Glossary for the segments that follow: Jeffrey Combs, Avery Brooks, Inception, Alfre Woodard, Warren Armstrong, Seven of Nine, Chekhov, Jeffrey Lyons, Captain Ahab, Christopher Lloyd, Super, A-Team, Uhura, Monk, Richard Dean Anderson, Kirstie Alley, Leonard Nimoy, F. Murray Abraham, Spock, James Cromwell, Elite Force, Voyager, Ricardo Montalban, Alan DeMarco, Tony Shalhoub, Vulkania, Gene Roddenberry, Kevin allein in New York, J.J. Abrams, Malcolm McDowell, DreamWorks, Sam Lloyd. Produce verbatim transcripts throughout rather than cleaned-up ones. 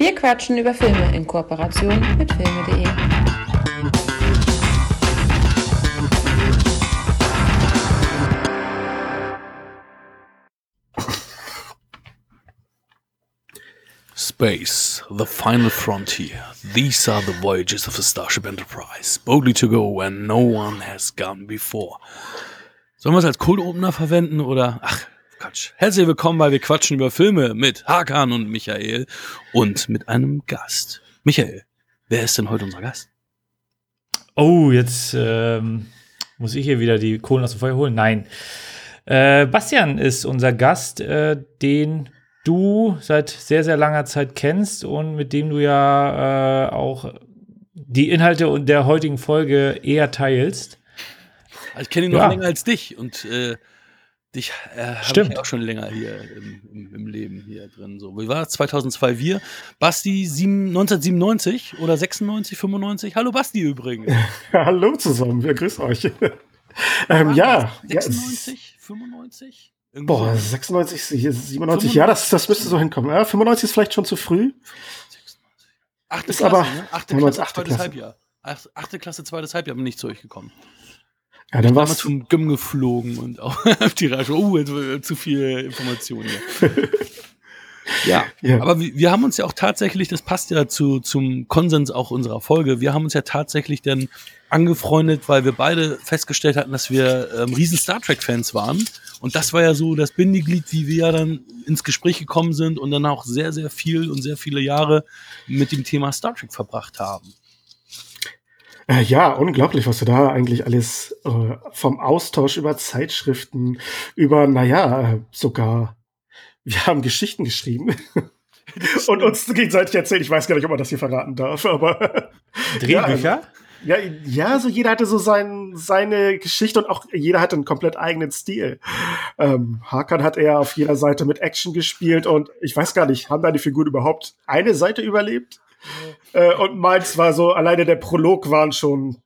Wir quatschen über Filme in Kooperation mit filme punkt de. Space, the final frontier. These are the voyages of the Starship Enterprise. Boldly to go where no one has gone before. Sollen wir es als Cold-Opener verwenden oder? Ach, Quatsch. Herzlich willkommen bei Wir quatschen über Filme mit Hakan und Michael und mit einem Gast. Michael, wer ist denn heute unser Gast? Oh, jetzt ähm, muss ich hier wieder die Kohlen aus dem Feuer holen. Nein. Äh, Bastian ist unser Gast, äh, den du seit sehr, sehr langer Zeit kennst und mit dem du ja äh, auch die Inhalte der heutigen Folge eher teilst. Ich kenne ihn noch ja. länger als dich und äh, dich äh, habe ich auch schon länger hier im, im, im Leben hier drin. So, wie war es? zweitausendzwei wir. Basti sieben, neunzehnhundertsiebenundneunzig oder sechsundneunzig, fünfundneunzig. Hallo Basti übrigens. Hallo zusammen, wir grüßen euch. ähm, ja. sechsundneunzig, ja. fünfundneunzig? Irgendwie Boah, sechsundneunzig, siebenundneunzig, fünfundneunzig. Ja, das, das müsste so hinkommen. Ja, fünfundneunzig ist vielleicht schon zu früh. achte Klasse, aber, ne? achte Klasse, zweites Halbjahr. achte Klasse, zweites Halbjahr bin ich zu euch gekommen. Ja, dann warst du zum Gym geflogen und auch auf die Rasche. Oh, jetzt, zu viel Information hier. ja, ja, aber wir, wir haben uns ja auch tatsächlich, das passt ja zu, zum Konsens auch unserer Folge, wir haben uns ja tatsächlich dann angefreundet, weil wir beide festgestellt hatten, dass wir ähm, riesen Star Trek-Fans waren. Und das war ja so das Bindeglied, wie wir ja dann ins Gespräch gekommen sind und dann auch sehr, sehr viel und sehr viele Jahre mit dem Thema Star Trek verbracht haben. Ja, unglaublich, was du da eigentlich alles äh, vom Austausch über Zeitschriften, über, naja, sogar, wir haben Geschichten geschrieben und uns gegenseitig erzählt. Ich weiß gar nicht, ob man das hier verraten darf, aber Drehbücher? Ja, ja, ja, so jeder hatte so sein, seine Geschichte und auch jeder hatte einen komplett eigenen Stil. Ähm, Hakan hat eher auf jeder Seite mit Action gespielt und ich weiß gar nicht, haben deine Figuren überhaupt eine Seite überlebt? Äh, und meins war so, alleine der Prolog waren schon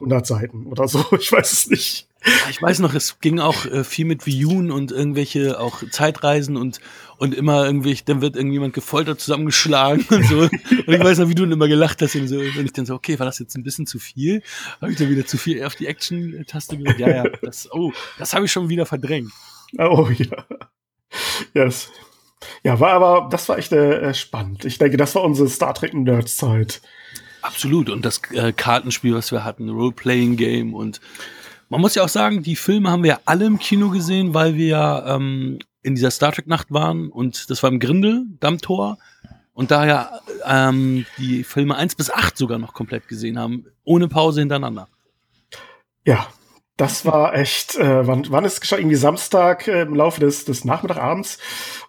hundert Seiten oder so, ich weiß es nicht. Ich weiß noch, es ging auch äh, viel mit View'n und irgendwelche auch Zeitreisen und, und immer irgendwie, dann wird irgendjemand gefoltert, zusammengeschlagen und so. Und ich weiß noch, wie du dann immer gelacht hast und so. Und ich dann so, okay, war das jetzt ein bisschen zu viel? Habe ich dann wieder zu viel auf die Action-Taste gedrückt? Ja, ja, das, oh, das habe ich schon wieder verdrängt. Oh, ja. Yes. Ja, war aber, das war echt äh, spannend. Ich denke, das war unsere Star Trek-Nerds-Zeit. Absolut. Und das äh, Kartenspiel, was wir hatten, Role-Playing-Game. Und man muss ja auch sagen, die Filme haben wir ja alle im Kino gesehen, weil wir ja ähm, in dieser Star Trek-Nacht waren. Und das war im Grindel, Dammtor. Und daher ähm, die Filme eins bis acht sogar noch komplett gesehen haben. Ohne Pause hintereinander. Ja. Das war echt, äh, wann, wann ist es geschah? Irgendwie Samstag äh, im Laufe des, des Nachmittagabends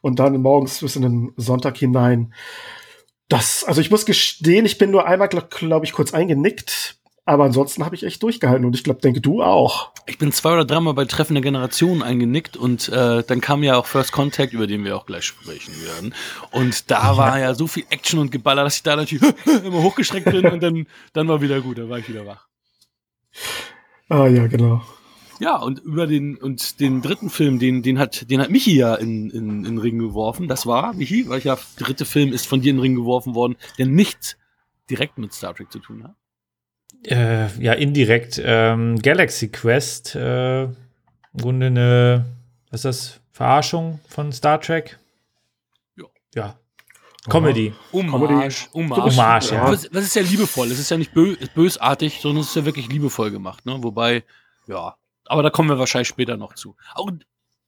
und dann morgens bis in den Sonntag hinein. Das, also ich muss gestehen, ich bin nur einmal, glaube glaub ich, kurz eingenickt, aber ansonsten habe ich echt durchgehalten und ich glaube, denke du auch. Ich bin zwei oder dreimal bei Treffen der Generation eingenickt und äh, dann kam ja auch First Contact, über den wir auch gleich sprechen werden. Und da war ja so viel Action und Geballer, dass ich da natürlich immer hochgeschreckt bin und dann, dann war wieder gut, dann war ich wieder wach. Ah, ja, genau. Ja, und über den, und den dritten Film, den, den hat, den hat Michi ja in, in, in den Ring geworfen. Das war, Michi, welcher dritte Film ist von dir in den Ring geworfen worden, der nichts direkt mit Star Trek zu tun hat? Äh, ja, indirekt. Ähm, Galaxy Quest, äh, im Grunde eine, was ist das, Verarschung von Star Trek? Ja. Ja. Comedy. Hommage. Hommage. Hommage, ja. Was ist ja liebevoll? Es ist ja nicht bö- bösartig, sondern es ist ja wirklich liebevoll gemacht. Ne? Wobei, ja, aber da kommen wir wahrscheinlich später noch zu. Auch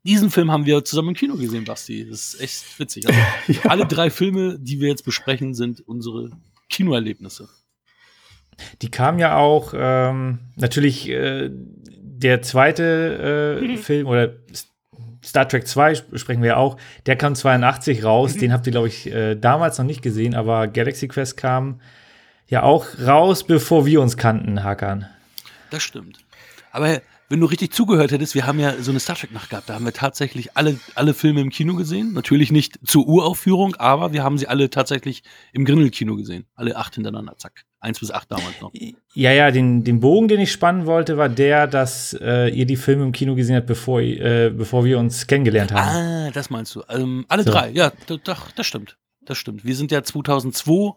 diesen Film haben wir zusammen im Kino gesehen, Basti. Das ist echt witzig. Also, ja. Alle drei Filme, die wir jetzt besprechen, sind unsere Kinoerlebnisse. Die kamen ja auch, ähm, natürlich äh, der zweite äh, mhm. Film oder Star Trek zwei sprechen wir ja auch. Der kam zweiundachtzig raus. Mhm. Den habt ihr, glaube ich, äh, damals noch nicht gesehen. Aber Galaxy Quest kam ja auch raus, bevor wir uns kannten, Hakan. Das stimmt. Aber wenn du richtig zugehört hättest, wir haben ja so eine Star Trek-Nacht gehabt. Da haben wir tatsächlich alle, alle Filme im Kino gesehen. Natürlich nicht zur Uraufführung, aber wir haben sie alle tatsächlich im Grindel-Kino gesehen. Alle acht hintereinander, zack. Eins bis acht damals noch. Ja, ja, den, den Bogen, den ich spannen wollte, war der, dass äh, ihr die Filme im Kino gesehen habt, bevor, äh, bevor wir uns kennengelernt haben. Ah, das meinst du. Ähm, alle so. Drei, ja, das, das stimmt. das stimmt. Wir sind ja zweitausendzwei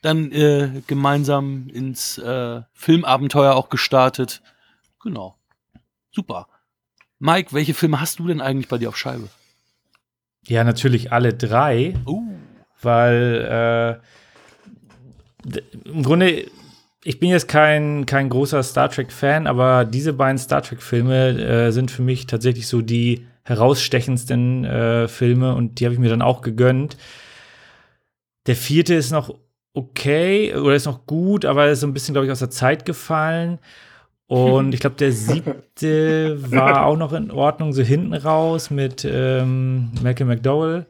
dann äh, gemeinsam ins äh, Filmabenteuer auch gestartet. Genau. Super. Mike, welche Filme hast du denn eigentlich bei dir auf Scheibe? Ja, natürlich alle drei. Uh. Weil äh, d- im Grunde, ich bin jetzt kein, kein großer Star Trek-Fan, aber diese beiden Star Trek-Filme äh, sind für mich tatsächlich so die herausstechendsten äh, Filme, und die habe ich mir dann auch gegönnt. Der vierte ist noch okay oder ist noch gut, aber ist so ein bisschen, glaube ich, aus der Zeit gefallen. Und ich glaube, der siebte war auch noch in Ordnung, so hinten raus mit ähm, Malcolm McDowell.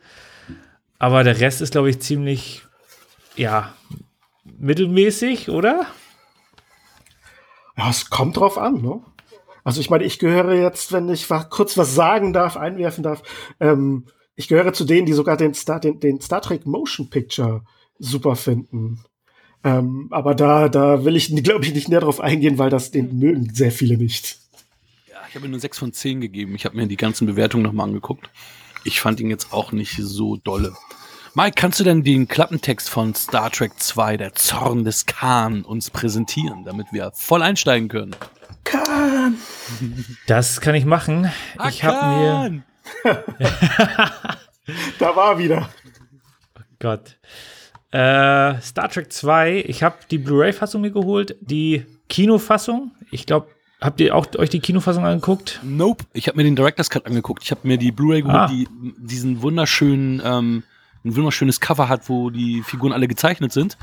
Aber der Rest ist, glaube ich, ziemlich, ja, mittelmäßig, oder? Ja, es kommt drauf an, ne? Also ich meine, ich gehöre jetzt, wenn ich kurz was sagen darf, einwerfen darf, ähm, ich gehöre zu denen, die sogar den Star, den, den Star Trek Motion Picture super finden. Ähm, aber da, da will ich, glaube ich, nicht näher drauf eingehen, weil das den mögen sehr viele nicht. Ja, ich habe ihm nur sechs von zehn gegeben. Ich habe mir die ganzen Bewertungen nochmal angeguckt. Ich fand ihn jetzt auch nicht so dolle. Mike, kannst du denn den Klappentext von Star Trek zwei, der Zorn des Khan, uns präsentieren, damit wir voll einsteigen können? Khan! Das kann ich machen. Ah, ich habe mir. Da war wieder. Oh Gott. Äh, Star Trek zwei, ich habe die Blu-ray-Fassung mir geholt, die Kinofassung. Ich glaube, habt ihr auch euch die Kinofassung angeguckt? Nope, ich habe mir den Director's Cut angeguckt. Ich habe mir die Blu-ray geholt, ah. die diesen wunderschönen, ähm, ein wunderschönes Cover hat, wo die Figuren alle gezeichnet sind.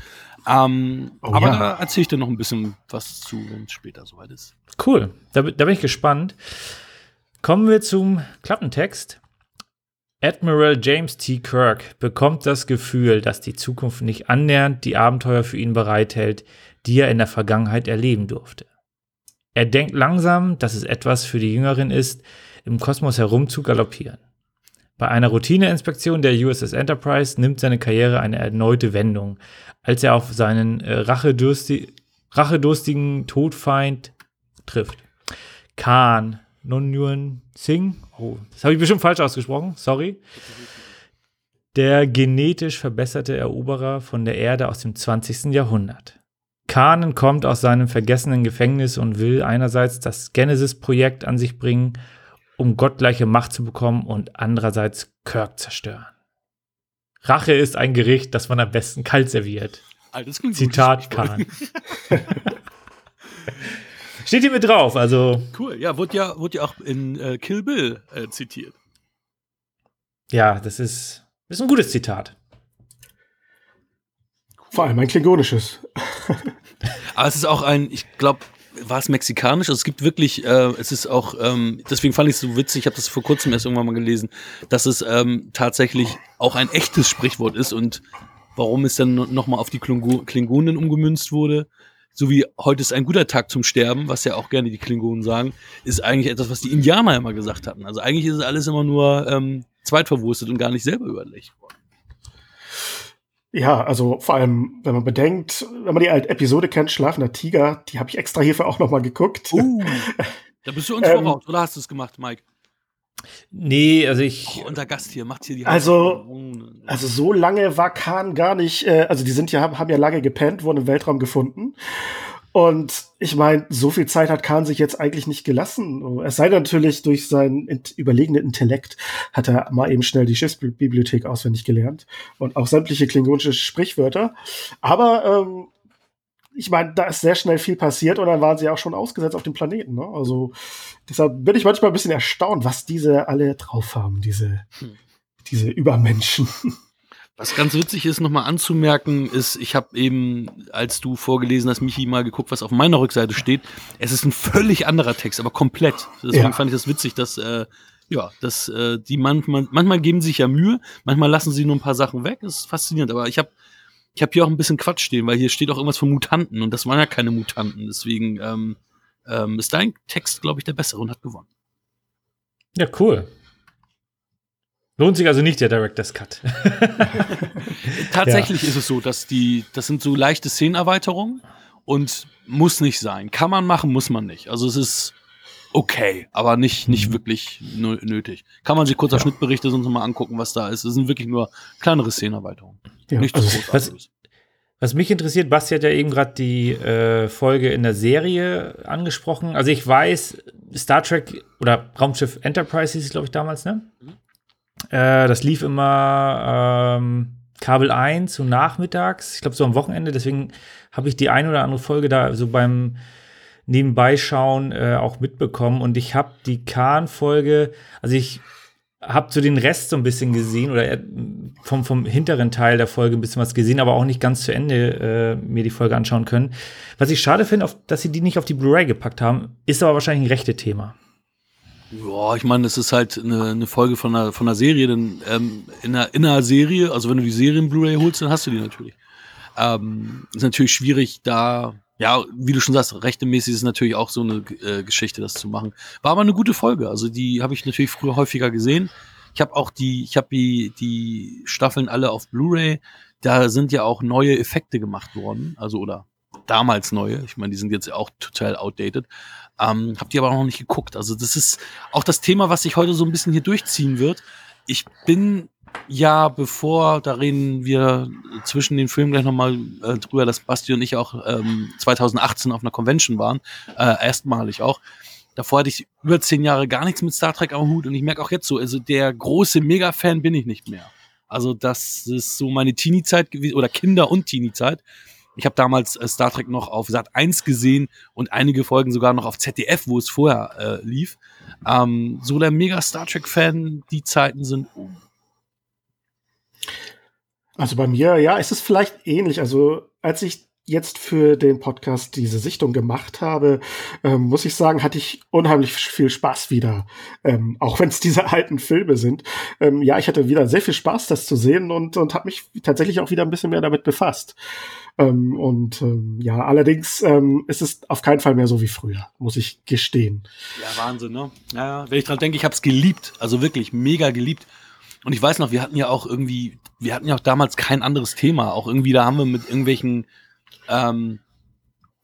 Ähm, oh, aber ja. Da erzähle ich dir noch ein bisschen was zu, wenn es später soweit ist. Cool, da, da bin ich gespannt. Kommen wir zum Klappentext. Admiral James T. Kirk bekommt das Gefühl, dass die Zukunft nicht annähernd die Abenteuer für ihn bereithält, die er in der Vergangenheit erleben durfte. Er denkt langsam, dass es etwas für die Jüngeren ist, im Kosmos herum zu galoppieren. Bei einer Routineinspektion der U S S Enterprise nimmt seine Karriere eine erneute Wendung, als er auf seinen äh, rachedursti- rachedurstigen Todfeind trifft. Khan Noonien Singh, oh, das habe ich bestimmt falsch ausgesprochen, sorry. Der genetisch verbesserte Eroberer von der Erde aus dem zwanzigsten. Jahrhundert. Khan kommt aus seinem vergessenen Gefängnis und will einerseits das Genesis-Projekt an sich bringen, um gottgleiche Macht zu bekommen, und andererseits Kirk zerstören. Rache ist ein Gericht, das man am besten kalt serviert. Alles gut. Zitat Khan. Steht hier mit drauf, also. Cool, ja, wurde ja, wurde ja auch in äh, Kill Bill äh, zitiert. Ja, das ist, ist ein gutes Zitat. Cool. Vor allem ein klingonisches. Aber es ist auch ein, ich glaube, war es mexikanisch? Also es gibt wirklich, äh, es ist auch, ähm, deswegen fand ich es so witzig, ich habe das vor kurzem erst irgendwann mal gelesen, dass es ähm, tatsächlich auch ein echtes Sprichwort ist, und warum es dann nochmal auf die Klingo- Klingonen umgemünzt wurde. So wie heute ist ein guter Tag zum Sterben, was ja auch gerne die Klingonen sagen, ist eigentlich etwas, was die Indianer immer gesagt hatten. Also eigentlich ist es alles immer nur ähm, zweitverwurstet und gar nicht selber überlegt worden. Ja, also vor allem, wenn man bedenkt, wenn man die alte Episode kennt, Schlafender Tiger, die habe ich extra hierfür auch nochmal geguckt. Uh, da bist du uns ähm, voraus, oder hast du es gemacht, Mike? Nee, also ich. Oh, unser Gast hier macht hier die. Also, also so lange war Khan gar nicht. Äh, also die sind ja haben, haben ja lange gepennt, wurden im Weltraum gefunden. Und ich meine, so viel Zeit hat Khan sich jetzt eigentlich nicht gelassen. Es sei denn, natürlich durch seinen int- überlegenen Intellekt hat er mal eben schnell die Schiffsbibliothek auswendig gelernt und auch sämtliche klingonische Sprichwörter. Aber ähm, ich meine, da ist sehr schnell viel passiert, und dann waren sie auch schon ausgesetzt auf dem Planeten. Ne? Also deshalb bin ich manchmal ein bisschen erstaunt, was diese alle drauf haben, diese, hm. diese Übermenschen. Was ganz witzig ist, nochmal anzumerken, ist, ich habe eben, als du vorgelesen hast, Michi, mal geguckt, was auf meiner Rückseite steht. Es ist ein völlig anderer Text, aber komplett. Deswegen ja. fand ich das witzig, dass äh, ja, dass äh, die manchmal, manchmal geben sich ja Mühe, manchmal lassen sie nur ein paar Sachen weg. Das ist faszinierend, aber ich habe Ich habe hier auch ein bisschen Quatsch stehen, weil hier steht auch irgendwas von Mutanten, und das waren ja keine Mutanten. Deswegen ähm, ähm, ist dein Text, glaube ich, der bessere und hat gewonnen. Ja, cool. Lohnt sich also nicht der Director's Cut. Tatsächlich ja. ist es so, dass die, das sind so leichte Szenenerweiterungen und muss nicht sein. Kann man machen, muss man nicht. Also es ist okay, aber nicht, nicht wirklich nötig. Kann man sich kurz ja. Schnittberichte sonst nochmal angucken, was da ist. Es sind wirklich nur kleinere Szenenerweiterungen. Ja. Nicht also, was, was mich interessiert, Basti hat ja eben gerade die äh, Folge in der Serie angesprochen. Also ich weiß, Star Trek oder Raumschiff Enterprise hieß es, glaube ich, damals, ne? Mhm. Äh, das lief immer ähm, Kabel eins so nachmittags, ich glaube so am Wochenende. Deswegen habe ich die ein oder andere Folge da so beim Nebenbeischauen äh, auch mitbekommen. Und ich habe die Khan-Folge, also ich habe so den Rest so ein bisschen gesehen oder vom, vom hinteren Teil der Folge ein bisschen was gesehen, aber auch nicht ganz zu Ende äh, mir die Folge anschauen können. Was ich schade finde, dass sie die nicht auf die Blu-ray gepackt haben, ist aber wahrscheinlich ein Rechte-Thema. Ja, ich meine, das ist halt eine, eine Folge von einer, von einer Serie, denn ähm, in, einer, in einer Serie, also wenn du die Serien Blu-ray holst, dann hast du die natürlich. Ähm, ist natürlich schwierig, da ja, wie du schon sagst, rechtemäßig ist natürlich auch so eine äh, Geschichte, das zu machen. War aber eine gute Folge, also die habe ich natürlich früher häufiger gesehen. Ich habe auch die, ich habe die, die Staffeln alle auf Blu-ray. Da sind ja auch neue Effekte gemacht worden, also oder damals neue. Ich meine, die sind jetzt auch total outdated. Ähm, habe die aber noch nicht geguckt. Also das ist auch das Thema, was sich heute so ein bisschen hier durchziehen wird. Ich bin ja, bevor, da reden wir zwischen den Filmen gleich nochmal äh, drüber, dass Basti und ich auch ähm, zweitausendachtzehn auf einer Convention waren, äh, erstmalig auch. Davor hatte ich über zehn Jahre gar nichts mit Star Trek am Hut und ich merke auch jetzt so, also der große Mega-Fan bin ich nicht mehr. Also das ist so meine Teenie-Zeit gewesen, oder Kinder- und Teenie-Zeit. Ich habe damals äh, Star Trek noch auf Sat eins gesehen und einige Folgen sogar noch auf Z D F, wo es vorher äh, lief. Ähm, so der Mega-Star Trek-Fan, die Zeiten sind um. Also bei mir, ja, ist es vielleicht ähnlich. Also als ich jetzt für den Podcast diese Sichtung gemacht habe, ähm, muss ich sagen, hatte ich unheimlich viel Spaß wieder. Ähm, auch wenn es diese alten Filme sind. Ähm, ja, ich hatte wieder sehr viel Spaß, das zu sehen und, und habe mich tatsächlich auch wieder ein bisschen mehr damit befasst. Ähm, und ähm, ja, allerdings ähm, ist es auf keinen Fall mehr so wie früher, muss ich gestehen. Ja, Wahnsinn, ne? Ja, wenn ich dran denke, ich habe es geliebt. Also wirklich mega geliebt. Und ich weiß noch, wir hatten ja auch irgendwie, wir hatten ja auch damals kein anderes Thema. Auch irgendwie, da haben wir mit irgendwelchen ähm,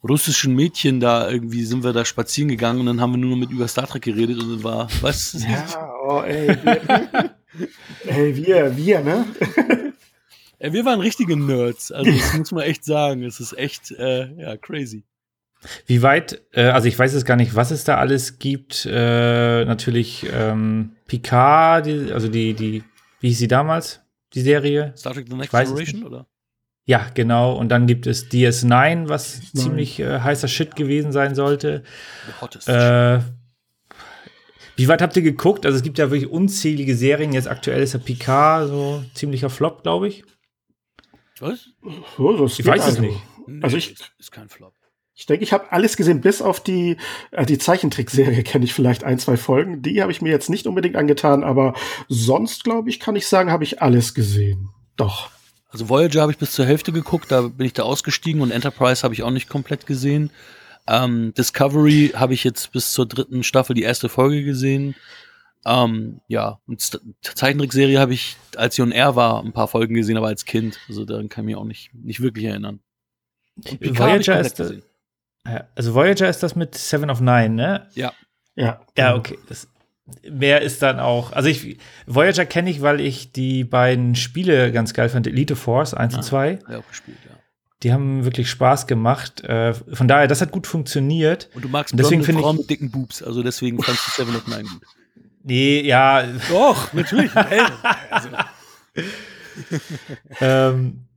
russischen Mädchen da irgendwie, sind wir da spazieren gegangen und dann haben wir nur noch mit über Star Trek geredet und dann war, was? Ja, oh ey, wir, ey, wir, wir, ne? Ey, wir waren richtige Nerds, also das muss man echt sagen. Es ist echt, äh, ja, crazy. Wie weit, äh, also ich weiß jetzt gar nicht, was es da alles gibt. Äh, natürlich ähm, Picard, die, also die, die, wie hieß sie damals, die Serie? Star Trek The Next Generation, oder? Ja, genau. Und dann gibt es D S neun, was D S neun. Ziemlich äh, heißer Shit gewesen sein sollte. Äh, wie weit habt ihr geguckt? Also es gibt ja wirklich unzählige Serien. Jetzt aktuell ist ja Picard so ziemlicher Flop, glaube ich. Was? Oh, das ich weiß also. Es nicht. Nee, also ich ist, ist kein Flop. Ich denke, ich habe alles gesehen, bis auf die, äh, die Zeichentrickserie kenne ich vielleicht ein, zwei Folgen. Die habe ich mir jetzt nicht unbedingt angetan, aber sonst, glaube ich, kann ich sagen, habe ich alles gesehen. Doch. Also Voyager habe ich bis zur Hälfte geguckt, da bin ich da ausgestiegen und Enterprise habe ich auch nicht komplett gesehen. Ähm, Discovery habe ich jetzt bis zur dritten Staffel die erste Folge gesehen. Ähm, ja, und St- Zeichentrickserie habe ich, als sie on air war, ein paar Folgen gesehen, aber als Kind. Also daran kann ich mich auch nicht, nicht wirklich erinnern. Und Voyager ist gesehen. Also Voyager ist das mit Seven of Nine, ne? Ja. Ja, ja, okay. Das, mehr ist dann auch. Also ich Voyager kenne ich, weil ich die beiden Spiele ganz geil fand, Elite Force eins ah, und zwei. Ja, auch gespielt, ja. Die haben wirklich Spaß gemacht. Von daher, das hat gut funktioniert. Und du magst blonde Frauen mit dicken Boobs, also deswegen fandst du Seven of Nine gut. Nee, ja. Doch, natürlich. Also. ähm.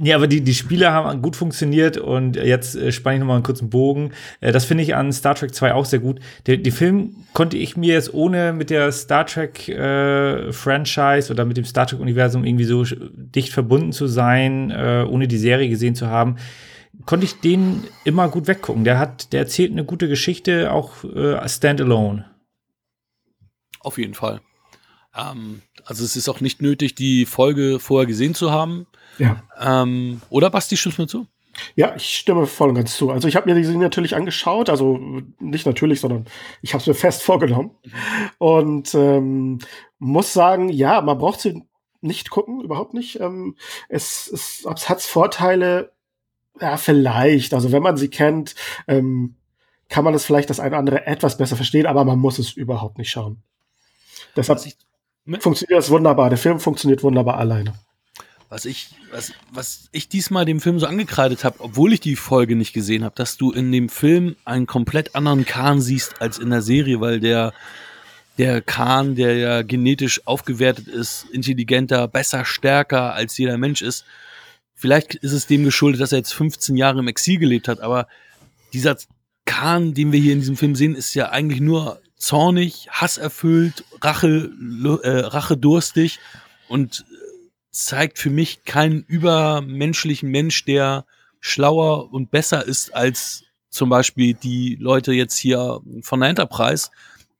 Nee, aber die, die Spiele haben gut funktioniert und jetzt äh, spanne ich nochmal einen kurzen Bogen. Äh, das finde ich an Star Trek zwei auch sehr gut. Den Film konnte ich mir jetzt ohne mit der Star Trek äh, Franchise oder mit dem Star Trek Universum irgendwie so dicht verbunden zu sein, äh, ohne die Serie gesehen zu haben, konnte ich den immer gut weggucken. Der hat, der erzählt eine gute Geschichte, auch äh, standalone. Auf jeden Fall. Ähm, also es ist auch nicht nötig, die Folge vorher gesehen zu haben. Ja. Ähm, oder Basti, stimmst du mir zu? Ja, ich stimme voll und ganz zu. Also ich habe mir die natürlich angeschaut, also nicht natürlich, sondern ich habe es mir fest vorgenommen. Mhm. Und ähm, muss sagen, ja, man braucht sie nicht gucken, überhaupt nicht. Ähm, es es, es hat Vorteile, ja, vielleicht. Also wenn man sie kennt, ähm, kann man das vielleicht das ein oder andere etwas besser verstehen, aber man muss es überhaupt nicht schauen. Deshalb ich, ne? funktioniert das wunderbar. Der Film funktioniert wunderbar alleine. Was ich, was, was ich diesmal dem Film so angekreidet habe, obwohl ich die Folge nicht gesehen habe, dass du in dem Film einen komplett anderen Khan siehst als in der Serie, weil der, der Khan, der ja genetisch aufgewertet ist, intelligenter, besser, stärker als jeder Mensch ist, vielleicht ist es dem geschuldet, dass er jetzt fünfzehn Jahre im Exil gelebt hat, aber dieser Khan, den wir hier in diesem Film sehen, ist ja eigentlich nur zornig, hasserfüllt, Rache, äh, rachedurstig und zeigt für mich keinen übermenschlichen Mensch, der schlauer und besser ist als zum Beispiel die Leute jetzt hier von der Enterprise,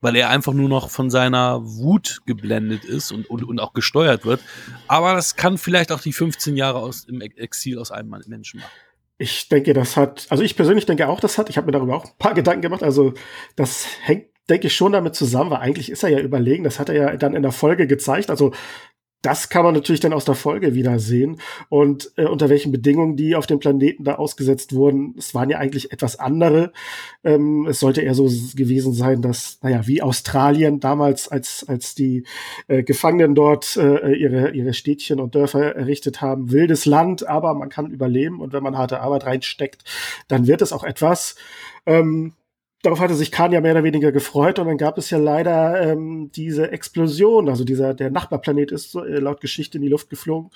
weil er einfach nur noch von seiner Wut geblendet ist und, und, und auch gesteuert wird. Aber das kann vielleicht auch die fünfzehn Jahre aus, im Exil aus einem Menschen machen. Ich denke, das hat, also ich persönlich denke auch, das hat, ich habe mir darüber auch ein paar Gedanken gemacht, also das hängt, denke ich, schon damit zusammen, weil eigentlich ist er ja überlegen, das hat er ja dann in der Folge gezeigt, also das kann man natürlich dann aus der Folge wieder sehen und äh, unter welchen Bedingungen die auf dem Planeten da ausgesetzt wurden. Es waren ja eigentlich etwas andere. Ähm, es sollte eher so gewesen sein, dass, naja, wie Australien damals, als als die äh, Gefangenen dort äh, ihre ihre Städtchen und Dörfer errichtet haben, wildes Land, aber man kann überleben und wenn man harte Arbeit reinsteckt, dann wird es auch etwas. Ähm, Darauf hatte sich Khan ja mehr oder weniger gefreut und dann gab es ja leider ähm, diese Explosion, also dieser der Nachbarplanet ist äh, laut Geschichte in die Luft geflogen,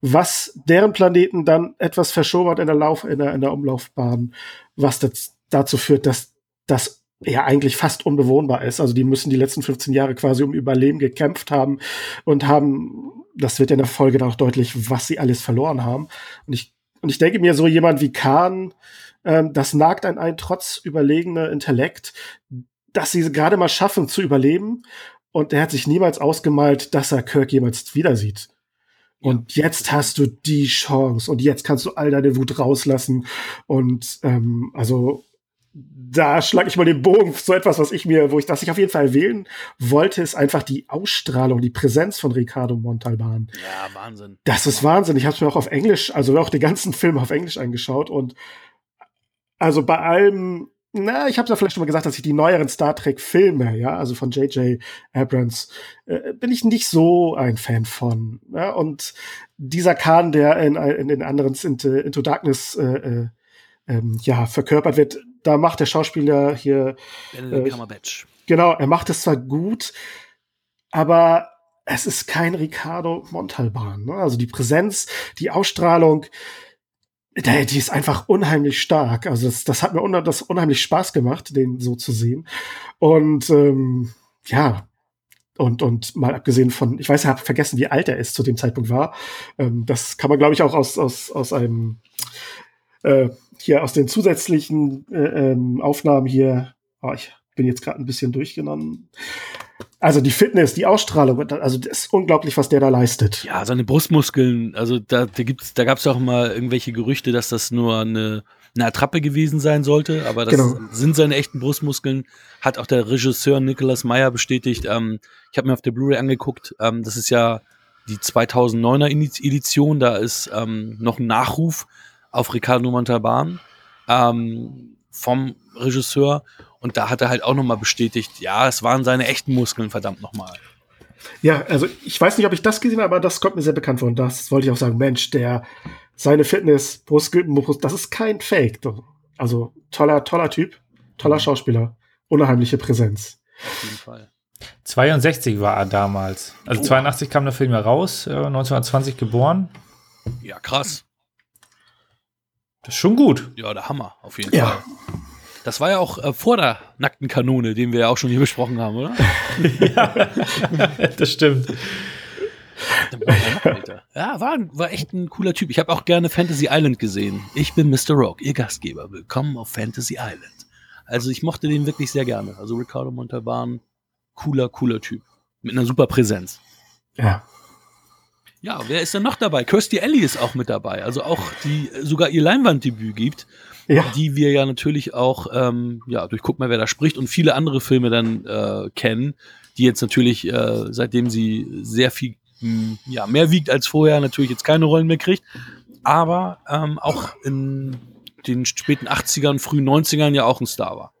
was deren Planeten dann etwas verschoben hat in der, Lauf, in der, in der Umlaufbahn, was das, dazu führt, dass das ja eigentlich fast unbewohnbar ist. Also die müssen die letzten fünfzehn Jahre quasi um Überleben gekämpft haben und haben, das wird ja in der Folge dann auch deutlich, was sie alles verloren haben. Und ich, und ich denke mir, so jemand wie Khan, das nagt an einen trotz überlegener Intellekt, dass sie gerade mal schaffen zu überleben. Und er hat sich niemals ausgemalt, dass er Kirk jemals wieder sieht. Und jetzt hast du die Chance. Und jetzt kannst du all deine Wut rauslassen. Und ähm, also da schlage ich mal den Bogen zu etwas, was ich mir, wo ich das ich auf jeden Fall wählen wollte, ist einfach die Ausstrahlung, die Präsenz von Ricardo Montalban. Ja, Wahnsinn. Das ist Wahnsinn. Ich habe es mir auch auf Englisch, also auch den ganzen Film auf Englisch angeschaut und also bei allem, na, ich habe ja vielleicht schon mal gesagt, dass ich die neueren Star Trek-Filme, ja, also von J J. Abrams, äh, bin ich nicht so ein Fan von. Ja? Und dieser Khan, der in, in den anderen Into Darkness äh, äh, ja, verkörpert wird, da macht der Schauspieler hier Benedict Cumberbatch. Äh, genau, er macht es zwar gut, aber es ist kein Ricardo Montalban. Ne? Also die Präsenz, die Ausstrahlung, die ist einfach unheimlich stark. Also das, das hat mir un- das unheimlich Spaß gemacht, den so zu sehen. Und ähm, ja, und und mal abgesehen von, ich weiß, ich habe vergessen, wie alt er ist zu dem Zeitpunkt war. Ähm, das kann man, glaube ich, auch aus aus aus einem äh, hier aus den zusätzlichen äh, ähm, Aufnahmen hier. Oh, ich bin jetzt gerade ein bisschen durchgenommen. Also die Fitness, die Ausstrahlung, also das ist unglaublich, was der da leistet. Ja, seine Brustmuskeln, also da, da gibt's, da gab's auch mal irgendwelche Gerüchte, dass das nur eine, eine Attrappe gewesen sein sollte, aber das genau. sind seine echten Brustmuskeln, hat auch der Regisseur Nicholas Meyer bestätigt. Ähm, ich habe mir auf der Blu-ray angeguckt, ähm, das ist ja die zweitausenddreier Edition, da ist ähm, noch ein Nachruf auf Ricardo Montalban ähm, vom Regisseur. Und da hat er halt auch nochmal bestätigt, ja, es waren seine echten Muskeln, verdammt nochmal. Ja, also ich weiß nicht, ob ich das gesehen habe, aber das kommt mir sehr bekannt vor. Und das wollte ich auch sagen, Mensch, der seine Fitness, Brust, das ist kein Fake. Also toller, toller Typ, toller Schauspieler, unheimliche Präsenz. Auf jeden Fall. zweiundsechzig war er damals. Also oh. zweiundachtzig kam der Film ja raus, neunzehnhundertzwanzig geboren. Ja, krass. Das ist schon gut. Ja, der Hammer, auf jeden ja. Fall. Das war ja auch äh, vor der nackten Kanone, den wir ja auch schon hier besprochen haben, oder? Ja, das stimmt. Ja, war, war echt ein cooler Typ. Ich habe auch gerne Fantasy Island gesehen. Ich bin Mister Rogue, Ihr Gastgeber. Willkommen auf Fantasy Island. Also ich mochte den wirklich sehr gerne. Also Ricardo Montalban, cooler, cooler Typ. Mit einer super Präsenz. Ja. Ja, wer ist denn noch dabei? Kirstie Alley ist auch mit dabei. Also auch die sogar ihr Leinwanddebüt gibt. Ja. Die wir ja natürlich auch ähm, ja, durch Guck mal, wer da spricht und viele andere Filme dann äh, kennen, die jetzt natürlich, äh, seitdem sie sehr viel mh, ja, mehr wiegt als vorher, natürlich jetzt keine Rollen mehr kriegt. Aber ähm, auch in den späten achtzigern, frühen neunzigern ja auch ein Star war.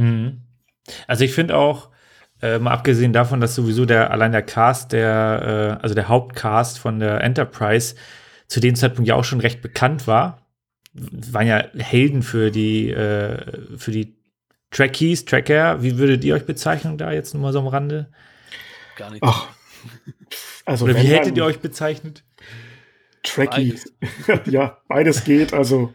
Mhm. Also ich finde auch, äh, mal abgesehen davon, dass sowieso der allein der Cast, der äh, also der Hauptcast von der Enterprise zu dem Zeitpunkt ja auch schon recht bekannt war, waren ja Helden für die äh, für die Trekkies, Trekker. Wie würdet ihr euch bezeichnen da jetzt nur mal so am Rande? Gar nicht. Ach. Also oder wie hättet ihr euch bezeichnet? Trekkies. Ja, beides geht, also.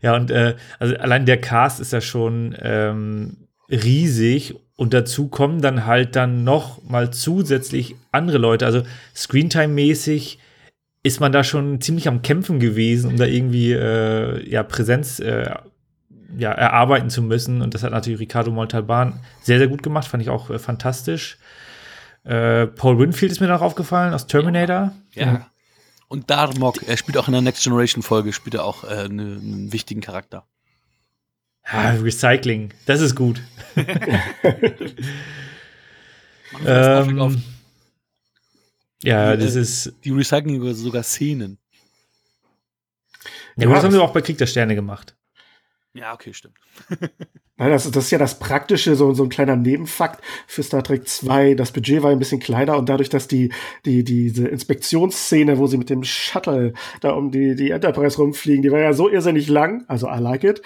Ja, und äh, also allein der Cast ist ja schon ähm, riesig und dazu kommen dann halt dann noch mal zusätzlich andere Leute. Also Screentime-mäßig ist man da schon ziemlich am Kämpfen gewesen, um da irgendwie äh, ja, Präsenz äh, ja, erarbeiten zu müssen. Und das hat natürlich Ricardo Montalban sehr, sehr gut gemacht. Fand ich auch äh, fantastisch. Äh, Paul Winfield ist mir noch aufgefallen aus Terminator. Ja. ja. Und Darmok, er spielt auch in der Next Generation Folge, spielt er auch äh, einen wichtigen Charakter. Ja, Recycling, das ist gut. ähm, auf. Ja, die, das ist. Die recyceln sogar Szenen. Ja, ja, das haben wir auch bei Krieg der Sterne gemacht. Ja, okay, stimmt. Nein, das, das ist ja das Praktische, so, so ein kleiner Nebenfakt für Star Trek zwei. Das Budget war ein bisschen kleiner und dadurch, dass die, die diese Inspektionsszene, wo sie mit dem Shuttle da um die, die Enterprise rumfliegen, die war ja so irrsinnig lang, also I like it,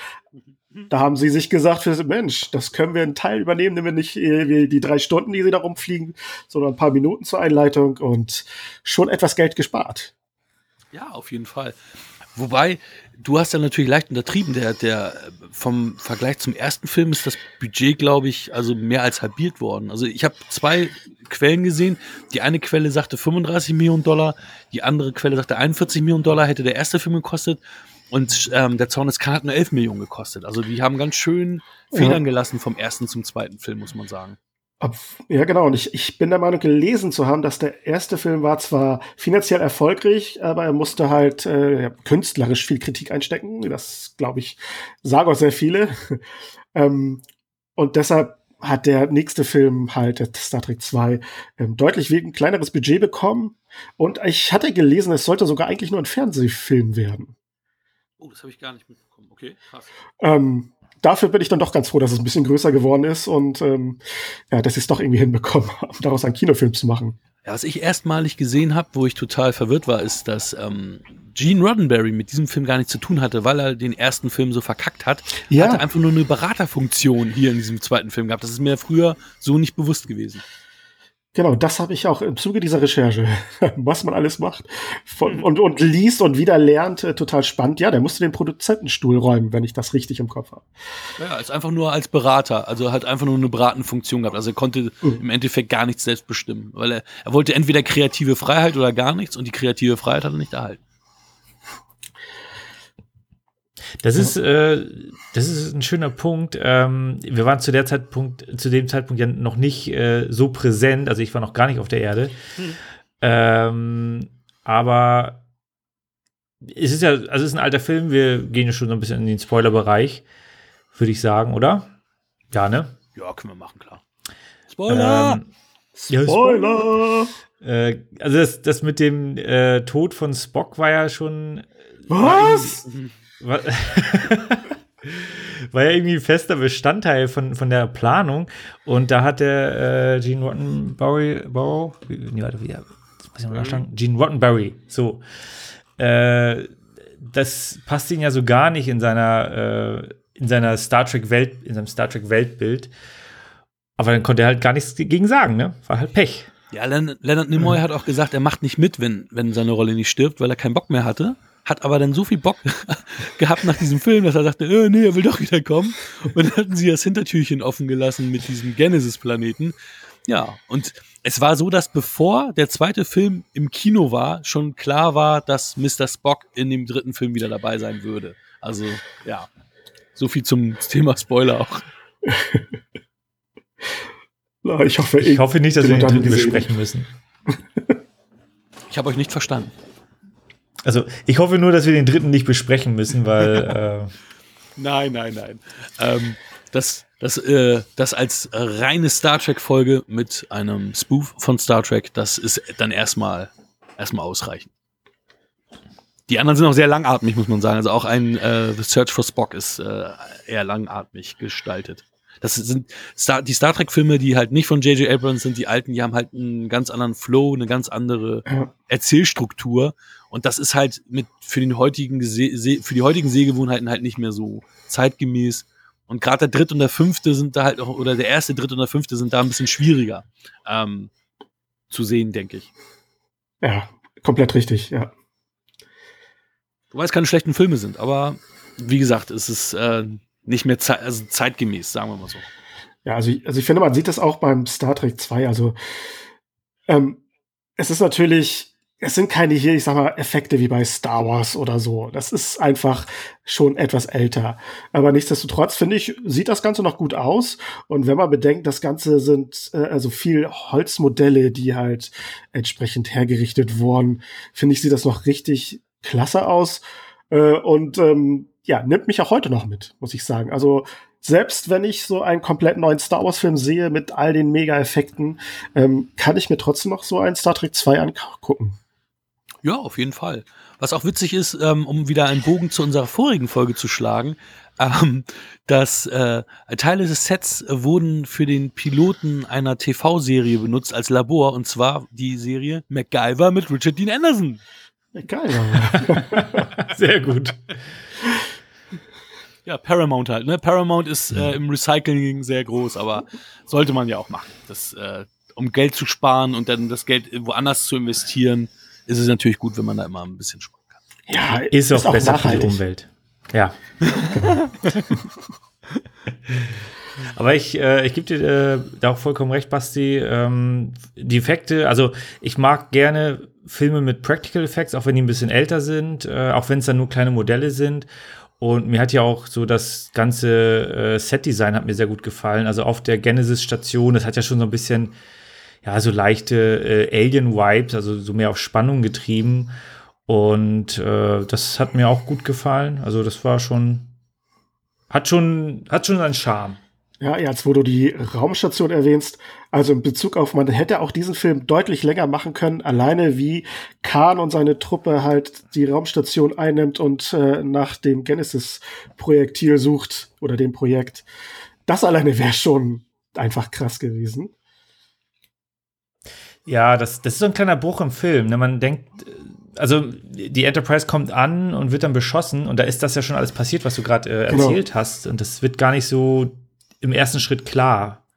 da haben sie sich gesagt, Mensch, das können wir einen Teil übernehmen, nehmen wir nicht die drei Stunden, die sie da rumfliegen, sondern ein paar Minuten zur Einleitung und schon etwas Geld gespart. Ja, auf jeden Fall. Wobei, du hast ja natürlich leicht untertrieben, der, der vom Vergleich zum ersten Film ist das Budget, glaube ich, also mehr als halbiert worden. Also ich habe zwei Quellen gesehen, die eine Quelle sagte fünfunddreißig Millionen Dollar, die andere Quelle sagte einundvierzig Millionen Dollar, hätte der erste Film gekostet und ähm, der Zorn des Khan hat nur elf Millionen gekostet. Also die haben ganz schön Federn gelassen vom ersten zum zweiten Film, muss man sagen. Ja, genau. Und ich, ich bin der Meinung, gelesen zu haben, dass der erste Film war zwar finanziell erfolgreich, aber er musste halt äh, künstlerisch viel Kritik einstecken. Das, glaube ich, sagen auch sehr viele. ähm, und deshalb hat der nächste Film halt, Star Trek zwei, ähm, deutlich wegen kleineres Budget bekommen. Und ich hatte gelesen, es sollte sogar eigentlich nur ein Fernsehfilm werden. Oh, das habe ich gar nicht mitbekommen. Okay, krass. Ähm, Dafür bin ich dann doch ganz froh, dass es ein bisschen größer geworden ist und ähm, ja, dass sie es doch irgendwie hinbekommen haben, daraus einen Kinofilm zu machen. Ja, was ich erstmalig gesehen habe, wo ich total verwirrt war, ist, dass ähm, Gene Roddenberry mit diesem Film gar nichts zu tun hatte, weil er den ersten Film so verkackt hat. Ja. Hatte einfach nur eine Beraterfunktion hier in diesem zweiten Film gehabt. Das ist mir früher so nicht bewusst gewesen. Genau, das habe ich auch im Zuge dieser Recherche, was man alles macht von, und, und liest und wieder lernt, äh, total spannend. Ja, der musste den Produzentenstuhl räumen, wenn ich das richtig im Kopf habe. Ja, ist einfach nur als Berater, also hat einfach nur eine Beratenfunktion gehabt. Also er konnte mhm. im Endeffekt gar nichts selbst bestimmen, weil er, er wollte entweder kreative Freiheit oder gar nichts und die kreative Freiheit hat er nicht erhalten. Das ist, äh, das ist ein schöner Punkt. Ähm, wir waren zu der Zeitpunkt, zu dem Zeitpunkt ja noch nicht äh, so präsent. Also ich war noch gar nicht auf der Erde. Hm. Ähm, aber es ist ja, also es ist ein alter Film. Wir gehen ja schon so ein bisschen in den Spoiler-Bereich, würde ich sagen, oder? Ja, ne? Ja, können wir machen, klar. Spoiler! Ähm, Spoiler! Ja, äh, also das, das mit dem äh, Tod von Spock war ja schon. Was? War ja irgendwie ein fester Bestandteil von, von der Planung. Und da hat der äh, Gene Roddenberry, Bow, nee, warte, wieder, muss ich mal nachschlagen. Gene Roddenberry, so. Äh, das passt ihn ja so gar nicht in seiner, äh, in seiner Star Trek Welt, in seinem Star Trek Weltbild. Aber dann konnte er halt gar nichts gegen sagen, ne? War halt Pech. Ja, Len- Leonard Nimoy mhm. hat auch gesagt, er macht nicht mit, wenn, wenn seine Rolle nicht stirbt, weil er keinen Bock mehr hatte. Hat aber dann so viel Bock gehabt nach diesem Film, dass er dachte, äh, nee, er will doch wieder kommen. Und dann hatten sie das Hintertürchen offen gelassen mit diesem Genesis-Planeten. Ja, und es war so, dass bevor der zweite Film im Kino war, schon klar war, dass Mister Spock in dem dritten Film wieder dabei sein würde. Also, ja, so viel zum Thema Spoiler auch. Na, ich, hoffe, ich, ich hoffe nicht, dass wir darüber besprechen müssen. Ich habe euch nicht verstanden. Also, ich hoffe nur, dass wir den dritten nicht besprechen müssen, weil. Äh nein, nein, nein. Ähm, das, das, äh, das als reine Star Trek-Folge mit einem Spoof von Star Trek, das ist dann erstmal, erstmal ausreichend. Die anderen sind auch sehr langatmig, muss man sagen. Also auch ein äh, The Search for Spock ist äh, eher langatmig gestaltet. Das sind Star- die Star Trek-Filme, die halt nicht von J J. Abrams sind, die alten, die haben halt einen ganz anderen Flow, eine ganz andere ja. Erzählstruktur. Und das ist halt mit für, den heutigen Se- Se- für die heutigen Sehgewohnheiten halt nicht mehr so zeitgemäß. Und gerade der dritte und der fünfte sind da halt auch, oder der erste, dritte und der fünfte sind da ein bisschen schwieriger ähm, zu sehen, denke ich. Ja, komplett richtig, ja. Wobei es keine schlechten Filme sind, aber wie gesagt, es ist äh, nicht mehr ze- also zeitgemäß, sagen wir mal so. Ja, also, also ich finde, man sieht das auch beim Star Trek zwei, also ähm, es ist natürlich, es sind keine hier, ich sag mal, Effekte wie bei Star Wars oder so. Das ist einfach schon etwas älter. Aber nichtsdestotrotz, finde ich, sieht das Ganze noch gut aus. Und wenn man bedenkt, das Ganze sind äh, also viel Holzmodelle, die halt entsprechend hergerichtet wurden, finde ich, sieht das noch richtig klasse aus. Äh, und ähm, ja, nimmt mich auch heute noch mit, muss ich sagen. Also selbst wenn ich so einen komplett neuen Star Wars-Film sehe mit all den Mega-Effekten, ähm, kann ich mir trotzdem noch so einen Star Trek zwei angucken. Ja, auf jeden Fall. Was auch witzig ist, ähm, um wieder einen Bogen zu unserer vorigen Folge zu schlagen, ähm, dass äh, Teile des Sets wurden für den Piloten einer T V-Serie benutzt als Labor, und zwar die Serie MacGyver mit Richard Dean Anderson. MacGyver. Sehr gut. Ja, Paramount halt, ne? Paramount ist äh, im Recycling sehr groß, aber sollte man ja auch machen. Das, äh, um Geld zu sparen und dann das Geld woanders zu investieren, ist es natürlich gut, wenn man da immer ein bisschen sparen kann. Ja, ist, ist auch, auch besser nachhaltig für die Umwelt. Ja. Aber ich, äh, ich gebe dir äh, da auch vollkommen recht, Basti. Ähm, die Effekte, also ich mag gerne Filme mit Practical Effects, auch wenn die ein bisschen älter sind, äh, auch wenn es dann nur kleine Modelle sind. Und mir hat ja auch so das ganze äh, Set-Design hat mir sehr gut gefallen. Also auf der Genesis-Station, das hat ja schon so ein bisschen, ja, so leichte äh, Alien-Vibes, also so mehr auf Spannung getrieben. Und äh, das hat mir auch gut gefallen. Also das war schon, hat schon, hat schon einen Charme. Ja, jetzt wo du die Raumstation erwähnst, also in Bezug auf, man hätte auch diesen Film deutlich länger machen können, alleine wie Khan und seine Truppe halt die Raumstation einnimmt und äh, nach dem Genesis-Projektil sucht oder dem Projekt. Das alleine wäre schon einfach krass gewesen. Ja, das, das ist so ein kleiner Bruch im Film, ne? Man denkt, also die Enterprise kommt an und wird dann beschossen und da ist das ja schon alles passiert, was du gerade äh, erzählt genau. hast und das wird gar nicht so im ersten Schritt klar.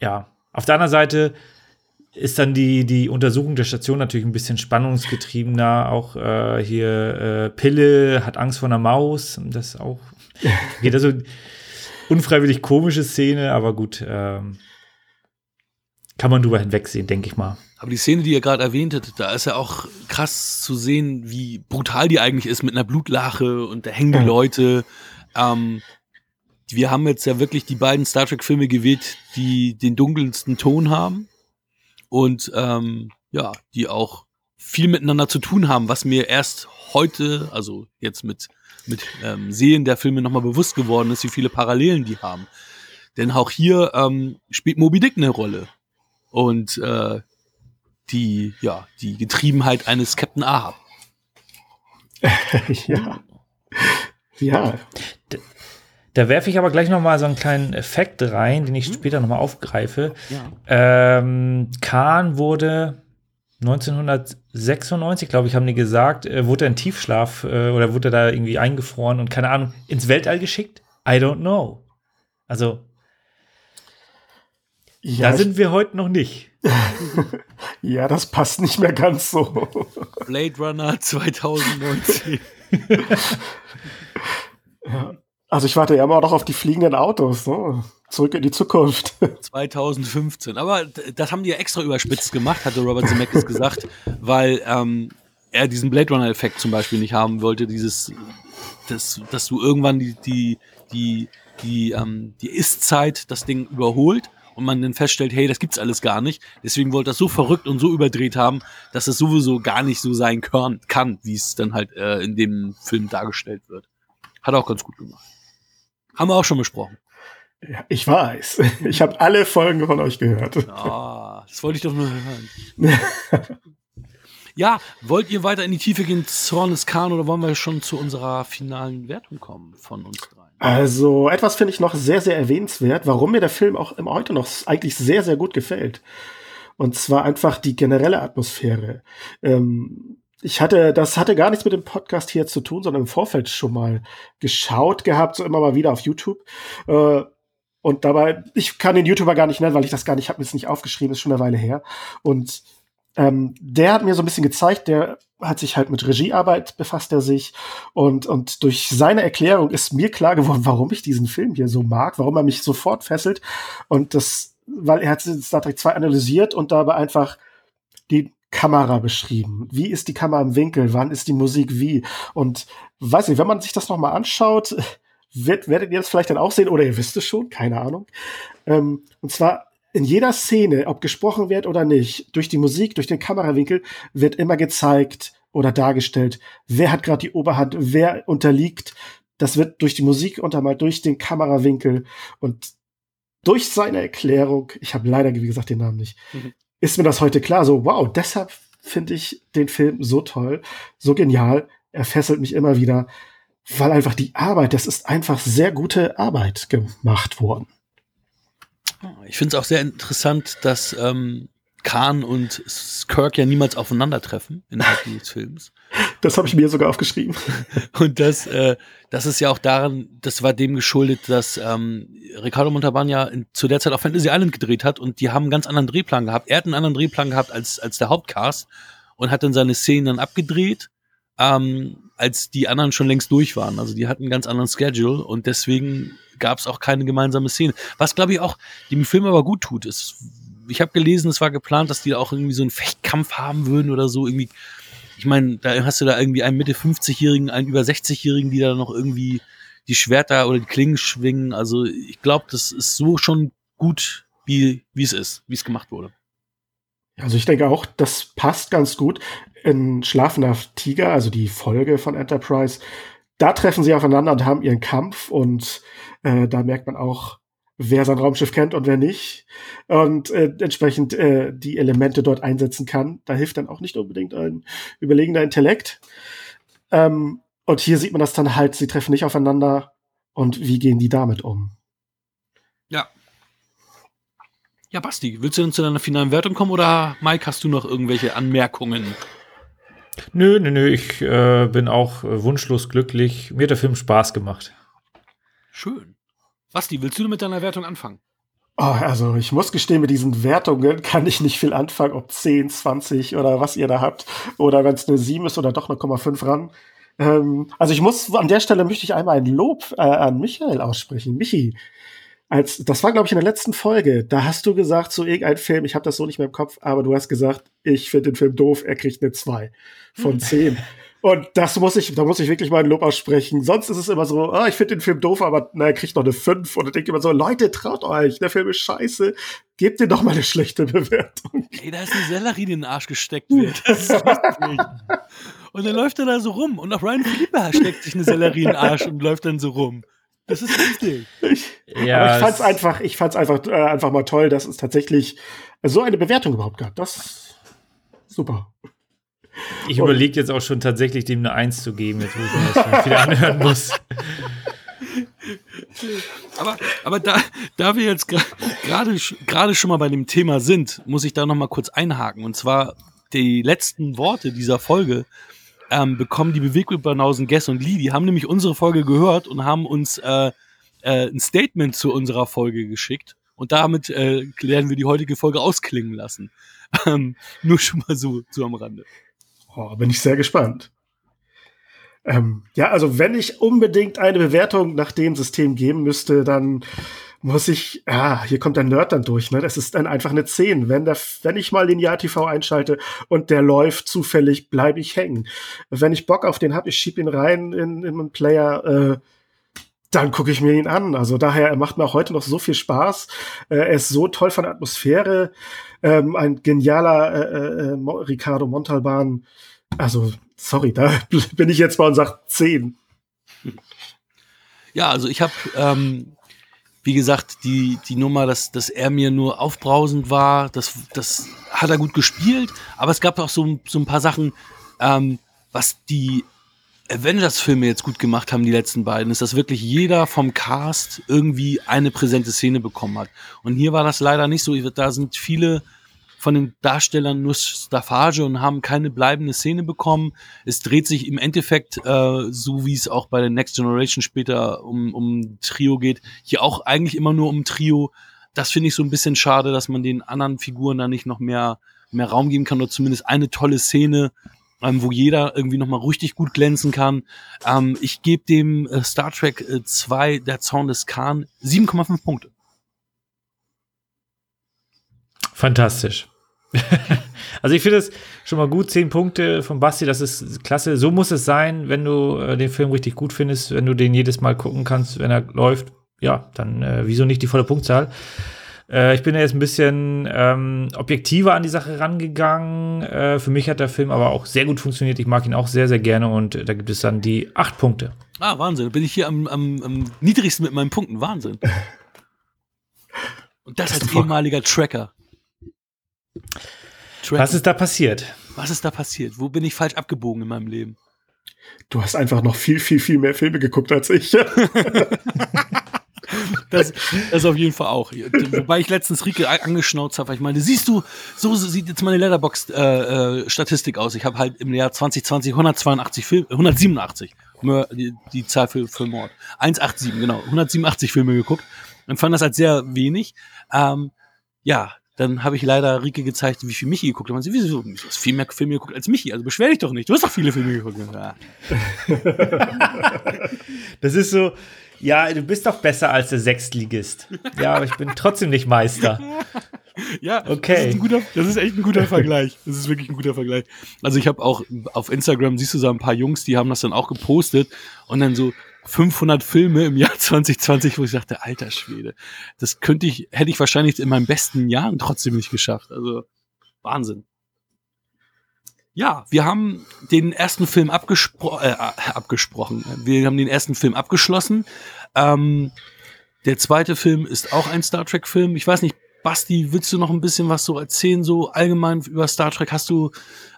Ja, auf der anderen Seite ist dann die, die Untersuchung der Station natürlich ein bisschen spannungsgetriebener. Auch äh, hier äh, Pille hat Angst vor einer Maus. Das auch geht also unfreiwillig komische Szene, aber gut, ähm, kann man drüber hinwegsehen, denke ich mal. Aber die Szene, die ihr gerade erwähnt habt, da ist ja auch krass zu sehen, wie brutal die eigentlich ist mit einer Blutlache und da hängen die Leute. Ähm, wir haben jetzt ja wirklich die beiden Star Trek-Filme gewählt, die den dunkelsten Ton haben und ähm, ja, die auch viel miteinander zu tun haben, was mir erst heute, also jetzt mit, mit ähm, Sehen der Filme nochmal bewusst geworden ist, wie viele Parallelen die haben. Denn auch hier ähm, spielt Moby Dick eine Rolle und äh, die, ja, die Getriebenheit eines Captain Ahab. ja. Ja. Da, da werfe ich aber gleich noch mal so einen kleinen Effekt rein, den ich mhm. später noch mal aufgreife. Ja. Ähm, Khan wurde neunzehnhundertsechsundneunzig, glaube ich, haben die gesagt, äh, wurde er in Tiefschlaf äh, oder wurde er da irgendwie eingefroren und keine Ahnung, ins Weltall geschickt? I don't know. Also, ja, da sind wir heute noch nicht. Ja, das passt nicht mehr ganz so. Blade Runner zwanzig neunzehn. Ja, also ich warte ja immer noch auf die fliegenden Autos, ne? Zurück in die Zukunft. zwanzig fünfzehn. Aber das haben die ja extra überspitzt gemacht, hatte Robert Zemeckis gesagt, weil ähm, er diesen Blade Runner-Effekt zum Beispiel nicht haben wollte, dieses, dass, dass du irgendwann die, die, die, die, ähm, die Ist-Zeit das Ding überholt. Und man dann feststellt, hey, das gibt's alles gar nicht. Deswegen wollte das so verrückt und so überdreht haben, dass es sowieso gar nicht so sein kann, wie es dann halt äh, in dem Film dargestellt wird. Hat auch ganz gut gemacht. Haben wir auch schon besprochen. Ja, ich weiß. Ich habe alle Folgen von euch gehört. Ah, das wollte ich doch nur hören. Ja, wollt ihr weiter in die Tiefe gehen, Zorn des Khan, oder wollen wir schon zu unserer finalen Wertung kommen von uns dreien? Also, etwas finde ich noch sehr, sehr erwähnenswert, warum mir der Film auch immer heute noch eigentlich sehr, sehr gut gefällt. Und zwar einfach die generelle Atmosphäre. Ähm, ich hatte, das hatte gar nichts mit dem Podcast hier zu tun, sondern im Vorfeld schon mal geschaut gehabt, so immer mal wieder auf YouTube. Äh, und dabei, ich kann den YouTuber gar nicht nennen, weil ich das gar nicht, habe mir jetzt nicht aufgeschrieben, ist schon eine Weile her. Und Ähm, der hat mir so ein bisschen gezeigt, der hat sich halt mit Regiearbeit befasst, er sich. Und, und durch seine Erklärung ist mir klar geworden, warum ich diesen Film hier so mag, warum er mich sofort fesselt. Und das, weil er hat Star Trek zwei analysiert und dabei einfach die Kamera beschrieben. Wie ist die Kamera im Winkel? Wann ist die Musik wie? Und weiß nicht, wenn man sich das nochmal anschaut, wird, werdet ihr das vielleicht dann auch sehen, oder ihr wisst es schon, keine Ahnung. Ähm, und zwar in jeder Szene, ob gesprochen wird oder nicht, durch die Musik, durch den Kamerawinkel, wird immer gezeigt oder dargestellt, wer hat gerade die Oberhand, wer unterliegt. Das wird durch die Musik untermalt, durch den Kamerawinkel und durch seine Erklärung, ich habe leider, wie gesagt, den Namen nicht, mhm. ist mir das heute klar. So, wow, deshalb finde ich den Film so toll, so genial. Er fesselt mich immer wieder, weil einfach die Arbeit, das ist einfach sehr gute Arbeit gemacht worden. Ich finde es auch sehr interessant, dass ähm, Khan und Kirk ja niemals aufeinandertreffen innerhalb dieses Films. Das habe ich mir sogar aufgeschrieben. Und das, äh, das ist ja auch daran, das war dem geschuldet, dass ähm, Ricardo Montalban ja in, zu der Zeit auf Fantasy Island gedreht hat und die haben einen ganz anderen Drehplan gehabt. Er hat einen anderen Drehplan gehabt als, als der Hauptcast und hat dann seine Szenen dann abgedreht, ähm, als die anderen schon längst durch waren. Also die hatten einen ganz anderen Schedule und deswegen gab es auch keine gemeinsame Szene. Was, glaube ich, auch dem Film aber gut tut, ist, ich habe gelesen, es war geplant, dass die auch irgendwie so einen Fechtkampf haben würden oder so. Irgendwie, ich meine, da hast du da irgendwie einen Mitte fünfzigjährigen, einen über sechzigjährigen, die da noch irgendwie die Schwerter oder die Klingen schwingen. Also ich glaube, das ist so schon gut, wie es ist, wie es gemacht wurde. Also ich denke auch, das passt ganz gut. In Schlafender Tiger, also die Folge von Enterprise, da treffen sie aufeinander und haben ihren Kampf und äh, da merkt man auch, wer sein Raumschiff kennt und wer nicht und äh, entsprechend äh, die Elemente dort einsetzen kann. Da hilft dann auch nicht unbedingt ein überlegender Intellekt. Ähm, und hier sieht man das dann halt, sie treffen nicht aufeinander und wie gehen die damit um? Ja. Ja, Basti, willst du denn zu deiner finalen Wertung kommen oder Mike, hast du noch irgendwelche Anmerkungen? Nö, nö, nö, ich äh, bin auch äh, wunschlos glücklich. Mir hat der Film Spaß gemacht. Schön. Basti, willst du mit deiner Wertung anfangen? Oh, also ich muss gestehen, mit diesen Wertungen kann ich nicht viel anfangen, ob zehn, zwanzig oder was ihr da habt. Oder wenn es eine sieben ist oder doch eine null Komma fünf ran. Ähm, also ich muss, an der Stelle möchte ich einmal ein Lob äh, an Michael aussprechen. Michi, als, das war, glaube ich, in der letzten Folge, da hast du gesagt, so irgendein Film, ich habe das so nicht mehr im Kopf, aber du hast gesagt, ich finde den Film doof, er kriegt eine zwei von zehn. Und das muss ich, da muss ich wirklich mal ein Lob aussprechen. Sonst ist es immer so, ah, ich finde den Film doof, aber na, er kriegt noch eine fünf. Und dann denkt immer so, Leute, traut euch, der Film ist scheiße, gebt dir doch mal eine schlechte Bewertung. Ey, da ist eine Sellerie, die in den Arsch gesteckt wird. Das ist richtig. Und dann läuft er da so rum. Und auch Ryan Philippe steckt sich eine Sellerie in den Arsch und läuft dann so rum. Das ist richtig. Ich, ja, aber ich fand's einfach, ich fand's einfach, äh, einfach mal toll, dass es tatsächlich so eine Bewertung überhaupt gab. Das super. Ich überlege jetzt auch schon tatsächlich, dem eine eins zu geben, jetzt wo ich mir das schon wieder anhören muss. Aber, aber da, da wir jetzt gerade gerade schon mal bei dem Thema sind, muss ich da noch mal kurz einhaken. Und zwar die letzten Worte dieser Folge Ähm, bekommen die Bewegtbildbanausen Guess und Lee, die haben nämlich unsere Folge gehört und haben uns äh, äh, ein Statement zu unserer Folge geschickt und damit äh, werden wir die heutige Folge ausklingen lassen. Ähm, nur schon mal so, so am Rande. Oh, bin ich sehr gespannt. Ähm, ja, also wenn ich unbedingt eine Bewertung nach dem System geben müsste, dann muss ich, ja, ah, hier kommt der Nerd dann durch, ne? Das ist dann einfach eine zehn. Wenn der, wenn ich mal linear T V einschalte und der läuft zufällig, bleibe ich hängen. Wenn ich Bock auf den habe, ich schieb ihn rein in, in einen Player, äh, dann gucke ich mir ihn an. Also daher, er macht mir auch heute noch so viel Spaß. Äh, er ist so toll von der Atmosphäre. Ähm, ein genialer äh, äh, Ricardo Montalban. Also, sorry, da bin ich jetzt mal und sag zehn. Ja, also ich habe ähm wie gesagt, die, die Nummer, dass, dass er mir nur aufbrausend war, das, das hat er gut gespielt, aber es gab auch so, so ein paar Sachen, ähm, was die Avengers-Filme jetzt gut gemacht haben, die letzten beiden, ist, dass wirklich jeder vom Cast irgendwie eine präsente Szene bekommen hat. Und hier war das leider nicht so. Da sind viele von den Darstellern nur Staffage und haben keine bleibende Szene bekommen. Es dreht sich im Endeffekt, äh, so wie es auch bei der Next Generation später um, um Trio geht, hier auch eigentlich immer nur um Trio. Das finde ich so ein bisschen schade, dass man den anderen Figuren da nicht noch mehr, mehr Raum geben kann oder zumindest eine tolle Szene, Ähm, wo jeder irgendwie nochmal richtig gut glänzen kann. Ähm, ich gebe dem äh, Star Trek äh, zwei, der Zorn des Khan, sieben Komma fünf Punkte. Fantastisch. Also ich finde es schon mal gut, zehn Punkte von Basti, das ist klasse. So muss es sein, wenn du äh, den Film richtig gut findest, wenn du den jedes Mal gucken kannst, wenn er läuft, ja, dann äh, wieso nicht die volle Punktzahl? Ich bin ja jetzt ein bisschen ähm, objektiver an die Sache rangegangen. Äh, für mich hat der Film aber auch sehr gut funktioniert. Ich mag ihn auch sehr, sehr gerne. Und äh, da gibt es dann die acht Punkte. Ah, Wahnsinn. Bin ich hier am, am, am niedrigsten mit meinen Punkten. Wahnsinn. Und das, das als ehemaliger Tracker. Tracker. Was ist da passiert? Was ist da passiert? Wo bin ich falsch abgebogen in meinem Leben? Du hast einfach noch viel, viel, viel mehr Filme geguckt als ich. Das, das auf jeden Fall auch. Wobei ich letztens Rike angeschnauzt habe, weil ich meine, siehst du, so sieht jetzt meine Letterboxd-Statistik äh, aus. Ich habe halt im Jahr zwanzig zwanzig hundertzweiundachtzig Filme, hundertsiebenundachtzig, die, die Zahl für, für Mord, hundertsiebenundachtzig, genau, hundertsiebenundachtzig Filme geguckt und fand das als sehr wenig. Ähm, ja, dann habe ich leider Rike gezeigt, wie viel Michi geguckt hat. Und sie, wieso, du hast viel mehr Filme geguckt als Michi, also beschwer dich doch nicht, du hast doch viele Filme geguckt. Ja. Das ist so, ja, du bist doch besser als der Sechstligist. Ja, aber ich bin trotzdem nicht Meister. Ja, okay. Das ist ein guter, das ist echt ein guter Vergleich. Das ist wirklich ein guter Vergleich. Also ich habe auch auf Instagram, siehst du so ein paar Jungs, die haben das dann auch gepostet und dann so fünfhundert Filme im Jahr zwanzig zwanzig, wo ich dachte, alter Schwede, das könnte ich, hätte ich wahrscheinlich in meinen besten Jahren trotzdem nicht geschafft. Also Wahnsinn. Ja, wir haben den ersten Film abgespro- äh, abgesprochen. Wir haben den ersten Film abgeschlossen. Ähm, der zweite Film ist auch ein Star Trek-Film. Ich weiß nicht, Basti, willst du noch ein bisschen was so erzählen, so allgemein über Star Trek? Hast du,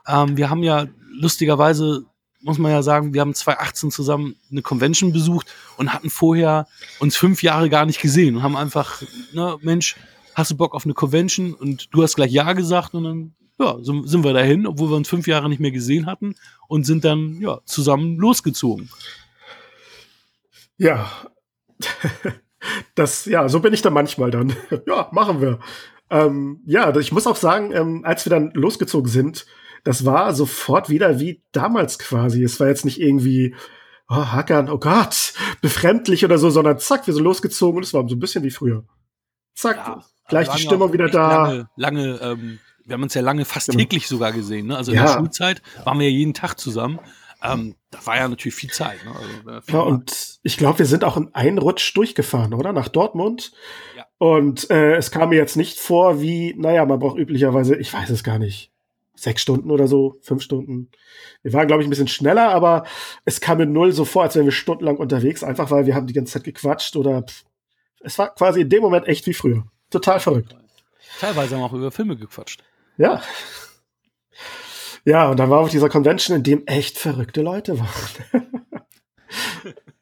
ähm, wir haben ja lustigerweise, muss man ja sagen, wir haben zwanzig achtzehn zusammen eine Convention besucht und hatten vorher uns fünf Jahre gar nicht gesehen und haben einfach, na, Mensch, hast du Bock auf eine Convention? Und du hast gleich Ja gesagt und dann, ja, so sind wir dahin, obwohl wir uns fünf Jahre nicht mehr gesehen hatten und sind dann ja zusammen losgezogen. Ja, das, ja, so bin ich da manchmal dann. Ja, machen wir. Ähm, ja, ich muss auch sagen, ähm, als wir dann losgezogen sind, das war sofort wieder wie damals quasi. Es war jetzt nicht irgendwie, oh, Hackern, oh Gott, befremdlich oder so, sondern zack, wir sind losgezogen und es war so ein bisschen wie früher. Zack, ja, gleich die Stimmung wieder da. Lange, lange, ähm, wir haben uns ja lange fast täglich sogar gesehen, ne? Also in ja. der Schulzeit waren wir ja jeden Tag zusammen. Ähm, da war ja natürlich viel Zeit, ne? Also, viel ja, und ich glaube, wir sind auch in einen Rutsch durchgefahren, oder? Nach Dortmund. Ja. Und äh, es kam mir jetzt nicht vor wie, naja, man braucht üblicherweise, ich weiß es gar nicht, sechs Stunden oder so, fünf Stunden. Wir waren, glaube ich, ein bisschen schneller, aber es kam mir null so vor, als wären wir stundenlang unterwegs, einfach weil wir haben die ganze Zeit gequatscht oder pff. Es war quasi in dem Moment echt wie früher. Total verrückt. Teilweise haben wir auch über Filme gequatscht. Ja. Ja, und dann war auf dieser Convention, in dem echt verrückte Leute waren.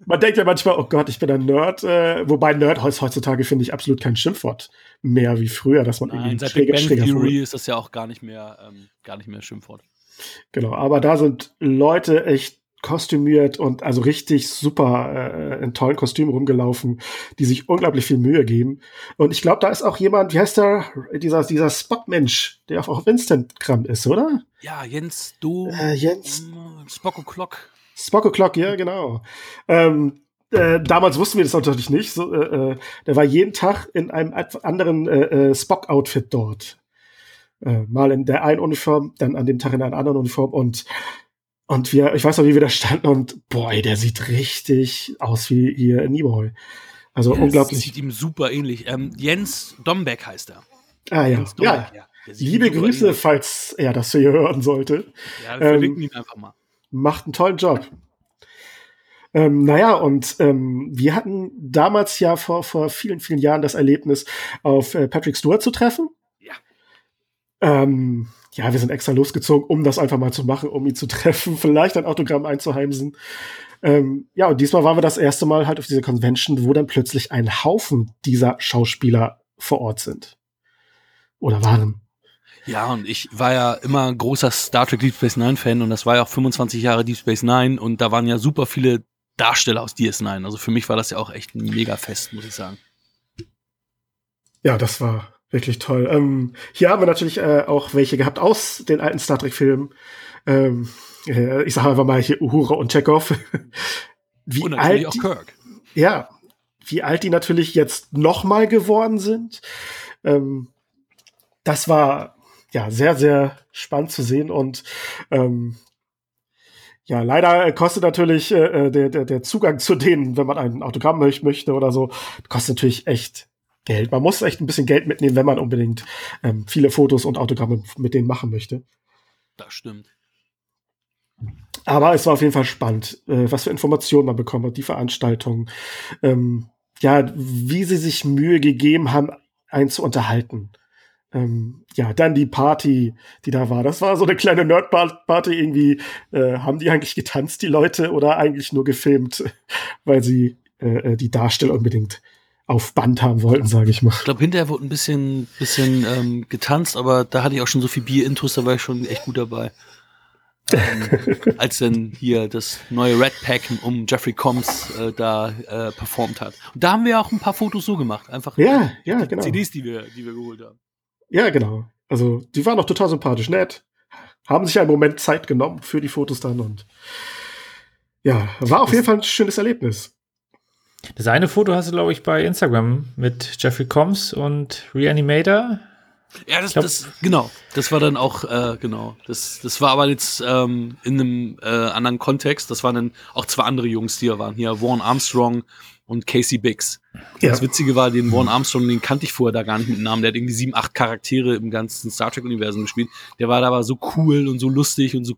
Man denkt ja manchmal, oh Gott, ich bin ein Nerd. Äh, wobei Nerd heutzutage finde ich absolut kein Schimpfwort mehr wie früher, dass man Nein, irgendwie schräger Big Bang Theory ist das ja auch gar nicht mehr, ähm, gar nicht mehr Schimpfwort. Genau, aber da sind Leute echt kostümiert und also richtig super äh, in tollen Kostümen rumgelaufen, die sich unglaublich viel Mühe geben. Und ich glaube, da ist auch jemand, wie heißt der, dieser, dieser Spock-Mensch, der auch auf Instagram ist, oder? Ja, Jens, du, äh, Jens Spock O'Clock. Spock O'Clock, ja, genau. Ähm, äh, damals wussten wir das natürlich nicht. So, äh, der war jeden Tag in einem anderen äh, Spock-Outfit dort. Äh, mal in der einen Uniform, dann an dem Tag in einer anderen Uniform und Und wir, ich weiß noch, wie wir da standen und boy, der sieht richtig aus wie hier in Nieboy. Also ja, unglaublich. Das sieht ihm super ähnlich. Ähm, Jens Dombeck heißt er. Ah ja, Dombeck, ja. ja. Liebe Grüße, ähnlich. Falls er das hier hören sollte. Ja, wir ähm, verlinken ihn einfach mal. Macht einen tollen Job. Ähm, naja, und ähm, wir hatten damals ja vor, vor vielen, vielen Jahren das Erlebnis, auf äh, Patrick Stewart zu treffen. Ja. Ähm, ja, wir sind extra losgezogen, um das einfach mal zu machen, um ihn zu treffen, vielleicht ein Autogramm einzuheimsen. Ähm, ja, und diesmal waren wir das erste Mal halt auf dieser Convention, wo dann plötzlich ein Haufen dieser Schauspieler vor Ort sind. Oder waren. Ja, und ich war ja immer großer Star Trek Deep Space Nine Fan und das war ja auch fünfundzwanzig Jahre Deep Space Nine und da waren ja super viele Darsteller aus D S neun. Also für mich war das ja auch echt ein Mega-Fest, muss ich sagen. Ja, das war wirklich toll. Ähm, hier haben wir natürlich äh, auch welche gehabt aus den alten Star Trek Filmen. Ähm, äh, ich sage einfach mal hier Uhura und Chekhov. Wie und natürlich alt auch Kirk. Die, ja, wie alt die natürlich jetzt nochmal geworden sind. Ähm, das war ja sehr, sehr spannend zu sehen und ähm, ja, leider kostet natürlich äh, der, der, der Zugang zu denen, wenn man ein Autogramm möchte oder so, kostet natürlich echt Geld. Man muss echt ein bisschen Geld mitnehmen, wenn man unbedingt ähm, viele Fotos und Autogramme mit denen machen möchte. Das stimmt. Aber es war auf jeden Fall spannend, äh, was für Informationen man bekommen hat, die Veranstaltung, ähm, ja, wie sie sich Mühe gegeben haben, einen zu unterhalten. Ähm, ja, dann die Party, die da war. Das war so eine kleine Nerd-Party irgendwie. Äh, haben die eigentlich getanzt, die Leute, oder eigentlich nur gefilmt, weil sie äh, die Darsteller unbedingt auf Band haben wollten, sage ich mal. Ich glaube, hinterher wurde ein bisschen, bisschen ähm, getanzt, aber da hatte ich auch schon so viel Bier-Intus, da war ich schon echt gut dabei. Ähm, als dann hier das neue Red Pack um Jeffrey Combs äh, da äh, performt hat. Und da haben wir auch ein paar Fotos so gemacht. Einfach ja, ja, die genau. C Ds, die wir, die wir geholt haben. Ja, genau. Also, die waren auch total sympathisch, nett. Haben sich einen Moment Zeit genommen für die Fotos dann und ja, war auf jeden Fall ein schönes Erlebnis. Das eine Foto hast du, glaube ich, bei Instagram mit Jeffrey Combs und Reanimator. Ja, das, glaub, das genau. Das war dann auch, äh, genau. Das, das war aber jetzt ähm, in einem äh, anderen Kontext. Das waren dann auch zwei andere Jungs, die da waren. Hier Warren Armstrong und Casey Biggs. Ja. Das Witzige war, den Warren Armstrong, den kannte ich vorher da gar nicht mit Namen. Der hat irgendwie sieben, acht Charaktere im ganzen Star Trek-Universum gespielt. Der war da aber so cool und so lustig und so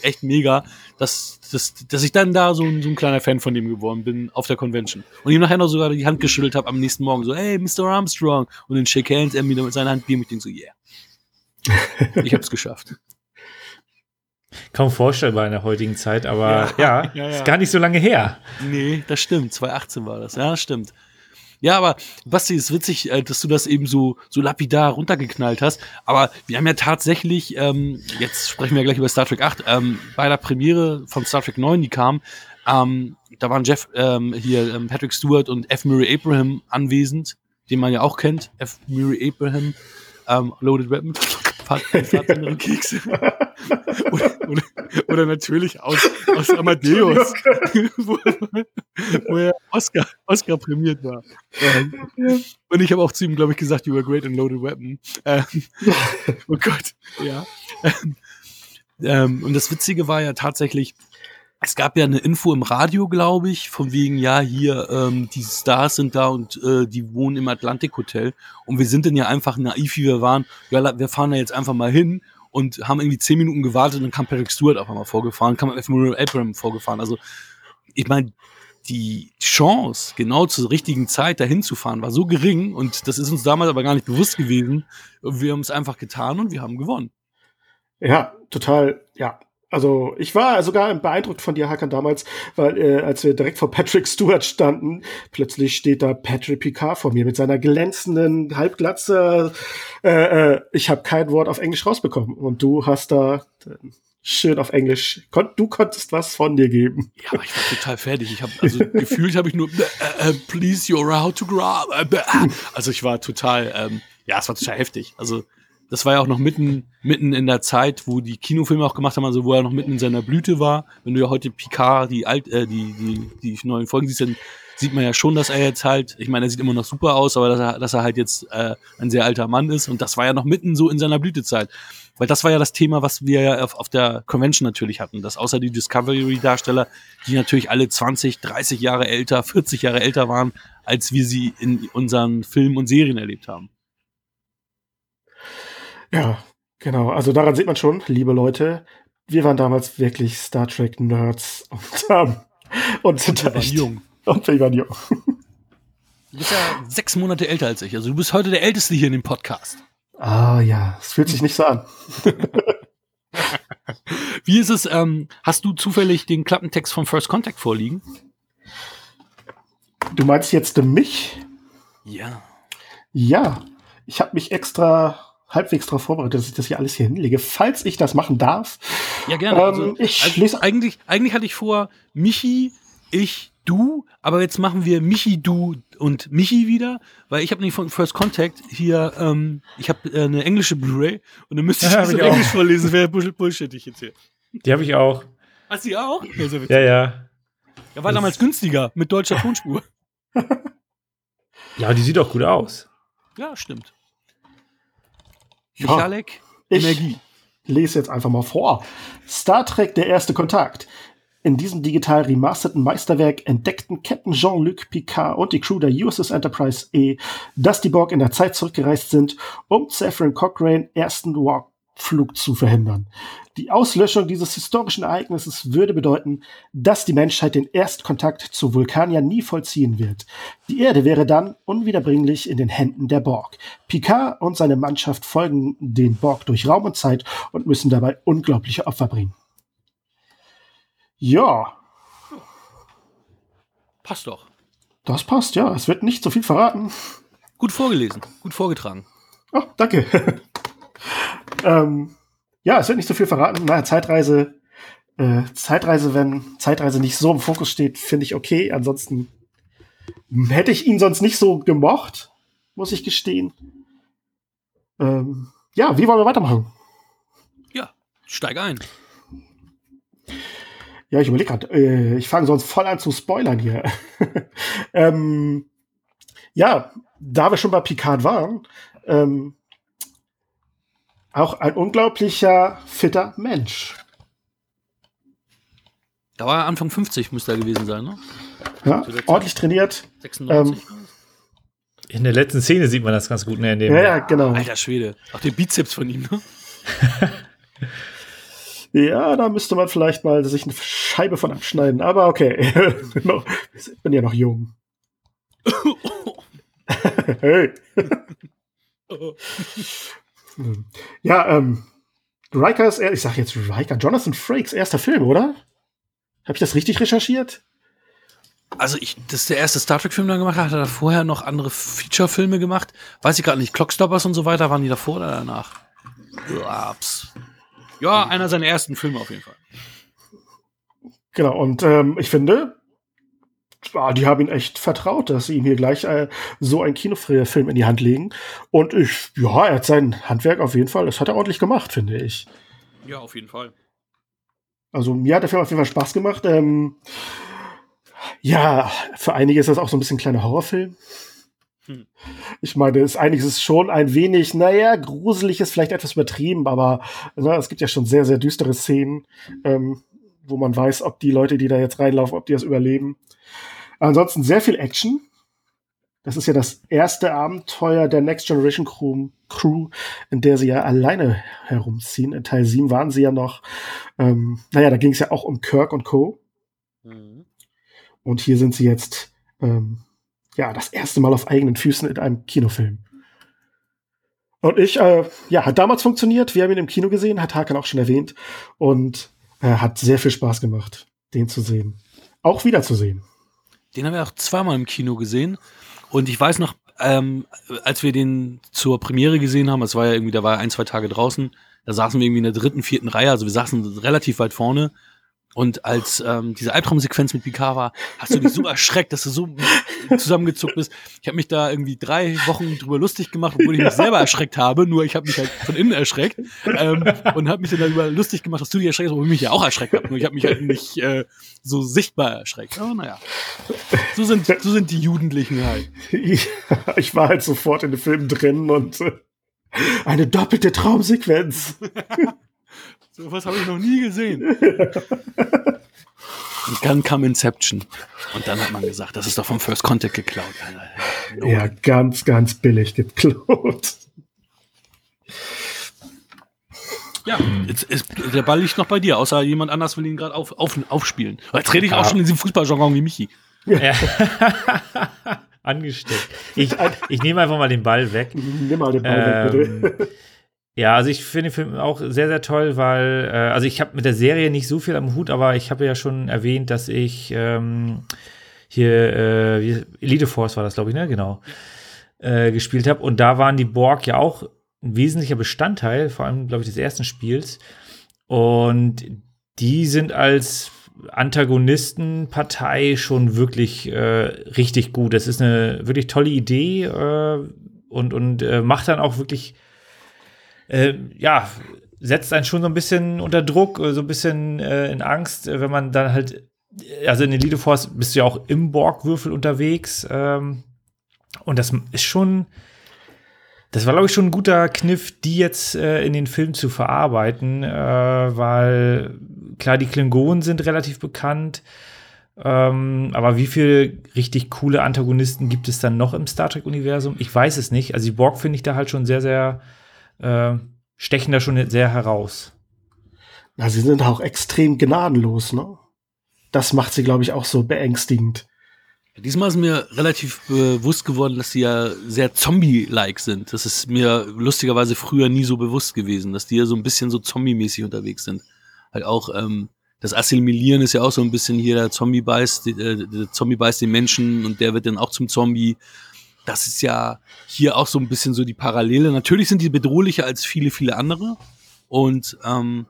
echt mega, dass, dass, dass ich dann da so, so ein kleiner Fan von dem geworden bin auf der Convention. Und ihm nachher noch sogar die Hand geschüttelt habe am nächsten Morgen. So, hey, Mister Armstrong. Und den Shake Hands, er wieder mit seiner Hand gegeben. Ich denke so, yeah. Ich hab's geschafft. Kaum vorstellbar in der heutigen Zeit, aber ja, ja, ja, ja, ist gar nicht so lange her. Nee, das stimmt, zwanzig achtzehn war das, ja, das stimmt. Ja, aber Basti, ist witzig, dass du das eben so, so lapidar runtergeknallt hast, aber wir haben ja tatsächlich, ähm, jetzt sprechen wir gleich über Star Trek acht, ähm, bei der Premiere von Star Trek neun, die kam, ähm, da waren Jeff, ähm, hier ähm, Patrick Stewart und F. Murray Abraham anwesend, den man ja auch kennt, F. Murray Abraham, ähm, Loaded Weapon, Vater Kekse. Oder, oder, oder natürlich aus, aus Amadeus, wo, wo er Oscar, Oscar prämiert war. Ähm, und ich habe auch zu ihm, glaube ich, gesagt, you were great and loaded weapon. Ähm, oh Gott, ja. Ähm, und das Witzige war ja tatsächlich, es gab ja eine Info im Radio, glaube ich, von wegen, ja, hier, ähm, die Stars sind da und äh, die wohnen im Atlantik-Hotel. Und wir sind dann ja einfach naiv, wie wir waren, ja, wir fahren da jetzt einfach mal hin und haben irgendwie zehn Minuten gewartet und dann kam Patrick Stewart auch einmal vorgefahren, kam F. Murray Abraham vorgefahren. Also, ich meine, die Chance, genau zur richtigen Zeit dahin zu fahren, war so gering und das ist uns damals aber gar nicht bewusst gewesen. Wir haben es einfach getan und wir haben gewonnen. Ja, total, ja. Also ich war sogar beeindruckt von dir, Hakan, damals, weil äh, als wir direkt vor Patrick Stewart standen, plötzlich steht da Patrick Picard vor mir mit seiner glänzenden Halbglatze. Äh, äh, ich habe kein Wort auf Englisch rausbekommen und du hast da äh, schön auf Englisch, kon- du konntest was von dir geben. Ja, aber ich war total fertig. Ich hab, also gefühlt habe ich nur, uh, uh, please your autograph. Also ich war total, ähm, ja, es war total heftig. Also das war ja auch noch mitten mitten in der Zeit, wo die Kinofilme auch gemacht haben, also wo er noch mitten in seiner Blüte war. Wenn du ja heute Picard, die alt, äh, die, die, die neuen Folgen siehst, dann sieht man ja schon, dass er jetzt halt, ich meine, er sieht immer noch super aus, aber dass er, dass er halt jetzt äh, ein sehr alter Mann ist. Und das war ja noch mitten so in seiner Blütezeit. Weil das war ja das Thema, was wir ja auf, auf der Convention natürlich hatten, dass außer die Discovery-Darsteller, die natürlich alle zwanzig, dreißig Jahre älter, vierzig Jahre älter waren, als wir sie in unseren Filmen und Serien erlebt haben. Ja, genau. Also daran sieht man schon, liebe Leute, wir waren damals wirklich Star Trek Nerds und haben Und, und wir waren jung. Und wir waren jung. Du bist ja sechs Monate älter als ich. Also du bist heute der Älteste hier in dem Podcast. Ah ja, es fühlt sich nicht so an. Wie ist es, ähm, hast du zufällig den Klappentext von First Contact vorliegen? Du meinst jetzt mich? Ja. Ja, ich habe mich extra, halbwegs darauf vorbereitet, dass ich das hier alles hier hinlege, falls ich das machen darf. Ja, gerne. Ähm, also, ich also lese eigentlich, eigentlich hatte ich vor, Michi, ich, du, aber jetzt machen wir Michi, du und Michi wieder, weil ich habe nämlich von First Contact hier, ähm, ich habe äh, eine englische Blu-ray und dann müsste ich ja, das in Englisch vorlesen, wäre bullshittig jetzt hier. Die habe ich auch. Hast du die auch? Ja, so ja, ja. Ja, war das damals günstiger, mit deutscher Tonspur. Ja, die sieht auch gut aus. Ja, stimmt. Ja, ich Energie. lese jetzt einfach mal vor. Star Trek, der erste Kontakt. In diesem digital remasterten Meisterwerk entdeckten Captain Jean-Luc Picard und die Crew der U S S Enterprise E, dass die Borg in der Zeit zurückgereist sind, um Zefram Cochrane ersten Warpflug zu verhindern. Die Auslöschung dieses historischen Ereignisses würde bedeuten, dass die Menschheit den Erstkontakt zu Vulkania nie vollziehen wird. Die Erde wäre dann unwiederbringlich in den Händen der Borg. Picard und seine Mannschaft folgen den Borg durch Raum und Zeit und müssen dabei unglaubliche Opfer bringen. Ja. Passt doch. Das passt, ja. Es wird nicht so viel verraten. Gut vorgelesen, gut vorgetragen. Oh, danke. ähm, ja, es wird nicht so viel verraten. Na, Zeitreise, äh, Zeitreise, wenn Zeitreise nicht so im Fokus steht, finde ich okay. Ansonsten hätte ich ihn sonst nicht so gemocht, muss ich gestehen. Ähm, ja, wie wollen wir weitermachen? Ja, steig ein. Ja, ich überlege gerade, äh, ich fange sonst voll an zu spoilern hier. ähm, ja, da wir schon bei Picard waren, ähm, auch ein unglaublicher, fitter Mensch. Da war er Anfang fünfzig, müsste er gewesen sein, ne? Ja, ordentlich trainiert. sechsundneunzig. Ähm, in der letzten Szene sieht man das ganz gut. Ne, in dem ja, ja, genau. Alter Schwede, auch den Bizeps von ihm, ne? Ja, da müsste man vielleicht mal sich eine Scheibe von abschneiden. Aber okay, ich bin ja noch jung. Hey. Ja, ähm, Rikers, ich sag jetzt Riker, Jonathan Frakes erster Film, oder? Habe ich das richtig recherchiert? Also, ich, das ist der erste Star Trek-Film, den er gemacht hat. Hat er vorher noch andere Feature-Filme gemacht? Weiß ich gerade nicht, Clockstoppers und so weiter, waren die davor oder danach? Ups. Ja, einer seiner ersten Filme auf jeden Fall. Genau, und ähm, ich finde, die haben ihn echt vertraut, dass sie ihm hier gleich äh, so einen Kinofilm in die Hand legen. Und ich, ja, er hat sein Handwerk auf jeden Fall, das hat er ordentlich gemacht, finde ich. Ja, auf jeden Fall. Also mir hat der Film auf jeden Fall Spaß gemacht. Ähm, ja, für einige ist das auch so ein bisschen ein kleiner Horrorfilm. Hm. Ich meine, ist einiges ist schon ein wenig, naja, gruselig ist vielleicht etwas übertrieben, aber na, es gibt ja schon sehr, sehr düstere Szenen, ähm, wo man weiß, ob die Leute, die da jetzt reinlaufen, ob die das überleben. Ansonsten sehr viel Action. Das ist ja das erste Abenteuer der Next Generation Crew, Crew in der sie ja alleine herumziehen. In Teil sieben waren sie ja noch, ähm, naja, da ging es ja auch um Kirk und Co. Hm. Und hier sind sie jetzt, ähm, ja, das erste Mal auf eigenen Füßen in einem Kinofilm. Und ich, äh, ja, hat damals funktioniert. Wir haben ihn im Kino gesehen, hat Hakan auch schon erwähnt. Und äh, hat sehr viel Spaß gemacht, den zu sehen. Auch wiederzusehen. Den haben wir auch zweimal im Kino gesehen. Und ich weiß noch, ähm, als wir den zur Premiere gesehen haben, das war ja irgendwie, da war er ein, zwei Tage draußen, da saßen wir irgendwie in der dritten, vierten Reihe, also wir saßen relativ weit vorne. Und als ähm, diese Albtraumsequenz mit Picard war, hast du dich so erschreckt, dass du so zusammengezuckt bist. Ich habe mich da irgendwie drei Wochen drüber lustig gemacht, obwohl ich ja. mich selber erschreckt habe. Nur ich habe mich halt von innen erschreckt ähm, und habe mich dann darüber lustig gemacht, dass du dich erschreckt hast, obwohl ich mich ja auch erschreckt habe. Nur ich habe mich halt nicht äh, so sichtbar erschreckt. Aber naja, so sind, so sind die Jugendlichen halt. Ich war halt sofort in den Film drin und äh, eine doppelte Traumsequenz. So was habe ich noch nie gesehen. Und dann kam Inception. Und dann hat man gesagt, das ist doch vom First Contact geklaut. No. Ja, ganz, ganz billig geklaut. Ja, jetzt ist, der Ball liegt noch bei dir, außer jemand anders will ihn gerade auf, auf, aufspielen. Jetzt rede ich auch schon in diesem Fußballjargon wie Michi. Ja. Angesteckt. Ich, ich nehme einfach mal den Ball weg. Nimm mal den Ball ähm, weg, bitte. Ja, also ich finde den Film auch sehr, sehr toll, weil, äh, also ich habe mit der Serie nicht so viel am Hut, aber ich habe ja schon erwähnt, dass ich ähm, hier, äh, Elite Force war das, glaube ich, ne? Genau. Äh, gespielt habe. Und da waren die Borg ja auch ein wesentlicher Bestandteil, vor allem, glaube ich, des ersten Spiels. Und die sind als Antagonistenpartei schon wirklich äh, richtig gut. Das ist eine wirklich tolle Idee äh, und, und äh, macht dann auch wirklich, äh, ja, setzt einen schon so ein bisschen unter Druck, so ein bisschen äh, in Angst, wenn man dann halt, also in Elite Force bist du ja auch im Borg-Würfel unterwegs. Ähm, und das ist schon, das war, glaube ich, schon ein guter Kniff, die jetzt äh, in den Film zu verarbeiten, äh, weil klar, die Klingonen sind relativ bekannt, ähm, aber wie viele richtig coole Antagonisten gibt es dann noch im Star Trek-Universum? Ich weiß es nicht. Also die Borg finde ich da halt schon sehr, sehr, äh, stechen da schon sehr heraus. Na, sie sind auch extrem gnadenlos, ne? Das macht sie, glaube ich, auch so beängstigend. Diesmal ist mir relativ bewusst geworden, dass die ja sehr Zombie-like sind. Das ist mir lustigerweise früher nie so bewusst gewesen, dass die ja so ein bisschen so Zombie-mäßig unterwegs sind. Halt auch ähm, das Assimilieren ist ja auch so ein bisschen hier, der Zombie beißt, äh, der Zombie beißt den Menschen und der wird dann auch zum Zombie. Das ist ja hier auch so ein bisschen so die Parallele. Natürlich sind die bedrohlicher als viele, viele andere. Und ähm,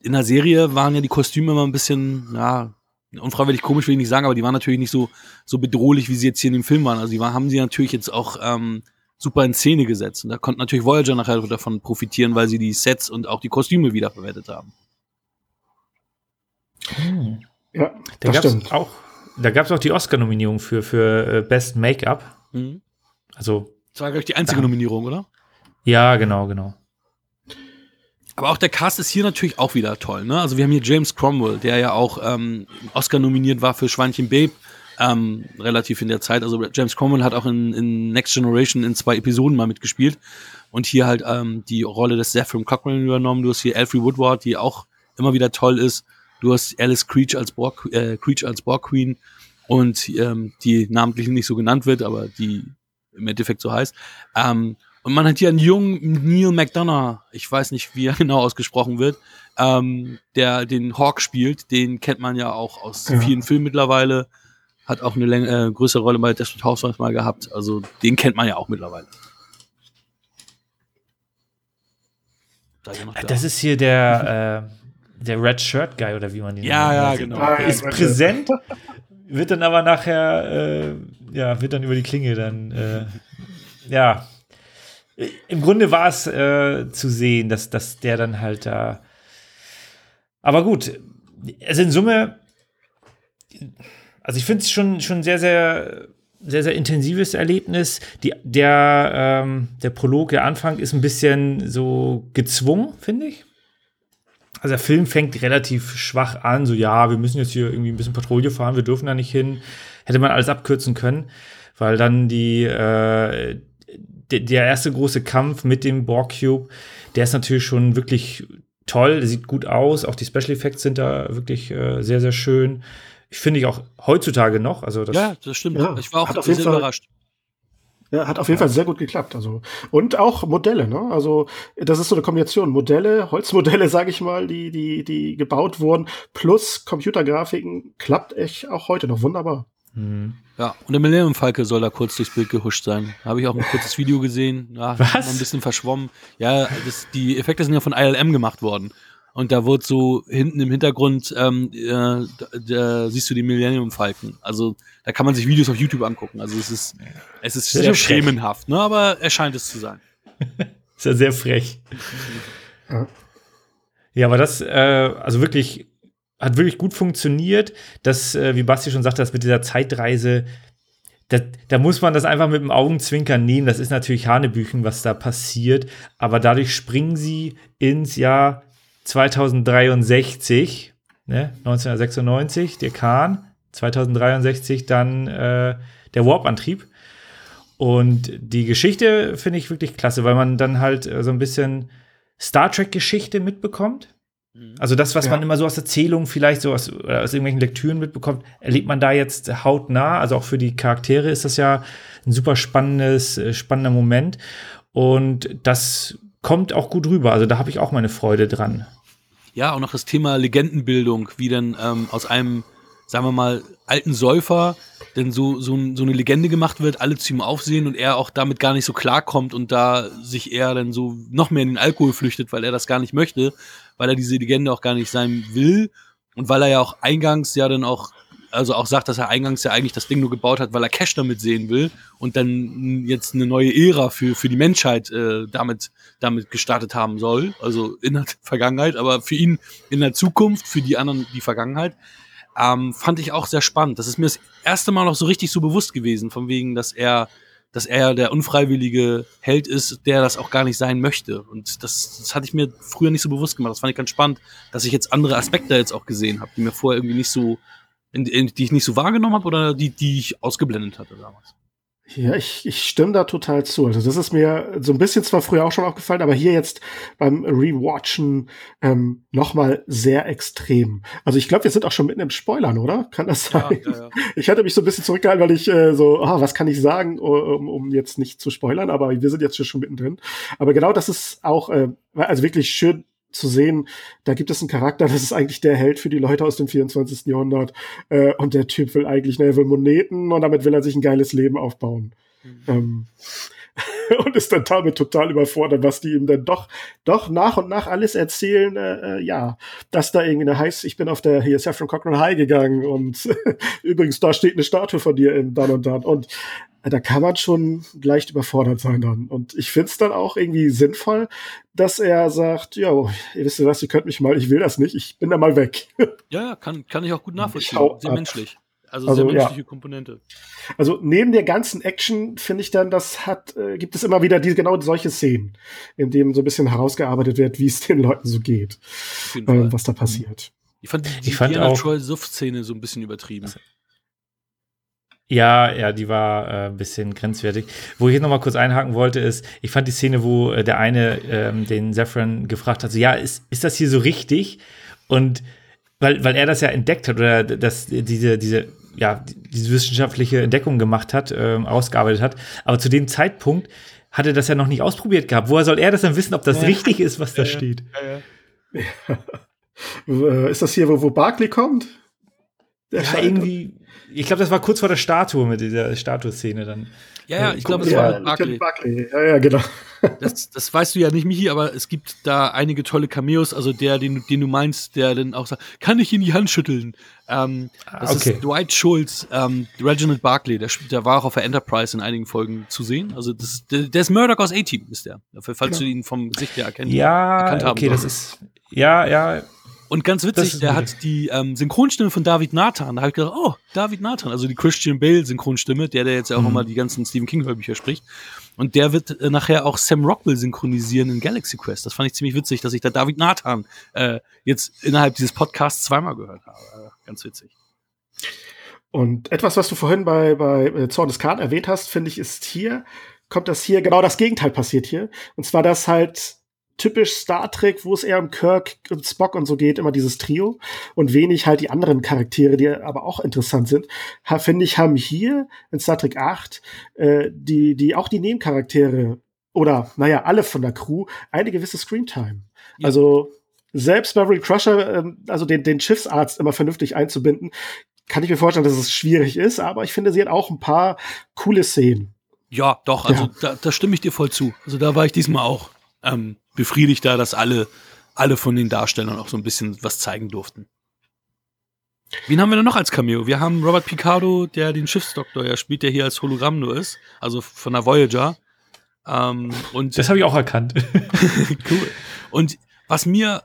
in der Serie waren ja die Kostüme immer ein bisschen, ja, unfreiwillig komisch will ich nicht sagen, aber die waren natürlich nicht so so bedrohlich, wie sie jetzt hier in dem Film waren. Also die waren, haben sie natürlich jetzt auch ähm, super in Szene gesetzt. Und da konnte natürlich Voyager nachher davon profitieren, weil sie die Sets und auch die Kostüme wiederverwertet haben. Hm. Ja, da gab es auch, da gab's auch die Oscar-Nominierung für, für Best Make-up. Mhm. Also, das war, glaube ich, die einzige da. Nominierung, oder? Ja, genau, genau. Aber auch der Cast ist hier natürlich auch wieder toll, ne? Also wir haben hier James Cromwell, der ja auch ähm, Oscar nominiert war für Schweinchen Babe, ähm, relativ in der Zeit. Also James Cromwell hat auch in, in Next Generation in zwei Episoden mal mitgespielt und hier halt ähm, die Rolle des Zefram Cochrane übernommen. Du hast hier Alfre Woodard, die auch immer wieder toll ist. Du hast Alice Creech als Borg, äh, Creech als Borg Queen und ähm, die namentlich nicht so genannt wird, aber die im Endeffekt so heißt. Ähm, Und man hat hier einen jungen Neil McDonough, ich weiß nicht, wie er genau ausgesprochen wird, ähm, der den Hawk spielt. Den kennt man ja auch aus ja. vielen Filmen mittlerweile. Hat auch eine läng- äh, größere Rolle bei Desperate Housewives mal gehabt. Also den kennt man ja auch mittlerweile. Da ist da. Das ist hier der, äh, der Red Shirt Guy, oder wie man den nennt. Ja, ja, genau. Ah, ja, ist präsent, wird dann aber nachher, äh, ja, wird dann über die Klinge dann, äh, ja. Im Grunde war es äh, zu sehen, dass, dass der dann halt da. Aber gut, also in Summe, also ich finde es schon, schon sehr, sehr, sehr, sehr intensives Erlebnis. Die, der, ähm, der Prolog, der Anfang ist ein bisschen so gezwungen, finde ich. Also der Film fängt relativ schwach an, so ja, wir müssen jetzt hier irgendwie ein bisschen Patrouille fahren, wir dürfen da nicht hin. Hätte man alles abkürzen können, weil dann die äh, der erste große Kampf mit dem Borg-Cube, der ist natürlich schon wirklich toll, der sieht gut aus, auch die Special Effects sind da wirklich äh, sehr, sehr schön. Ich finde ich auch heutzutage noch. Also das ja, das stimmt. Ja, ich war auch sehr überrascht. Ja, hat auf jeden ja. Fall sehr gut geklappt. Also. Und auch Modelle, ne? Also das ist so eine Kombination. Modelle, Holzmodelle, sage ich mal, die, die, die gebaut wurden, plus Computergrafiken, klappt echt auch heute noch wunderbar. Mhm. Ja, und der Millennium Falke soll da kurz durchs Bild gehuscht sein. Da habe ich auch ein kurzes Video gesehen. Ja, was? Ein bisschen verschwommen. Ja, das, die Effekte sind ja von I L M gemacht worden. Und da wurde so hinten im Hintergrund, ähm, äh, da, da siehst du die Millennium Falken. Also da kann man sich Videos auf YouTube angucken. Also es ist, es ist sehr, sehr schemenhaft, ne? Aber er scheint es zu sein. Ist ja sehr frech. Ja, ja aber das, äh, also wirklich. Hat wirklich gut funktioniert, dass, wie Basti schon sagte, das mit dieser Zeitreise, da, da muss man das einfach mit dem Augenzwinkern nehmen. Das ist natürlich Hanebüchen, was da passiert. Aber dadurch springen sie ins Jahr zweitausenddreiundsechzig, ne? neunzehnhundertsechsundneunzig, der Khan, zweitausenddreiundsechzig dann äh, der Warp-Antrieb. Und die Geschichte finde ich wirklich klasse, weil man dann halt so ein bisschen Star Trek-Geschichte mitbekommt. Also das, was ja. man immer so aus Erzählungen vielleicht so aus, oder aus irgendwelchen Lektüren mitbekommt, erlebt man da jetzt hautnah. Also auch für die Charaktere ist das ja ein super spannendes, spannender Moment. Und das kommt auch gut rüber. Also da habe ich auch meine Freude dran. Ja, auch noch das Thema Legendenbildung, wie dann ähm, aus einem, sagen wir mal, alten Säufer denn so, so, so eine Legende gemacht wird, alle zu ihm aufsehen und er auch damit gar nicht so klarkommt und da sich er dann so noch mehr in den Alkohol flüchtet, weil er das gar nicht möchte, weil er diese Legende auch gar nicht sein will und weil er ja auch eingangs ja dann auch, also auch sagt, dass er eingangs ja eigentlich das Ding nur gebaut hat, weil er Cash damit sehen will und dann jetzt eine neue Ära für, für die Menschheit äh, damit, damit gestartet haben soll, also in der Vergangenheit, aber für ihn in der Zukunft, für die anderen die Vergangenheit. Ähm, fand ich auch sehr spannend. Das ist mir das erste Mal noch so richtig so bewusst gewesen, von wegen, dass er, dass er der unfreiwillige Held ist, der das auch gar nicht sein möchte. Und das, das hatte ich mir früher nicht so bewusst gemacht. Das fand ich ganz spannend, dass ich jetzt andere Aspekte jetzt auch gesehen habe, die mir vorher irgendwie nicht so, in, in, die ich nicht so wahrgenommen habe oder die, die ich ausgeblendet hatte damals. Ja, ich, ich stimme da total zu. Also das ist mir so ein bisschen zwar früher auch schon aufgefallen, aber hier jetzt beim Rewatchen ähm, nochmal sehr extrem. Also ich glaube, wir sind auch schon mitten im Spoilern, oder? Kann das sein? Ja, ja, ja. Ich hatte mich so ein bisschen zurückgehalten, weil ich äh, so, ah, was kann ich sagen, um, um jetzt nicht zu spoilern, aber wir sind jetzt schon mittendrin. Aber genau das ist auch, äh, also wirklich schön zu sehen, da gibt es einen Charakter, das ist eigentlich der Held für die Leute aus dem vierundzwanzigsten. Jahrhundert äh, und der Typ will eigentlich, ne, er will Moneten und damit will er sich ein geiles Leben aufbauen. Mhm. Ähm, und ist dann damit total überfordert, was die ihm dann doch doch nach und nach alles erzählen, äh, ja, dass da irgendwie eine heiß, ich bin auf der, hier Zefram Cochrane High gegangen und übrigens, da steht eine Statue von dir in dann und dann und da kann man schon leicht überfordert sein dann. Und ich finde es dann auch irgendwie sinnvoll, dass er sagt, ja, ihr wisst ja was, ihr könnt mich mal, ich will das nicht, ich bin da mal weg. Ja, kann, kann ich auch gut nachvollziehen, sehr menschlich. Also, also sehr menschliche ja. Komponente. Also neben der ganzen Action finde ich dann, das hat, äh, gibt es immer wieder die, genau solche Szenen, in denen so ein bisschen herausgearbeitet wird, wie es den Leuten so geht, äh, was da passiert. Ich fand die, die ich fand Diana Troy-Suff-Szene so ein bisschen übertrieben. Ja, ja, die war äh, ein bisschen grenzwertig. Wo ich jetzt noch mal kurz einhaken wollte, ist, ich fand die Szene, wo äh, der eine ähm, den Zefram gefragt hat, so, ja, ist, ist das hier so richtig? Und weil, weil er das ja entdeckt hat oder dass diese, diese, ja, diese wissenschaftliche Entdeckung gemacht hat, ähm, ausgearbeitet hat. Aber zu dem Zeitpunkt hat er das ja noch nicht ausprobiert gehabt. Woher soll er das dann wissen, ob das ja. richtig ist, was da ja, steht? Ja, ja. Ja. Ist das hier, wo, wo Barclay kommt? Der ja, irgendwie. Ich glaube, das war kurz vor der Statue mit dieser Statue-Szene dann. Ja, ja, ich glaube, es war mit Barclay. Barclay. Ja, ja, genau. Das, das weißt du ja nicht, Michi, aber es gibt da einige tolle Cameos. Also der, den, den du meinst, der dann auch sagt, kann ich ihn die Hand schütteln? Ähm, das okay. ist Dwight Schultz, ähm, Reginald Barclay. Der, der war auch auf der Enterprise in einigen Folgen zu sehen. Also das, der, der ist Murdoch aus A-Team, ist der. Falls ja. du ihn vom Gesicht her erkennen ja, erkannt haben. Ja, okay, das ist Ja, ja. Und ganz witzig, der hat die ähm, Synchronstimme von David Nathan. Da habe ich gedacht, oh, David Nathan, also die Christian Bale-Synchronstimme, der, der jetzt ja auch mhm. immer die ganzen Stephen King-Hörbücher spricht. Und der wird äh, nachher auch Sam Rockwell synchronisieren in Galaxy Quest. Das fand ich ziemlich witzig, dass ich da David Nathan äh, jetzt innerhalb dieses Podcasts zweimal gehört habe. Ganz witzig. Und etwas, was du vorhin bei, bei Zorn des Khan erwähnt hast, finde ich, ist hier, kommt das hier, genau das Gegenteil passiert hier. Und zwar, dass halt typisch Star Trek, wo es eher um Kirk und Spock und so geht, immer dieses Trio und wenig halt die anderen Charaktere, die aber auch interessant sind, ha, finde ich, haben hier in Star Trek acht äh, die, die auch die Nebencharaktere oder, naja, alle von der Crew eine gewisse Screentime. Ja. Also selbst Beverly Crusher, äh, also den, den Schiffsarzt immer vernünftig einzubinden, kann ich mir vorstellen, dass es schwierig ist, aber ich finde, sie hat auch ein paar coole Szenen. Ja, doch, also ja. Da, da stimme ich dir voll zu. Also da war ich diesmal auch Ähm, befriedigt da, dass alle, alle von den Darstellern auch so ein bisschen was zeigen durften. Wen haben wir denn noch als Cameo? Wir haben Robert Picardo, der den Schiffsdoktor ja spielt, der hier als Hologramm nur ist, also von der Voyager. Ähm, und das habe ich auch erkannt. Cool. Und was mir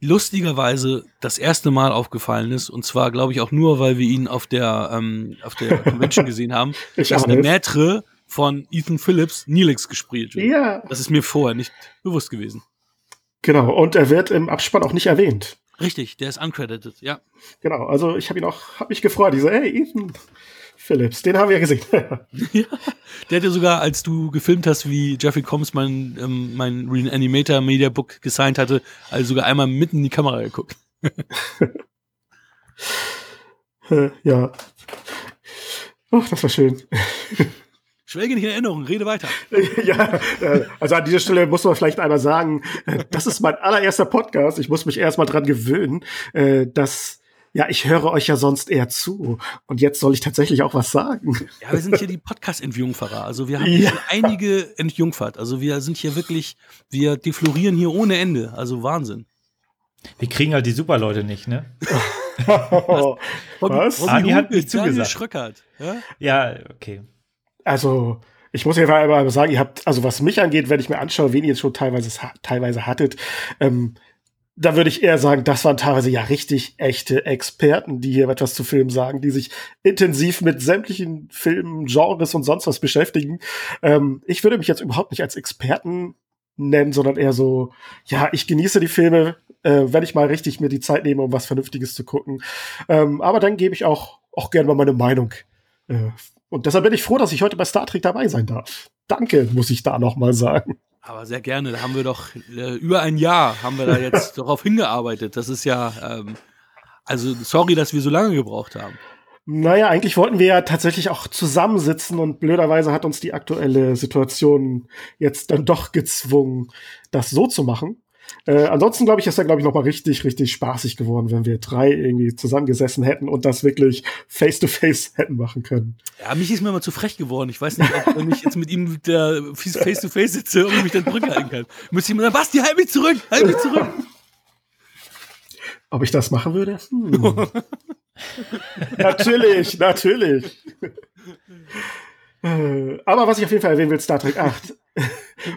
lustigerweise das erste Mal aufgefallen ist, und zwar glaube ich auch nur, weil wir ihn auf der, ähm, auf der Convention gesehen haben, ich dass eine Maitre von Ethan Phillips Neelix gespielt wird. Ja. Das ist mir vorher nicht bewusst gewesen. Genau, und er wird im Abspann auch nicht erwähnt. Richtig, der ist uncredited, ja. Genau, also ich habe ihn auch, habe mich gefreut. Ich so, hey Ethan, Phillips, den haben wir ja gesehen. Ja, der hat ja sogar, als du gefilmt hast, wie Jeffrey Combs mein, ähm, mein Reanimator Media Book gesigned hatte, also sogar einmal mitten in die Kamera geguckt. Ja. Ach, das war schön. Schwelge nicht in Erinnerung, rede weiter. Ja, also an dieser Stelle muss man vielleicht einmal sagen, das ist mein allererster Podcast. Ich muss mich erstmal dran gewöhnen, dass, ja, ich höre euch ja sonst eher zu. Und jetzt soll ich tatsächlich auch was sagen. Ja, wir sind hier die Podcast-Entjungferer. Also wir haben ja schon einige entjungfert. Also wir sind hier wirklich, wir deflorieren hier ohne Ende. Also Wahnsinn. Wir kriegen halt die Superleute nicht, ne? Was? Was? Was? Adi hat nicht zugesagt. Ja? Ja, okay. Also, ich muss ja mal sagen, ihr habt, also was mich angeht, wenn ich mir anschaue, wen ihr jetzt schon teilweise, teilweise hattet, ähm, da würde ich eher sagen, das waren teilweise ja richtig echte Experten, die hier etwas zu Filmen sagen, die sich intensiv mit sämtlichen Filmen, Genres und sonst was beschäftigen. Ähm, ich würde mich jetzt überhaupt nicht als Experten nennen, sondern eher so, ja, ich genieße die Filme, äh, wenn ich mal richtig mir die Zeit nehme, um was Vernünftiges zu gucken. Ähm, aber dann gebe ich auch, auch gerne mal meine Meinung. Äh, Und deshalb bin ich froh, dass ich heute bei Star Trek dabei sein darf. Danke, muss ich da noch mal sagen. Aber sehr gerne, da haben wir doch äh, über ein Jahr haben wir da jetzt darauf hingearbeitet. Das ist ja, ähm, also sorry, dass wir so lange gebraucht haben. Naja, eigentlich wollten wir ja tatsächlich auch zusammensitzen und blöderweise hat uns die aktuelle Situation jetzt dann doch gezwungen, das so zu machen. Äh, ansonsten, glaube ich, ist da, glaube ich, noch mal richtig, richtig spaßig geworden, wenn wir drei irgendwie zusammengesessen hätten und das wirklich face-to-face hätten machen können. Ja, mich ist mir immer zu frech geworden. Ich weiß nicht, ob wenn ich jetzt mit ihm da face-to-face sitze und mich dann zurückhalten kann. Müsste ich mir sagen, Basti, halt mich zurück, halt mich zurück. Ob ich das machen würde? Hm. Natürlich, natürlich. Aber was ich auf jeden Fall erwähnen will, Star Trek acht.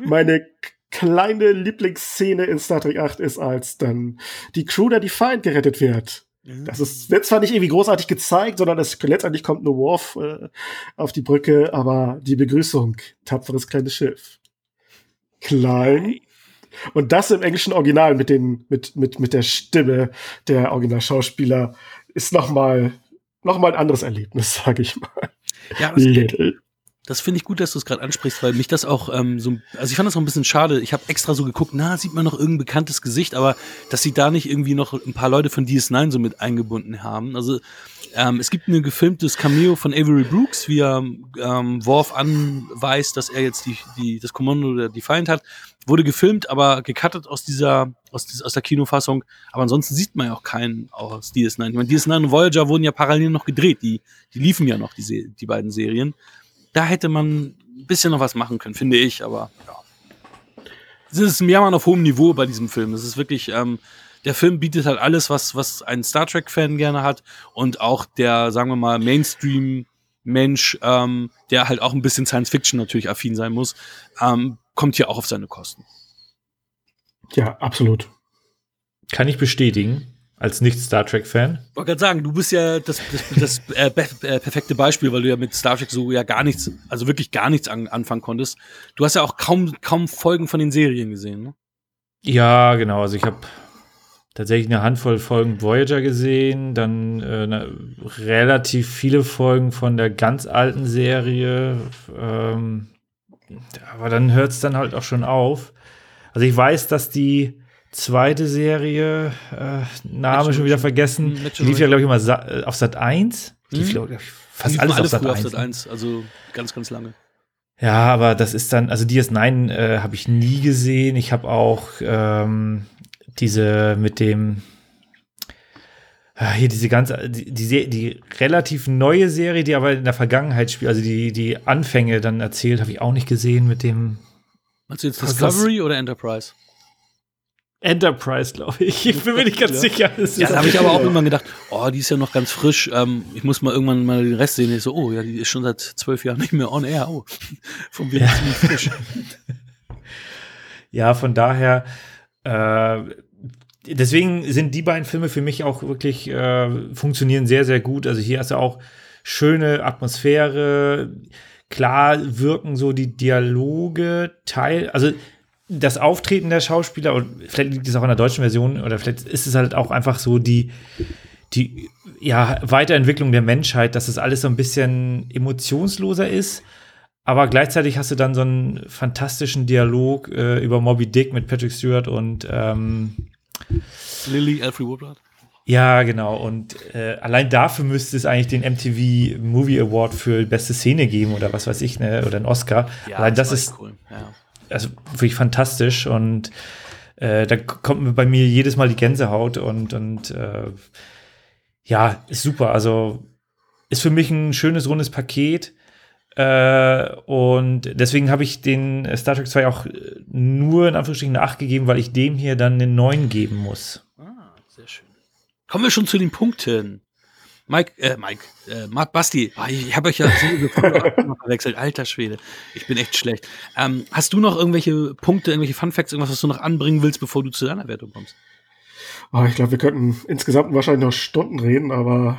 Meine kleine Lieblingsszene in Star Trek acht ist, als dann die Crew der Defiant gerettet wird. Mhm. Das ist, wird zwar nicht irgendwie großartig gezeigt, sondern es, letztendlich kommt nur Worf äh, auf die Brücke, aber die Begrüßung, tapferes kleines Schiff. Klein. Und das im englischen Original mit den, mit, mit, mit der Stimme der Originalschauspieler ist nochmal, nochmal ein anderes Erlebnis, sag ich mal. Ja, das geht. Das finde ich gut, dass du es gerade ansprichst, weil mich das auch ähm, so, also ich fand das auch ein bisschen schade. Ich habe extra so geguckt, na, sieht man noch irgendein bekanntes Gesicht, aber dass sie da nicht irgendwie noch ein paar Leute von D S neun so mit eingebunden haben. Also ähm, es gibt ein gefilmtes Cameo von Avery Brooks, wie er ähm, Worf anweist, dass er jetzt die, die, das Kommando der Defiant hat. Wurde gefilmt, aber gecuttet aus dieser, aus, dieser, aus der Kinofassung. Aber ansonsten sieht man ja auch keinen aus D S neun. Ich meine, D S neun und Voyager wurden ja parallel noch gedreht. Die, die liefen ja noch, die, die beiden Serien. Da hätte man ein bisschen noch was machen können, finde ich, aber ja. Es ist ein Jammern auf hohem Niveau bei diesem Film. Es ist wirklich, ähm, der Film bietet halt alles, was, was ein Star Trek-Fan gerne hat und auch der, sagen wir mal, Mainstream-Mensch, ähm, der halt auch ein bisschen Science-Fiction natürlich affin sein muss, ähm, kommt hier auch auf seine Kosten. Ja, absolut. Kann ich bestätigen. Als Nicht-Star Trek-Fan? Ich wollte gerade sagen, du bist ja das, das, das äh, perfekte Beispiel, weil du ja mit Star Trek so ja gar nichts, also wirklich gar nichts an, anfangen konntest. Du hast ja auch kaum, kaum Folgen von den Serien gesehen, ne? Ja, genau. Also ich habe tatsächlich eine Handvoll Folgen Voyager gesehen, dann äh, ne, relativ viele Folgen von der ganz alten Serie. Ähm, aber dann hört es dann halt auch schon auf. Also ich weiß, dass die zweite Serie, äh, Name schon wieder vergessen, die lief ja, glaube ich, immer Sa- auf Sat eins. Die lief, glaub ich, fast die alles, alles auf Sat eins. Auf Sat eins, also ganz, ganz lange. Ja, aber das ist dann, also D S neun äh, habe ich nie gesehen. Ich habe auch ähm, diese mit dem, äh, hier diese ganze, die, die, die relativ neue Serie, die aber in der Vergangenheit spielt, also die, die Anfänge dann erzählt, habe ich auch nicht gesehen mit dem. Meinst du jetzt Discovery oder Enterprise? Enterprise, glaube ich. Ich bin mir nicht ganz ja. sicher. Das ja, da habe ich aber auch immer gedacht, oh, die ist ja noch ganz frisch. Ähm, ich muss mal irgendwann mal den Rest sehen. Ich so, oh, ja, die ist schon seit zwölf Jahren nicht mehr on air. Oh, von mir ja. ziemlich frisch. Ja, von daher, äh, deswegen sind die beiden Filme für mich auch wirklich, äh, funktionieren sehr, sehr gut. Also hier hast du auch schöne Atmosphäre. Klar wirken so die Dialoge, Teil, also das Auftreten der Schauspieler, und vielleicht liegt es auch in der deutschen Version, oder vielleicht ist es halt auch einfach so die, die ja, Weiterentwicklung der Menschheit, dass es alles so ein bisschen emotionsloser ist. Aber gleichzeitig hast du dann so einen fantastischen Dialog äh, über Moby Dick mit Patrick Stewart und ähm, Lily, Alfre Woodard. Ja, genau. Und äh, allein dafür müsste es eigentlich den M T V Movie Award für beste Szene geben oder was weiß ich, ne? Oder einen Oscar. Ja, allein das, das ist cool. Ja. Also wirklich fantastisch. Und äh, da kommt bei mir jedes Mal die Gänsehaut und, und äh, ja, ist super. Also ist für mich ein schönes, rundes Paket. Äh, und deswegen habe ich den Star Trek zwei auch nur in Anführungsstrichen eine acht gegeben, weil ich dem hier dann eine neun geben muss. Ah, sehr schön. Kommen wir schon zu den Punkten. Mike, äh, Mike, äh, Mark Basti, oh, ich, ich habe euch ja so verwechselt, alter Schwede, ich bin echt schlecht. Ähm, hast du noch irgendwelche Punkte, irgendwelche Funfacts, irgendwas, was du noch anbringen willst, bevor du zu deiner Wertung kommst? Oh, ich glaube, wir könnten insgesamt wahrscheinlich noch Stunden reden, aber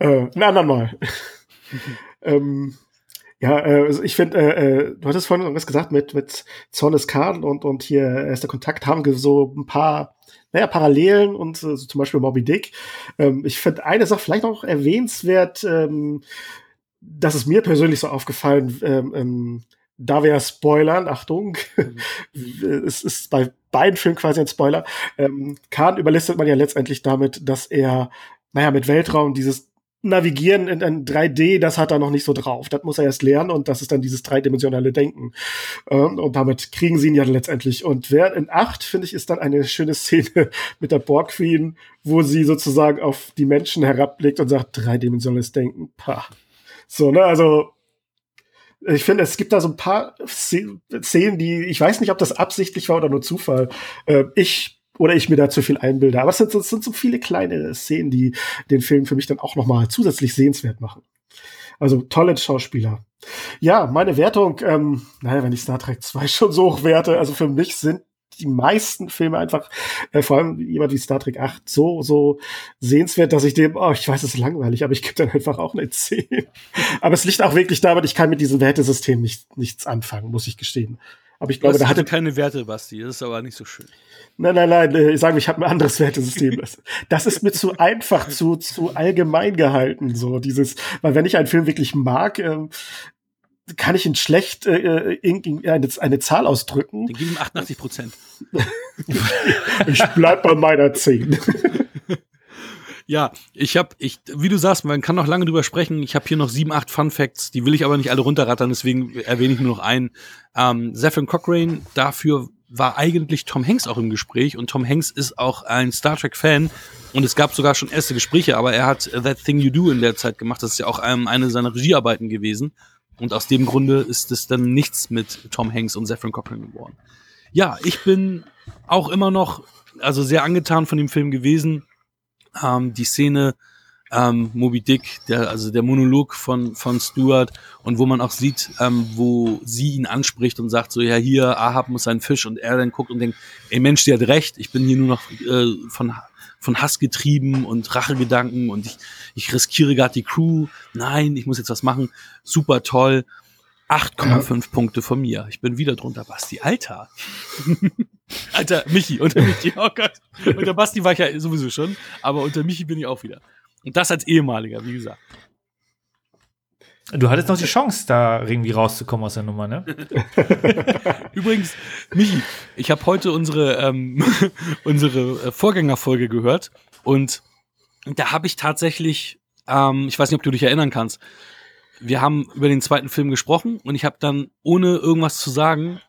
äh, ein andermal. Ähm, ja, äh, also ich finde, äh, äh, du hattest vorhin irgendwas gesagt mit, mit Zornes Khan und, und hier erster Kontakt haben so ein paar, naja, Parallelen und so, zum Beispiel Moby Dick. Ähm, ich finde eine Sache vielleicht auch erwähnenswert, ähm, das ist mir persönlich so aufgefallen, ähm, ähm, da wir ja spoilern, Achtung, mhm. Es ist bei beiden Filmen quasi ein Spoiler. Ähm, Khan überlistet man ja letztendlich damit, dass er, naja, mit Weltraum dieses Navigieren in ein drei D, das hat er noch nicht so drauf. Das muss er erst lernen und das ist dann dieses dreidimensionale Denken. Ähm, und damit kriegen sie ihn ja letztendlich. Und wer in acht, finde ich, ist dann eine schöne Szene mit der Borg Queen, wo sie sozusagen auf die Menschen herabblickt und sagt, dreidimensionales Denken, pah. So, ne, also ich finde, es gibt da so ein paar Szenen, die, ich weiß nicht, ob das absichtlich war oder nur Zufall. Äh, ich Oder ich mir da zu viel einbilde. Aber es sind, es sind so viele kleine Szenen, die den Film für mich dann auch nochmal zusätzlich sehenswert machen. Also tolle Schauspieler. Ja, meine Wertung, ähm, naja, wenn ich Star Trek zwei schon so hoch werte, also für mich sind die meisten Filme einfach, äh, vor allem jemand wie Star Trek acht, so, so sehenswert, dass ich dem, oh, ich weiß, es ist langweilig, aber ich gebe dann einfach auch eine zehn. Aber es liegt auch wirklich daran, ich kann mit diesem Wertesystem nicht, nichts anfangen, muss ich gestehen. Aber ich glaube, da hatte keine Werte, Basti. Das ist aber nicht so schön. Nein, nein, nein. Ich sage, ich habe ein anderes Wertesystem. Das ist mir zu einfach, zu zu allgemein gehalten. So dieses, weil wenn ich einen Film wirklich mag, ähm, kann ich ihn schlecht äh, eine, eine Zahl ausdrücken. Dann gib ihm achtundachtzig Prozent. Ich bleib bei meiner zehn. Ja, ich habe, ich, wie du sagst, man kann noch lange drüber sprechen. Ich habe hier noch sieben, acht Fun Facts, die will ich aber nicht alle runterrattern, deswegen erwähne ich nur noch einen. Ähm, Zefram Cochrane, dafür war eigentlich Tom Hanks auch im Gespräch und Tom Hanks ist auch ein Star Trek-Fan und es gab sogar schon erste Gespräche, aber er hat That Thing You Do in der Zeit gemacht. Das ist ja auch ähm, eine seiner Regiearbeiten gewesen und aus dem Grunde ist es dann nichts mit Tom Hanks und Zefram Cochrane geworden. Ja, ich bin auch immer noch, also sehr angetan von dem Film gewesen. Ähm, die Szene ähm, Moby Dick, der, also der Monolog von von Stewart und wo man auch sieht, ähm, wo sie ihn anspricht und sagt so, ja hier, Ahab muss seinen Fisch und er dann guckt und denkt, ey Mensch, die hat recht, ich bin hier nur noch äh, von von Hass getrieben und Rachegedanken und ich, ich riskiere gerade die Crew, nein, ich muss jetzt was machen, super toll, acht Komma fünf ja. Punkte von mir. Ich bin wieder drunter, Basti. Alter. Alter, Michi, unter Michi. Oh Gott. Unter Basti war ich ja sowieso schon, aber unter Michi bin ich auch wieder. Und das als ehemaliger, wie gesagt. Du hattest noch die Chance, da irgendwie rauszukommen aus der Nummer, ne? Übrigens, Michi, ich habe heute unsere, ähm, unsere Vorgängerfolge gehört und da habe ich tatsächlich, ähm, ich weiß nicht, ob du dich erinnern kannst, wir haben über den zweiten Film gesprochen und ich habe dann, ohne irgendwas zu sagen,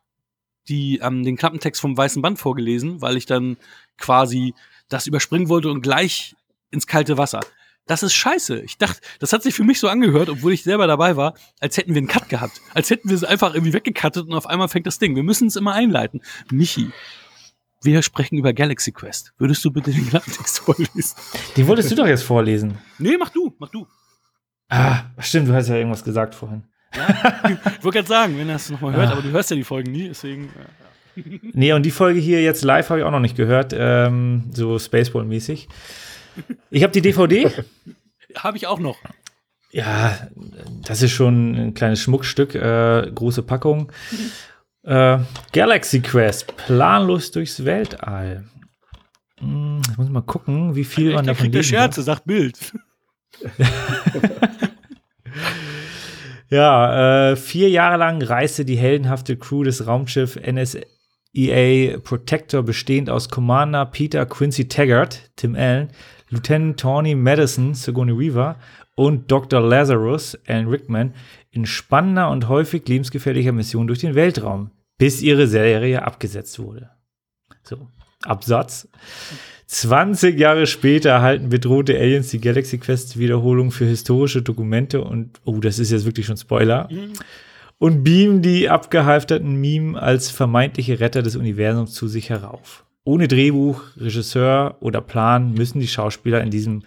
die, ähm, den Klappentext vom Weißen Band vorgelesen, weil ich dann quasi das überspringen wollte und gleich ins kalte Wasser. Das ist scheiße. Ich dachte, das hat sich für mich so angehört, obwohl ich selber dabei war, als hätten wir einen Cut gehabt. Als hätten wir es einfach irgendwie weggecuttet und auf einmal fängt das Ding. Wir müssen es immer einleiten. Michi, wir sprechen über Galaxy Quest. Würdest du bitte den Klappentext vorlesen? Den wolltest du doch jetzt vorlesen. Nee, mach du, mach du. Ah, stimmt, du hast ja irgendwas gesagt vorhin. Ja, ich wollte gerade sagen, wenn er es nochmal hört, ah. aber du hörst ja die Folgen nie, deswegen. Ja. Nee, und die Folge hier jetzt live habe ich auch noch nicht gehört, ähm, so Spaceball-mäßig. Ich habe die D V D. Habe ich auch noch. Ja, das ist schon ein kleines Schmuckstück, äh, große Packung. äh, Galaxy Quest, planlos durchs Weltall. jetzt muss ich mal gucken, wie viel man davon lesen kann. Der Scherze sagt Bild. Ja, äh, vier Jahre lang reiste die heldenhafte Crew des Raumschiffs N S E A Protector, bestehend aus Commander Peter Quincy Taggart, Tim Allen, Lieutenant Tawny Madison, Sigourney Weaver und Doktor Lazarus, Alan Rickman, in spannender und häufig lebensgefährlicher Mission durch den Weltraum, bis ihre Serie abgesetzt wurde. So, Absatz. zwanzig Jahre später erhalten bedrohte Aliens die Galaxy Quest-Wiederholung für historische Dokumente und, oh, das ist jetzt wirklich schon Spoiler, mhm. und beamen die abgehalfterten Meme als vermeintliche Retter des Universums zu sich herauf. Ohne Drehbuch, Regisseur oder Plan müssen die Schauspieler in diesem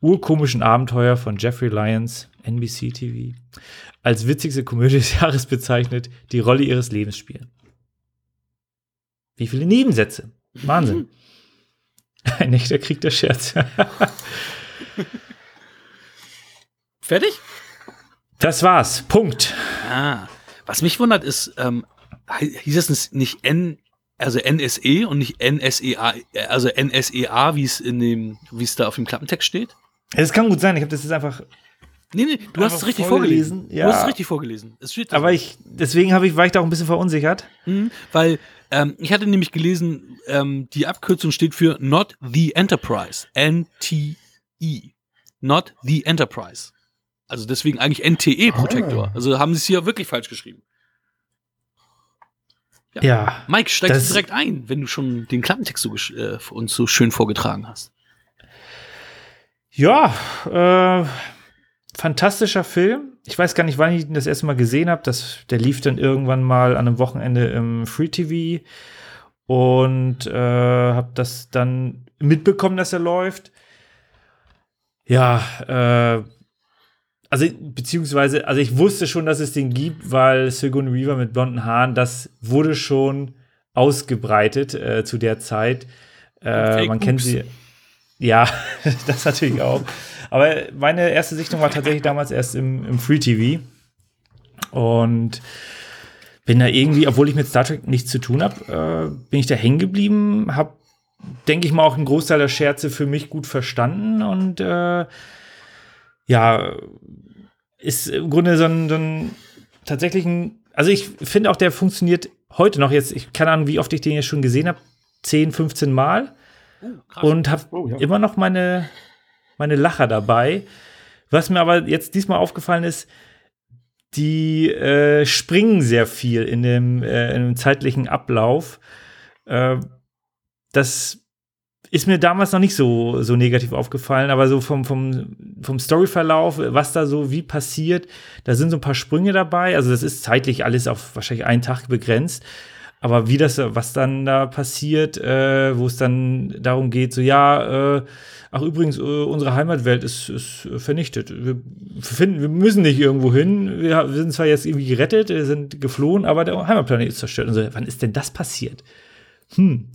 urkomischen Abenteuer von Jeffrey Lyons, N B C T V, als witzigste Komödie des Jahres bezeichnet, die Rolle ihres Lebens spielen. Wie viele Nebensätze? Wahnsinn. Ein echter Krieg der Scherze. Fertig? Das war's. Punkt. Ah, was mich wundert ist, ähm, hieß es nicht N, also N S E und nicht N S E A, also N S E A, wie es in dem, wie es da auf dem Klappentext steht? Es kann gut sein. Ich habe das jetzt einfach. Nee, nee, du hast es richtig vorgelesen. vorgelesen. Ja. Du hast es richtig vorgelesen. Es steht aber ich, deswegen hab ich, war ich da auch ein bisschen verunsichert. Mhm, weil ähm, ich hatte nämlich gelesen, ähm, die Abkürzung steht für Not the Enterprise. N T E. Not the Enterprise. Also deswegen eigentlich N T E Protector. Ah. Also haben sie es hier wirklich falsch geschrieben. Ja. ja Mike, steigst du direkt ein, wenn du schon den Klappentext so gesch- äh, uns so schön vorgetragen hast. Ja, äh. fantastischer Film. Ich weiß gar nicht, wann ich ihn das erste Mal gesehen habe. Der lief dann irgendwann mal an einem Wochenende im Free-T V und äh, habe das dann mitbekommen, dass er läuft. Ja, äh, also beziehungsweise, also ich wusste schon, dass es den gibt, weil Sigourney Weaver mit blonden Haaren, das wurde schon ausgebreitet äh, zu der Zeit. Äh, man kennt sie. Ja, das natürlich auch. Aber meine erste Sichtung war tatsächlich damals erst im, im Free-T V. Und bin da irgendwie, obwohl ich mit Star Trek nichts zu tun habe, äh, bin ich da hängen geblieben. Hab, denke ich mal, auch einen Großteil der Scherze für mich gut verstanden. Und äh, ja, ist im Grunde so ein, so ein tatsächlich ein, also ich finde auch, der funktioniert heute noch. Jetzt, ich keine Ahnung, wie oft ich den jetzt schon gesehen habe, zehn, fünfzehn Mal. Oh, und habe oh, ja. immer noch meine meine Lacher dabei. Was mir aber jetzt diesmal aufgefallen ist, die äh, springen sehr viel in dem, äh, in dem zeitlichen Ablauf. Äh, das ist mir damals noch nicht so, so negativ aufgefallen, aber so vom, vom, vom Storyverlauf, was da so wie passiert, da sind so ein paar Sprünge dabei. Also das ist zeitlich alles auf wahrscheinlich einen Tag begrenzt. Aber wie das, was dann da passiert, äh, wo es dann darum geht, so ja, äh, ach übrigens, äh, unsere Heimatwelt ist, ist vernichtet. Wir finden, wir müssen nicht irgendwo hin. Wir, wir sind zwar jetzt irgendwie gerettet, wir sind geflohen, aber der Heimatplanet ist zerstört. Und so, wann ist denn das passiert? Hm.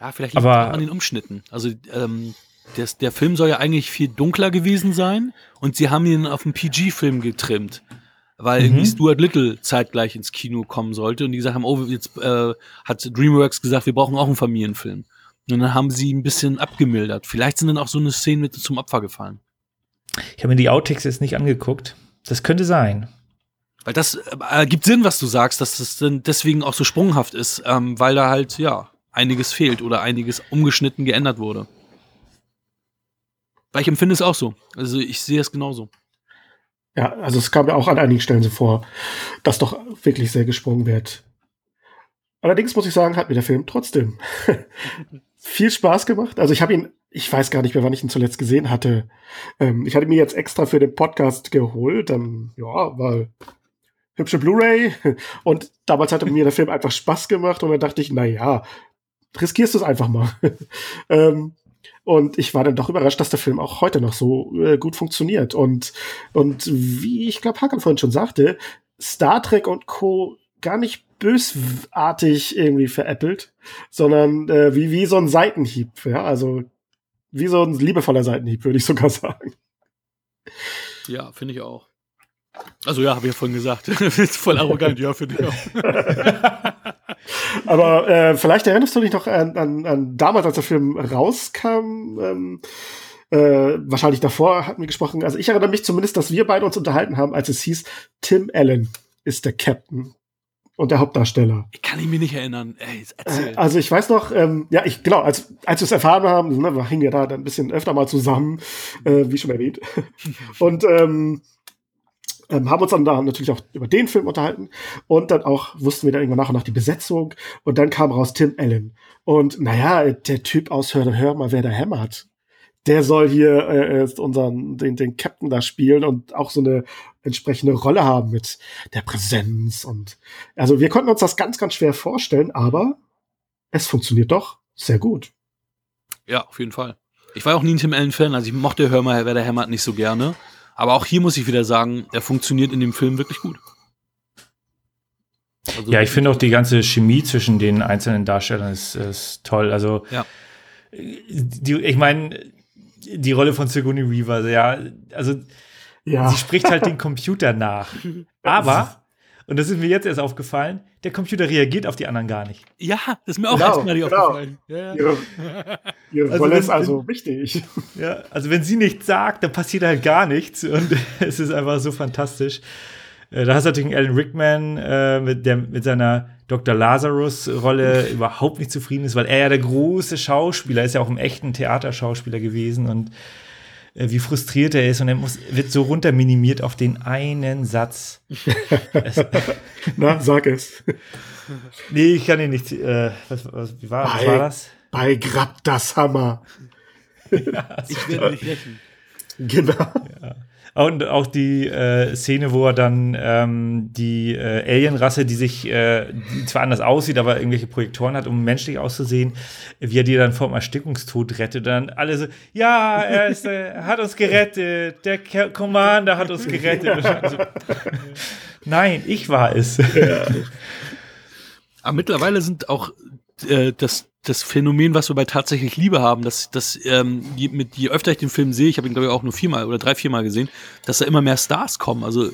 Ja, vielleicht liegt es an den Umschnitten. Also ähm, das, der Film soll ja eigentlich viel dunkler gewesen sein und sie haben ihn auf einen P G-Film getrimmt. Weil irgendwie mhm. Stuart Little zeitgleich ins Kino kommen sollte und die gesagt haben, oh, jetzt äh, hat DreamWorks gesagt, wir brauchen auch einen Familienfilm. Und dann haben sie ein bisschen abgemildert. Vielleicht sind dann auch so eine Szene mit zum Opfer gefallen. Ich habe mir die Outtakes jetzt nicht angeguckt. Das könnte sein. Weil das äh, gibt Sinn, was du sagst, dass das dann deswegen auch so sprunghaft ist, ähm, weil da halt, ja, einiges fehlt oder einiges umgeschnitten geändert wurde. Weil ich empfinde es auch so. Also ich sehe es genauso. Ja, also es kam ja auch an einigen Stellen so vor, dass doch wirklich sehr gesprungen wird. Allerdings muss ich sagen, hat mir der Film trotzdem viel Spaß gemacht. Also ich habe ihn, ich weiß gar nicht mehr, wann ich ihn zuletzt gesehen hatte. Ähm, ich hatte mir jetzt extra für den Podcast geholt, dann, ja, weil hübsche Blu-ray. Und damals hatte mir der Film einfach Spaß gemacht und dann dachte ich, na ja, riskierst du es einfach mal. ähm, Und ich war dann doch überrascht, dass der Film auch heute noch so äh, gut funktioniert. Und, und wie ich glaube, Hakan vorhin schon sagte, Star Trek und Co. gar nicht bösartig irgendwie veräppelt, sondern äh, wie, wie so ein Seitenhieb. Ja, also wie so ein liebevoller Seitenhieb, würde ich sogar sagen. Ja, finde ich auch. Also ja, habe ich ja vorhin gesagt. Voll arrogant, ja, finde ich auch. Aber äh, vielleicht erinnerst du dich noch an, an, an damals, als der Film rauskam, ähm, äh, wahrscheinlich davor hatten wir gesprochen, also ich erinnere mich zumindest, dass wir beide uns unterhalten haben, als es hieß, Tim Allen ist der Captain und der Hauptdarsteller. Kann ich mich nicht erinnern. Ey, erzähl. Also ich weiß noch, ähm, ja, ich genau, als, als wir es erfahren haben, ne, wir hingen ja da dann ein bisschen öfter mal zusammen, äh, wie schon erwähnt. Und ähm, ähm, haben uns dann da natürlich auch über den Film unterhalten und dann auch wussten wir dann irgendwann nach und nach die Besetzung und dann kam raus Tim Allen. Und naja, der Typ aus Hör, hör mal, wer da hämmert. Der soll hier äh, unseren den den Captain da spielen und auch so eine entsprechende Rolle haben mit der Präsenz und also wir konnten uns das ganz ganz schwer vorstellen, aber es funktioniert doch sehr gut. Ja, auf jeden Fall. Ich war auch nie ein Tim Allen Fan, also ich mochte Hör mal, wer da hämmert nicht so gerne, aber auch hier muss ich wieder sagen, er funktioniert in dem Film wirklich gut. Also ja, ich finde auch die ganze Chemie zwischen den einzelnen Darstellern ist, ist toll, also ja. Die, ich meine die Rolle von Sigourney Weaver, ja, also ja. Sie spricht halt den Computer nach. Aber, und das ist mir jetzt erst aufgefallen, der Computer reagiert auf die anderen gar nicht. Ja, das ist mir auch genau, erst mal nicht genau. aufgefallen. Ja. Ihre, ihre also Rolle wenn, ist also wichtig. Ja, also wenn sie nichts sagt, dann passiert halt gar nichts und es ist einfach so fantastisch. Da hast du natürlich Alan Rickman, äh, mit, der, mit seiner Doktor Lazarus-Rolle überhaupt nicht zufrieden ist, weil er ja der große Schauspieler ist, ja auch im echten Theaterschauspieler gewesen und äh, wie frustriert er ist und er muss, wird so runterminimiert auf den einen Satz. Na, sag es. Nee, ich kann ihn nicht. Äh, was, was, wie war, bei, was war das? Bei Grab das Hammer. Ja, also, ich werde nicht lächeln. Genau. Ja. Und auch die äh, Szene, wo er dann ähm, die äh, Alienrasse, die sich äh, die zwar anders aussieht, aber irgendwelche Projektoren hat, um menschlich auszusehen, wie er die dann vom Erstickungstod rettet. Dann alle so, ja, er ist, äh, hat uns gerettet, der Ke- Commander hat uns gerettet. Ja. So, nein, ich war es. Ja. Aber mittlerweile sind auch äh, das das Phänomen, was wir bei Tatsächlich Liebe haben, dass, dass ähm, je, mit, je öfter ich den Film sehe, ich habe ihn, glaube ich, auch nur viermal oder drei, viermal gesehen, dass da immer mehr Stars kommen. Also,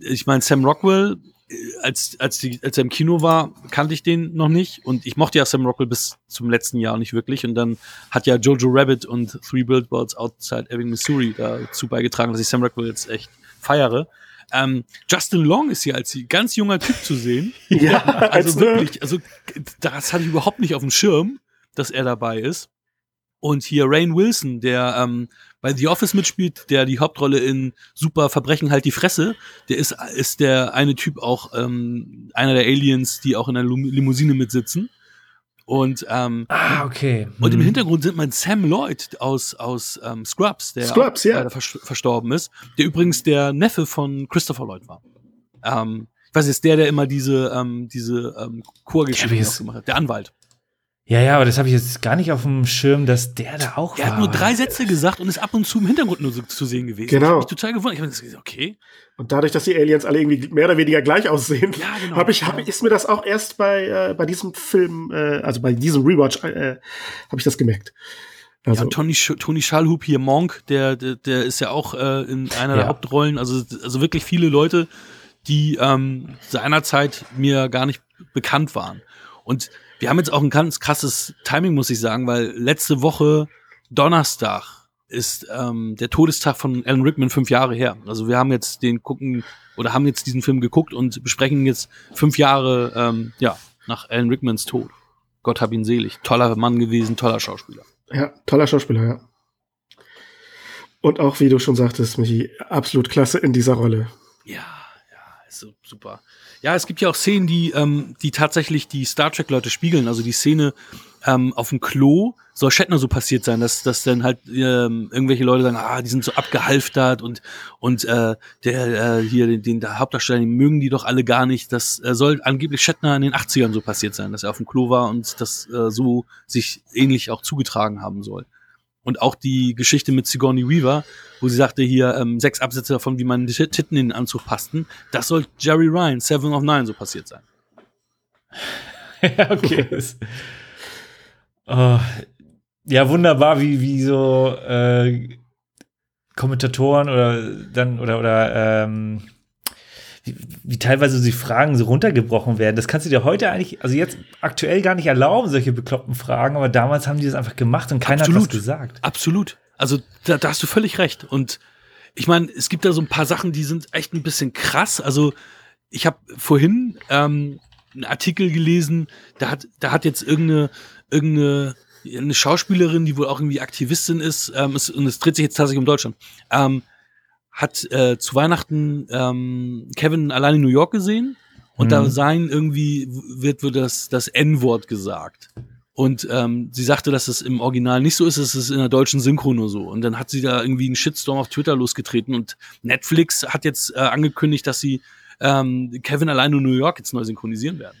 ich meine, Sam Rockwell, als, als, die, als er im Kino war, kannte ich den noch nicht. Und ich mochte ja Sam Rockwell bis zum letzten Jahr nicht wirklich. Und dann hat ja Jojo Rabbit und Three Billboards Outside Ebbing, Missouri dazu beigetragen, dass ich Sam Rockwell jetzt echt feiere. Ähm, Justin Long ist hier als ganz junger Typ zu sehen. Ja, also wirklich, also das hatte ich überhaupt nicht auf dem Schirm, dass er dabei ist. Und hier Rainn Wilson, der ähm, bei The Office mitspielt, der die Hauptrolle in Super Verbrechen halt die Fresse, der ist, ist der eine Typ auch ähm, einer der Aliens, die auch in einer Limousine mitsitzen. Und, ähm, ah, okay. Hm. Und im Hintergrund sieht man Sam Lloyd aus, aus ähm, Scrubs, der Scrubs, ja. vers- verstorben ist, der übrigens der Neffe von Christopher Lloyd war. Ähm, ich weiß jetzt, der, der immer diese, ähm, diese ähm, Chorgeschichte gemacht hat, der Anwalt. Ja, ja, aber das habe ich jetzt gar nicht auf dem Schirm, dass der da auch der war. Er hat nur drei Sätze gesagt und ist ab und zu im Hintergrund nur so zu sehen gewesen. Genau. Ich habe mich total gewundert. Ich habe gesagt, okay. Und dadurch, dass die Aliens alle irgendwie mehr oder weniger gleich aussehen, ja, genau. hab ich, hab, ist mir das auch erst bei, äh, bei diesem Film, äh, also bei diesem Rewatch, äh, habe ich das gemerkt. Also. Ja, Tony, Sch- Tony Shalhoub hier, Monk, der, der, der ist ja auch äh, in einer ja. der Hauptrollen. Also, also wirklich viele Leute, die ähm, seinerzeit mir gar nicht bekannt waren. Und wir haben jetzt auch ein ganz krasses Timing, muss ich sagen, weil letzte Woche Donnerstag ist ähm, der Todestag von Alan Rickman fünf Jahre her. Also wir haben jetzt den gucken oder haben jetzt diesen Film geguckt und besprechen jetzt fünf Jahre ähm, ja nach Alan Rickmans Tod. Gott hab ihn selig. Toller Mann gewesen, toller Schauspieler. Ja, toller Schauspieler, ja. Und auch, wie du schon sagtest, Michi, absolut klasse in dieser Rolle. Ja, ja, ist so super. Ja, es gibt ja auch Szenen, die ähm, die tatsächlich die Star Trek-Leute spiegeln. Also die Szene ähm, auf dem Klo soll Shatner so passiert sein, dass dass dann halt ähm, irgendwelche Leute sagen, ah, die sind so abgehalftert und und äh, der äh, hier den, den der Hauptdarsteller, den mögen die doch alle gar nicht. Das äh, soll angeblich Shatner in den achtzigern so passiert sein, dass er auf dem Klo war und das äh, so sich ähnlich auch zugetragen haben soll. Und auch die Geschichte mit Sigourney Weaver, wo sie sagte hier, ähm, sechs Absätze davon, wie man die Titten in den Anzug passten, das soll Jerry Ryan, Seven of Nine, so passiert sein. Ja, okay. Oh, ja, wunderbar, wie, wie so äh, Kommentatoren oder dann oder, oder ähm, wie, wie teilweise so die Fragen so runtergebrochen werden. Das kannst du dir heute eigentlich, also jetzt aktuell gar nicht erlauben, solche bekloppten Fragen, aber damals haben die das einfach gemacht und keiner Absolut. hat was gesagt. Absolut. Also da, da hast du völlig recht. Und ich meine, es gibt da so ein paar Sachen, die sind echt ein bisschen krass. Also ich habe vorhin ähm, einen Artikel gelesen, da hat, da hat jetzt irgendeine, irgendeine eine Schauspielerin, die wohl auch irgendwie Aktivistin ist, ähm, ist, und es dreht sich jetzt tatsächlich um Deutschland, ähm, hat äh, zu Weihnachten ähm, Kevin allein in New York gesehen und mhm. da sein irgendwie wird, wird das, das En-Wort gesagt. Und ähm, sie sagte, dass es im Original nicht so ist, es ist in der deutschen Synchro nur so. Und dann hat sie da irgendwie einen Shitstorm auf Twitter losgetreten und Netflix hat jetzt äh, angekündigt, dass sie ähm, Kevin allein in New York jetzt neu synchronisieren werden.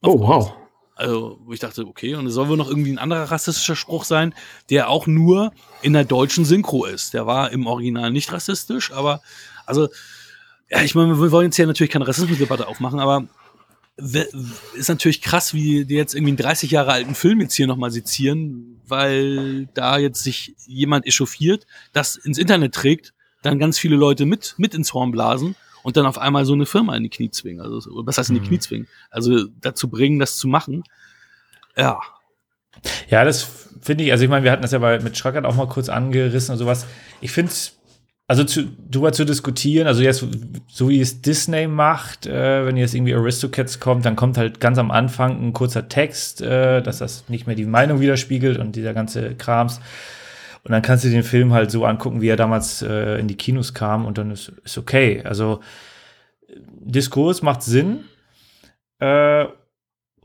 Auf oh, wow. Also, wo ich dachte, okay, und es soll wohl noch irgendwie ein anderer rassistischer Spruch sein, der auch nur in der deutschen Synchro ist. Der war im Original nicht rassistisch, aber, also, ja, ich meine, wir wollen jetzt hier natürlich keine Rassismusdebatte aufmachen, aber ist natürlich krass, wie die jetzt irgendwie einen dreißig Jahre alten Film jetzt hier nochmal sezieren, weil da jetzt sich jemand echauffiert, das ins Internet trägt, dann ganz viele Leute mit, mit ins Horn blasen. Und dann auf einmal so eine Firma in die Knie zwingen. Also, was heißt in die Knie zwingen? Also dazu bringen, das zu machen. Ja. Ja, das finde ich, also ich meine, wir hatten das ja bei, mit Schröckert auch mal kurz angerissen und sowas. Ich finde es, also zu, darüber zu diskutieren, also jetzt, so wie es Disney macht, äh, wenn jetzt irgendwie Aristocats kommt, dann kommt halt ganz am Anfang ein kurzer Text, äh, dass das nicht mehr die Meinung widerspiegelt und dieser ganze Krams. Und dann kannst du den Film halt so angucken, wie er damals äh, in die Kinos kam. Und dann ist es okay. Also Diskurs macht Sinn. Äh,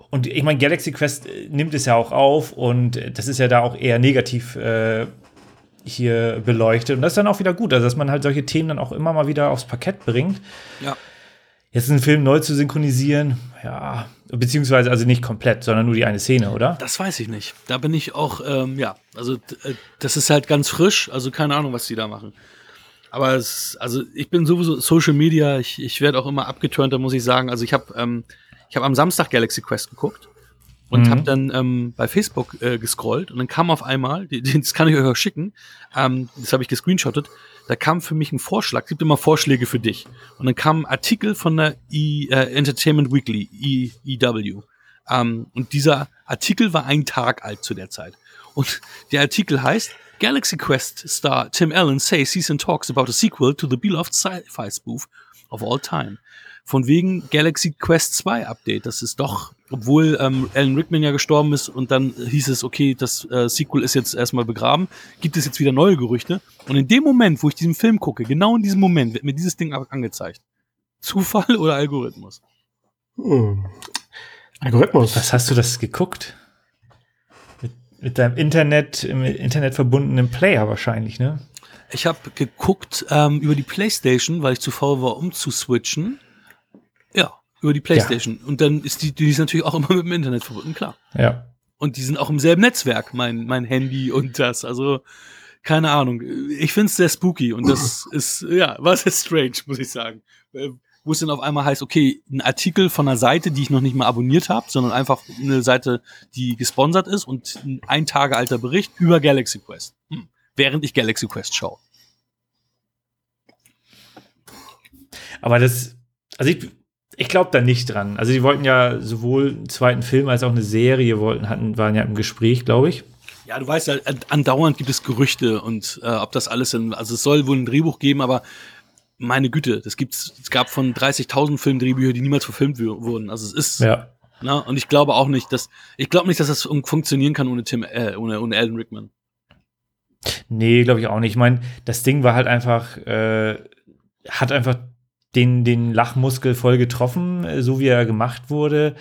und ich meine, Galaxy Quest nimmt es ja auch auf. Und das ist ja da auch eher negativ äh, hier beleuchtet. Und das ist dann auch wieder gut. Also dass man halt solche Themen dann auch immer mal wieder aufs Parkett bringt. Ja. Jetzt einen Film neu zu synchronisieren, ja, beziehungsweise also nicht komplett, sondern nur die eine Szene, oder? Das weiß ich nicht. Da bin ich auch, ähm, ja, also äh, das ist halt ganz frisch, also keine Ahnung, was die da machen. Aber es, also ich bin sowieso Social Media, ich, ich werde auch immer abgeturnt, da muss ich sagen. Also ich habe ähm, ich hab am Samstag Galaxy Quest geguckt und mhm. habe dann ähm, bei Facebook äh, gescrollt und dann kam auf einmal, die, die, das kann ich euch auch schicken, ähm, das habe ich gescreenshottet, da kam für mich ein Vorschlag, es gibt immer Vorschläge für dich. Und dann kam ein Artikel von der e, äh, Entertainment Weekly, e, E W. Ähm, und dieser Artikel war einen Tag alt zu der Zeit. Und der Artikel heißt, Galaxy Quest Star Tim Allen says he's in talks about a sequel to the beloved sci-fi spoof of all time. Von wegen Galaxy Quest zwei Update. Das ist doch, obwohl ähm, Alan Rickman ja gestorben ist und dann hieß es, okay, das äh, Sequel ist jetzt erstmal begraben, gibt es jetzt wieder neue Gerüchte. Und in dem Moment, wo ich diesen Film gucke, genau in diesem Moment, wird mir dieses Ding angezeigt. Zufall oder Algorithmus? Hm. Algorithmus. Was hast du das geguckt? Mit, mit deinem Internet, im Internet verbundenen Player wahrscheinlich, ne? Ich habe geguckt ähm, über die PlayStation, weil ich zu faul war, umzuswitchen. Ja, über die PlayStation. Ja. Und dann ist die, die ist natürlich auch immer mit dem Internet verbunden, klar. Ja. Und die sind auch im selben Netzwerk, mein, mein Handy und das. Also, keine Ahnung. Ich find's sehr spooky und das ist, ja, war sehr strange, muss ich sagen. Wo es dann auf einmal heißt, okay, ein Artikel von einer Seite, die ich noch nicht mal abonniert habe, sondern einfach eine Seite, die gesponsert ist und ein ein Tage alter Bericht über Galaxy Quest. Hm. Während ich Galaxy Quest schaue. Aber das, also ich, Ich glaube da nicht dran. Also die wollten ja sowohl einen zweiten Film als auch eine Serie wollten, hatten, waren ja im Gespräch, glaube ich. Ja, du weißt ja, andauernd gibt es Gerüchte und äh, ob das alles, in, also es soll wohl ein Drehbuch geben, aber meine Güte, das gibt's, es gab von dreißigtausend Filmdrehbücher, die niemals verfilmt w- wurden. Also es ist, ja. Na, und ich glaube auch nicht, dass, ich glaube nicht, dass das funktionieren kann ohne Tim, äh, ohne, ohne Alan Rickman. Nee, glaube ich auch nicht. Ich meine, das Ding war halt einfach, äh, hat einfach Den, den Lachmuskel voll getroffen, so wie er gemacht wurde.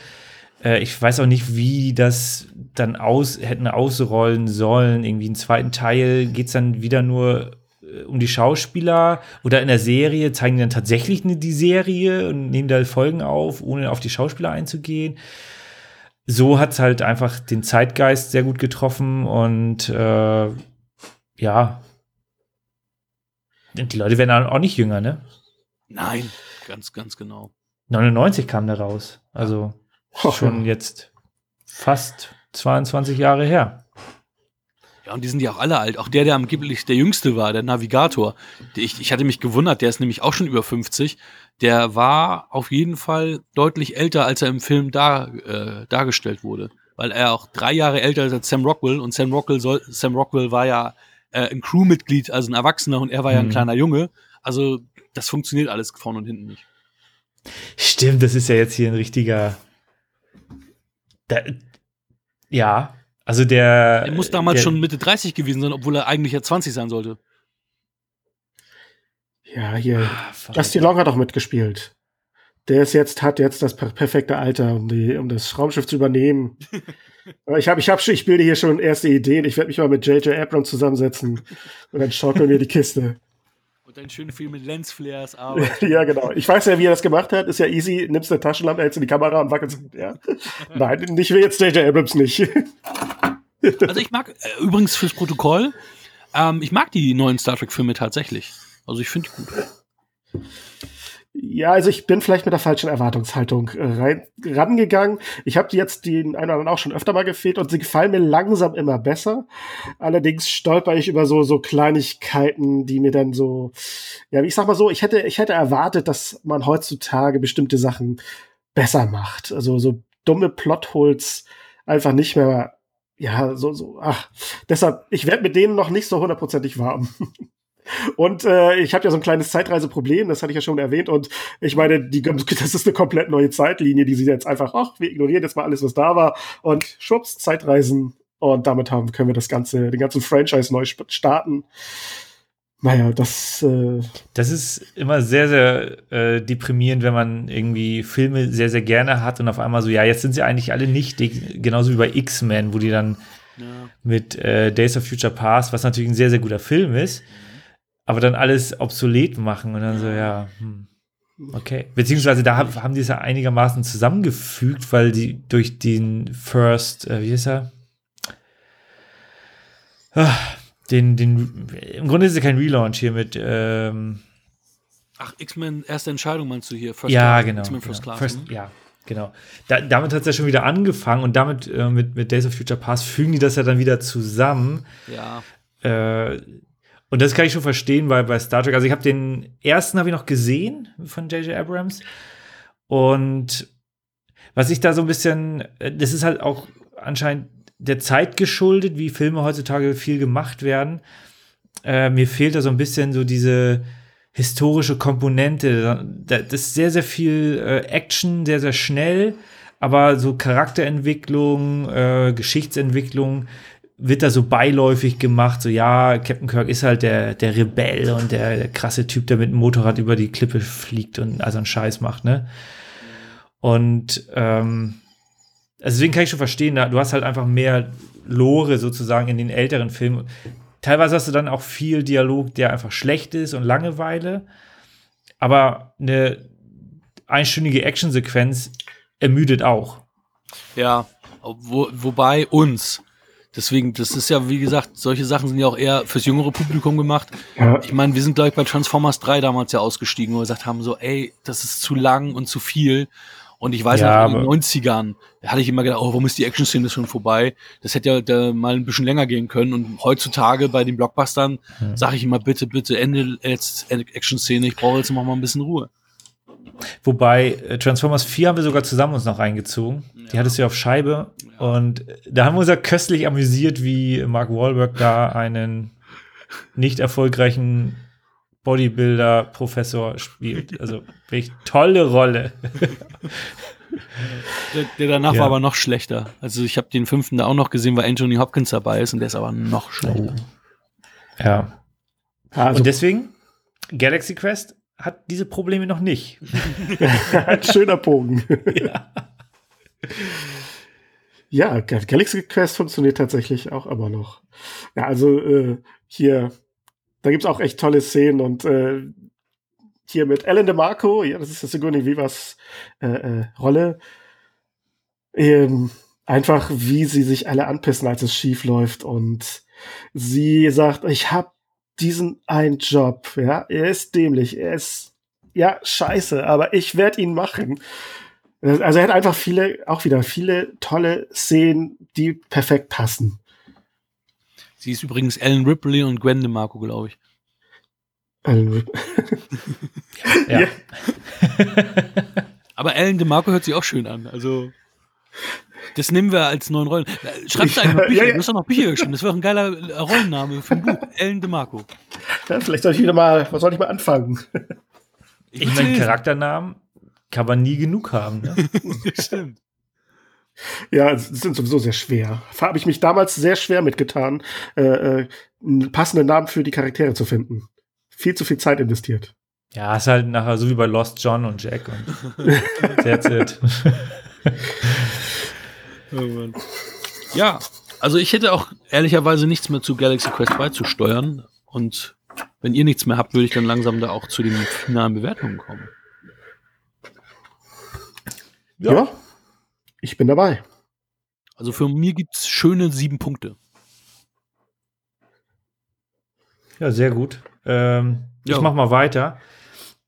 Äh, ich weiß auch nicht, wie das dann aus, hätten ausrollen sollen. Irgendwie im zweiten Teil geht's dann wieder nur äh, um die Schauspieler oder in der Serie zeigen die dann tatsächlich ne, die Serie und nehmen da Folgen auf, ohne auf die Schauspieler einzugehen. So hat's halt einfach den Zeitgeist sehr gut getroffen und äh, ja. Die Leute werden dann auch nicht jünger, ne? Nein, ganz, ganz genau. neunundneunzig kam der raus. Also schon jetzt fast zweiundzwanzig Jahre her. Ja, und die sind ja auch alle alt. Auch der, der angeblich der Jüngste war, der Navigator. Ich, ich hatte mich gewundert, der ist nämlich auch schon über fünfzig. Der war auf jeden Fall deutlich älter, als er im Film da, äh, dargestellt wurde. Weil er auch drei Jahre älter ist als Sam Rockwell. Und Sam Rockwell, soll, Sam Rockwell war ja äh, ein Crewmitglied, also ein Erwachsener. Und er war ja ein mhm. kleiner Junge. Also das funktioniert alles vorne und hinten nicht. Stimmt, das ist ja jetzt hier ein richtiger... Da, ja, also der... Er muss damals der, schon Mitte dreißig gewesen sein, obwohl er eigentlich ja zwanzig sein sollte. Ja, hier. Ah, Dusty Long hat auch mitgespielt. Der ist jetzt, hat jetzt das per- perfekte Alter, um, die, um das Raumschiff zu übernehmen. ich, hab, ich, hab, ich bilde hier schon erste Ideen. Ich werde mich mal mit J J. Abrams zusammensetzen und dann schaukeln wir die Kiste. Und einen schönen Film mit Lensflares. Ja, genau. Ich weiß ja, wie er das gemacht hat. Ist ja easy. Nimmst eine Taschenlampe, hältst in die Kamera und wackelst. Ja. Nein, ich will jetzt J J. Abrams nicht. Also ich mag, äh, übrigens fürs Protokoll, ähm, ich mag die neuen Star Trek-Filme tatsächlich. Also ich finde die gut. Ja, also ich bin vielleicht mit der falschen Erwartungshaltung rein, rangegangen. Ich habe jetzt den einen oder anderen auch schon öfter mal gefehlt und sie gefallen mir langsam immer besser. Allerdings stolper ich über so, so Kleinigkeiten, die mir dann so, ja, ich sag mal so, ich hätte, ich hätte erwartet, dass man heutzutage bestimmte Sachen besser macht. Also so dumme Plotholes einfach nicht mehr, ja, so, so, ach, deshalb, ich werde mit denen noch nicht so hundertprozentig warm. Und äh, ich habe ja so ein kleines Zeitreiseproblem, das hatte ich ja schon erwähnt. Und ich meine, die, das ist eine komplett neue Zeitlinie, die sie jetzt einfach, ach, wir ignorieren jetzt mal alles, was da war. Und schwupps, Zeitreisen. Und damit haben können wir das ganze, den ganzen Franchise neu starten. Naja, das... Äh das ist immer sehr, sehr äh, deprimierend, wenn man irgendwie Filme sehr, sehr gerne hat und auf einmal so, ja, jetzt sind sie eigentlich alle nicht, genauso wie bei X-Men, wo die dann ja. mit äh, Days of Future Past, was natürlich ein sehr, sehr guter Film ist, aber dann alles obsolet machen und dann so, ja, hm, okay. Beziehungsweise da hab, haben die es ja einigermaßen zusammengefügt, weil die durch den First, äh, wie ist er? Ah, den, den, im Grunde ist es kein Relaunch hier mit, ähm, ach, X-Men, erste Entscheidung meinst du hier? First ja, Class, genau. X-Men First genau. Class. First, ne? Ja, genau. Da, damit hat es ja schon wieder angefangen und damit äh, mit, mit Days of Future Past fügen die das ja dann wieder zusammen. Ja. Äh, Und das kann ich schon verstehen, weil bei Star Trek, also ich habe den ersten habe ich noch gesehen von J J. Abrams und was ich da so ein bisschen, das ist halt auch anscheinend der Zeit geschuldet, wie Filme heutzutage viel gemacht werden. Äh, mir fehlt da so ein bisschen so diese historische Komponente. Das ist sehr, sehr viel äh, Action, sehr, sehr schnell, aber so Charakterentwicklung, äh, Geschichtsentwicklung wird da so beiläufig gemacht, so ja, Captain Kirk ist halt der, der Rebell und der, der krasse Typ, der mit dem Motorrad über die Klippe fliegt und also einen Scheiß macht, ne? Und ähm, also deswegen kann ich schon verstehen, du hast halt einfach mehr Lore sozusagen in den älteren Filmen. Teilweise hast du dann auch viel Dialog, der einfach schlecht ist und Langeweile, aber eine einstündige Actionsequenz ermüdet auch. Ja, wo, wobei uns deswegen, das ist ja, wie gesagt, solche Sachen sind ja auch eher fürs jüngere Publikum gemacht. Ja. Ich meine, wir sind, glaube ich, bei Transformers drei damals ja ausgestiegen, wo wir gesagt haben, so, ey, das ist zu lang und zu viel. Und ich weiß ja, noch, in den neunzigern, da hatte ich immer gedacht, oh, warum ist die Action-Szene schon vorbei? Das hätte ja da mal ein bisschen länger gehen können. Und heutzutage bei den Blockbustern mhm. sage ich immer, bitte, bitte, Ende jetzt Action-Szene, ich brauche jetzt noch mal ein bisschen Ruhe. Wobei, Transformers vier haben wir sogar zusammen uns noch reingezogen. Ja. Die hattest du ja auf Scheibe. Ja. Und da haben wir uns ja köstlich amüsiert, wie Mark Wahlberg da einen nicht erfolgreichen Bodybuilder-Professor spielt. Also wirklich tolle Rolle. Der, der danach ja. war aber noch schlechter. Also ich habe den fünften da auch noch gesehen, weil Anthony Hopkins dabei ist und der ist aber noch schlechter. Oh. Ja. Also, und deswegen, Galaxy Quest hat diese Probleme noch nicht. Ein schöner Bogen. Ja. Ja, Galaxy Quest funktioniert tatsächlich auch immer noch. Ja, also äh, hier, da gibt's auch echt tolle Szenen und äh, hier mit Alan DeMarco, ja, das ist das Sigourney Weavers äh, äh, Rolle, ähm, einfach wie sie sich alle anpissen, als es schief läuft und sie sagt, ich hab diesen einen Job, ja, er ist dämlich, er ist, ja, scheiße, aber ich werde ihn machen. Also er hat einfach viele, auch wieder viele tolle Szenen, die perfekt passen. Sie ist übrigens Ellen Ripley und Gwen DeMarco, glaube ich. Ellen Ripley. Ja. Ja. Aber Ellen DeMarco hört sich auch schön an. Also, das nehmen wir als neuen Rollen. Schreibst du einfach Bücher. Ja, ja. Du musst doch noch Bücher geschrieben. Das wäre ein geiler Rollenname für ein Buch. Ellen DeMarco. Ja, vielleicht soll ich wieder mal, was soll ich mal anfangen? Ich, ich meine, Charakternamen kann man nie genug haben. Ne? Stimmt. Ja, das sind sowieso sehr schwer. Habe ich mich damals sehr schwer mitgetan, äh, einen passenden Namen für die Charaktere zu finden. Viel zu viel Zeit investiert. Ja, ist halt nachher so wie bei Lost John und Jack. Und that's it. Ja, also ich hätte auch ehrlicherweise nichts mehr zu Galaxy Quest beizusteuern. Und wenn ihr nichts mehr habt, würde ich dann langsam da auch zu den finalen Bewertungen kommen. Ja. Ja. Ich bin dabei. Also für mich gibt's schöne sieben Punkte. Ja, sehr gut. Ähm, ich mach mal weiter.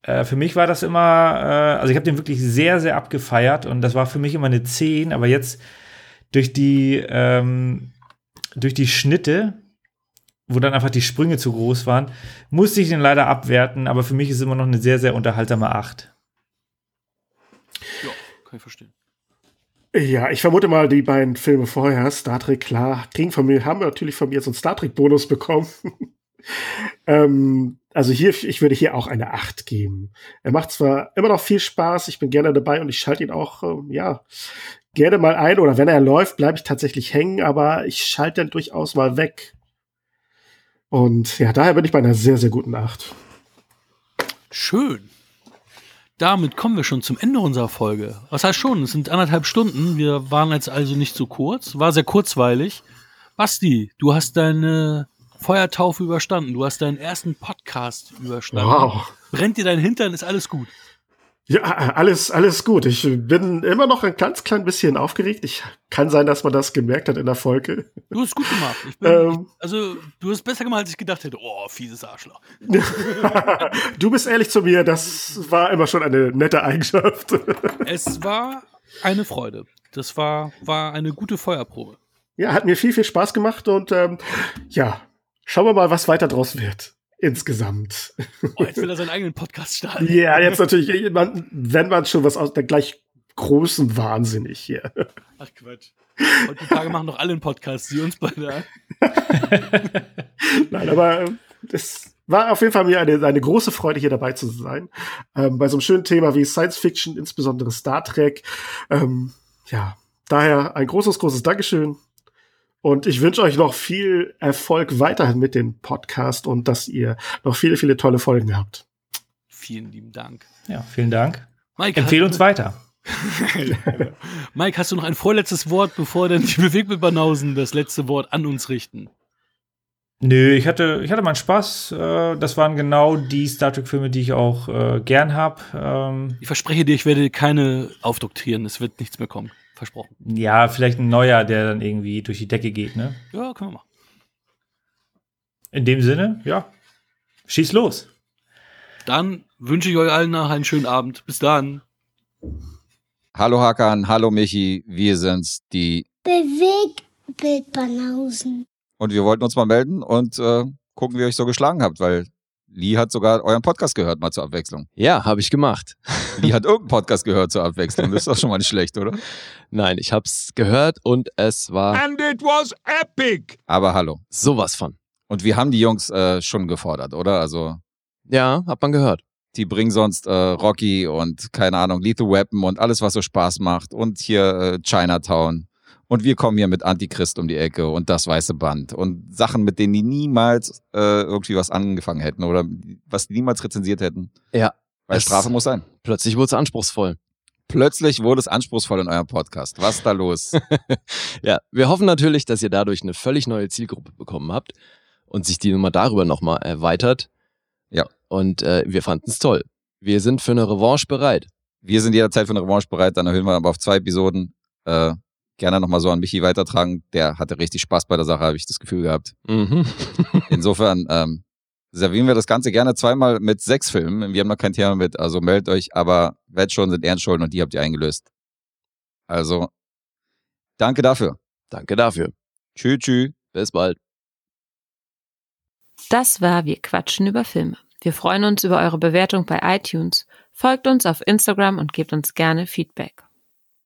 Äh, für mich war das immer, äh, also ich habe den wirklich sehr, sehr abgefeiert und das war für mich immer eine zehn, aber jetzt durch die, ähm, durch die Schnitte, wo dann einfach die Sprünge zu groß waren, musste ich den leider abwerten, aber für mich ist immer noch eine sehr, sehr unterhaltsame acht. Ja, kann ich verstehen. Ja, ich vermute mal, die beiden Filme vorher, Star Trek, klar, kriegen von mir, haben wir natürlich von mir jetzt einen Star Trek-Bonus bekommen. ähm, also hier, ich würde hier auch eine acht geben. Er macht zwar immer noch viel Spaß, ich bin gerne dabei und ich schalte ihn auch, ähm, ja, gerne mal ein. Oder wenn er läuft, bleibe ich tatsächlich hängen, aber ich schalte dann durchaus mal weg. Und ja, daher bin ich bei einer sehr, sehr guten acht. Schön. Damit kommen wir schon zum Ende unserer Folge. Was heißt schon? Es sind anderthalb Stunden. Wir waren jetzt also nicht so kurz. War sehr kurzweilig. Basti, du hast deine Feuertaufe überstanden. Du hast deinen ersten Podcast überstanden. Wow. Brennt dir dein Hintern, ist alles gut. Ja, alles, alles gut. Ich bin immer noch ein ganz klein bisschen aufgeregt. Ich kann sein, dass man das gemerkt hat in der Folge. Du hast es gut gemacht. Ich bin, ähm, ich, also, du hast es besser gemacht, als ich gedacht hätte. Oh, fieses Arschloch. Du bist ehrlich zu mir. Das war immer schon eine nette Eigenschaft. Es war eine Freude. Das war, war eine gute Feuerprobe. Ja, hat mir viel, viel Spaß gemacht. Und ähm, ja, schauen wir mal, was weiter draus wird. Insgesamt. Oh, jetzt will er seinen eigenen Podcast starten. Ja, yeah, jetzt natürlich, man, wenn man schon was aus der gleich großen wahnsinnig hier. Ach Quatsch. Heutzutage machen doch alle einen Podcast, sie uns beide. Nein, aber es war auf jeden Fall mir eine, eine große Freude, hier dabei zu sein. Ähm, bei so einem schönen Thema wie Science Fiction, insbesondere Star Trek. Ähm, ja, daher ein großes, großes Dankeschön. Und ich wünsche euch noch viel Erfolg weiterhin mit dem Podcast und dass ihr noch viele, viele tolle Folgen habt. Vielen lieben Dank. Ja, vielen Dank. Mike, empfehl uns weiter. Mike, hast du noch ein vorletztes Wort, bevor dann die Bewegtbildbanausen das letzte Wort an uns richten? Nö, ich hatte, ich hatte meinen Spaß. Das waren genau die Star Trek-Filme, die ich auch gern habe. Ich verspreche dir, ich werde keine aufdoktrieren. Es wird nichts mehr kommen. Versprochen. Ja, vielleicht ein neuer, der dann irgendwie durch die Decke geht, ne? Ja, können wir machen. In dem Sinne, ja. Schieß los. Dann wünsche ich euch allen noch einen schönen Abend. Bis dann. Hallo Hakan, hallo Michi. Wir sind's, die Bewegtbildbanausen. Und wir wollten uns mal melden und äh, gucken, wie ihr euch so geschlagen habt, weil Lee hat sogar euren Podcast gehört, mal zur Abwechslung. Ja, habe ich gemacht. Lee hat irgendeinen Podcast gehört zur Abwechslung. Das ist doch schon mal nicht schlecht, oder? Nein, ich habe es gehört und es war... And it was epic! Aber hallo. Sowas von. Und wir haben die Jungs äh, schon gefordert, oder? Also ja, hat man gehört. Die bringen sonst äh, Rocky und, keine Ahnung, Lethal Weapon und alles, was so Spaß macht. Und hier äh, Chinatown. Und wir kommen hier mit Antichrist um die Ecke und das weiße Band und Sachen, mit denen die niemals äh, irgendwie was angefangen hätten oder was die niemals rezensiert hätten. Ja. Weil Strafe muss sein. Plötzlich wurde es anspruchsvoll. Plötzlich wurde es anspruchsvoll in eurem Podcast. Was ist da los? Ja, wir hoffen natürlich, dass ihr dadurch eine völlig neue Zielgruppe bekommen habt und sich die Nummer darüber nochmal erweitert. Ja. Und äh, wir fanden es toll. Wir sind für eine Revanche bereit. Wir sind jederzeit für eine Revanche bereit. Dann erhöhen wir aber auf zwei Episoden. Äh, Gerne nochmal so an Michi weitertragen. Der hatte richtig Spaß bei der Sache, habe ich das Gefühl gehabt. Mhm. Insofern ähm, servieren wir das Ganze gerne zweimal mit sechs Filmen. Wir haben noch kein Thema mit, also meldet euch. Aber Wettschulden sind Ehrenschulden und die habt ihr eingelöst. Also, danke dafür. Danke dafür. Tschüss, tschüss. Bis bald. Das war Wir quatschen über Filme. Wir freuen uns über eure Bewertung bei iTunes. Folgt uns auf Instagram und gebt uns gerne Feedback.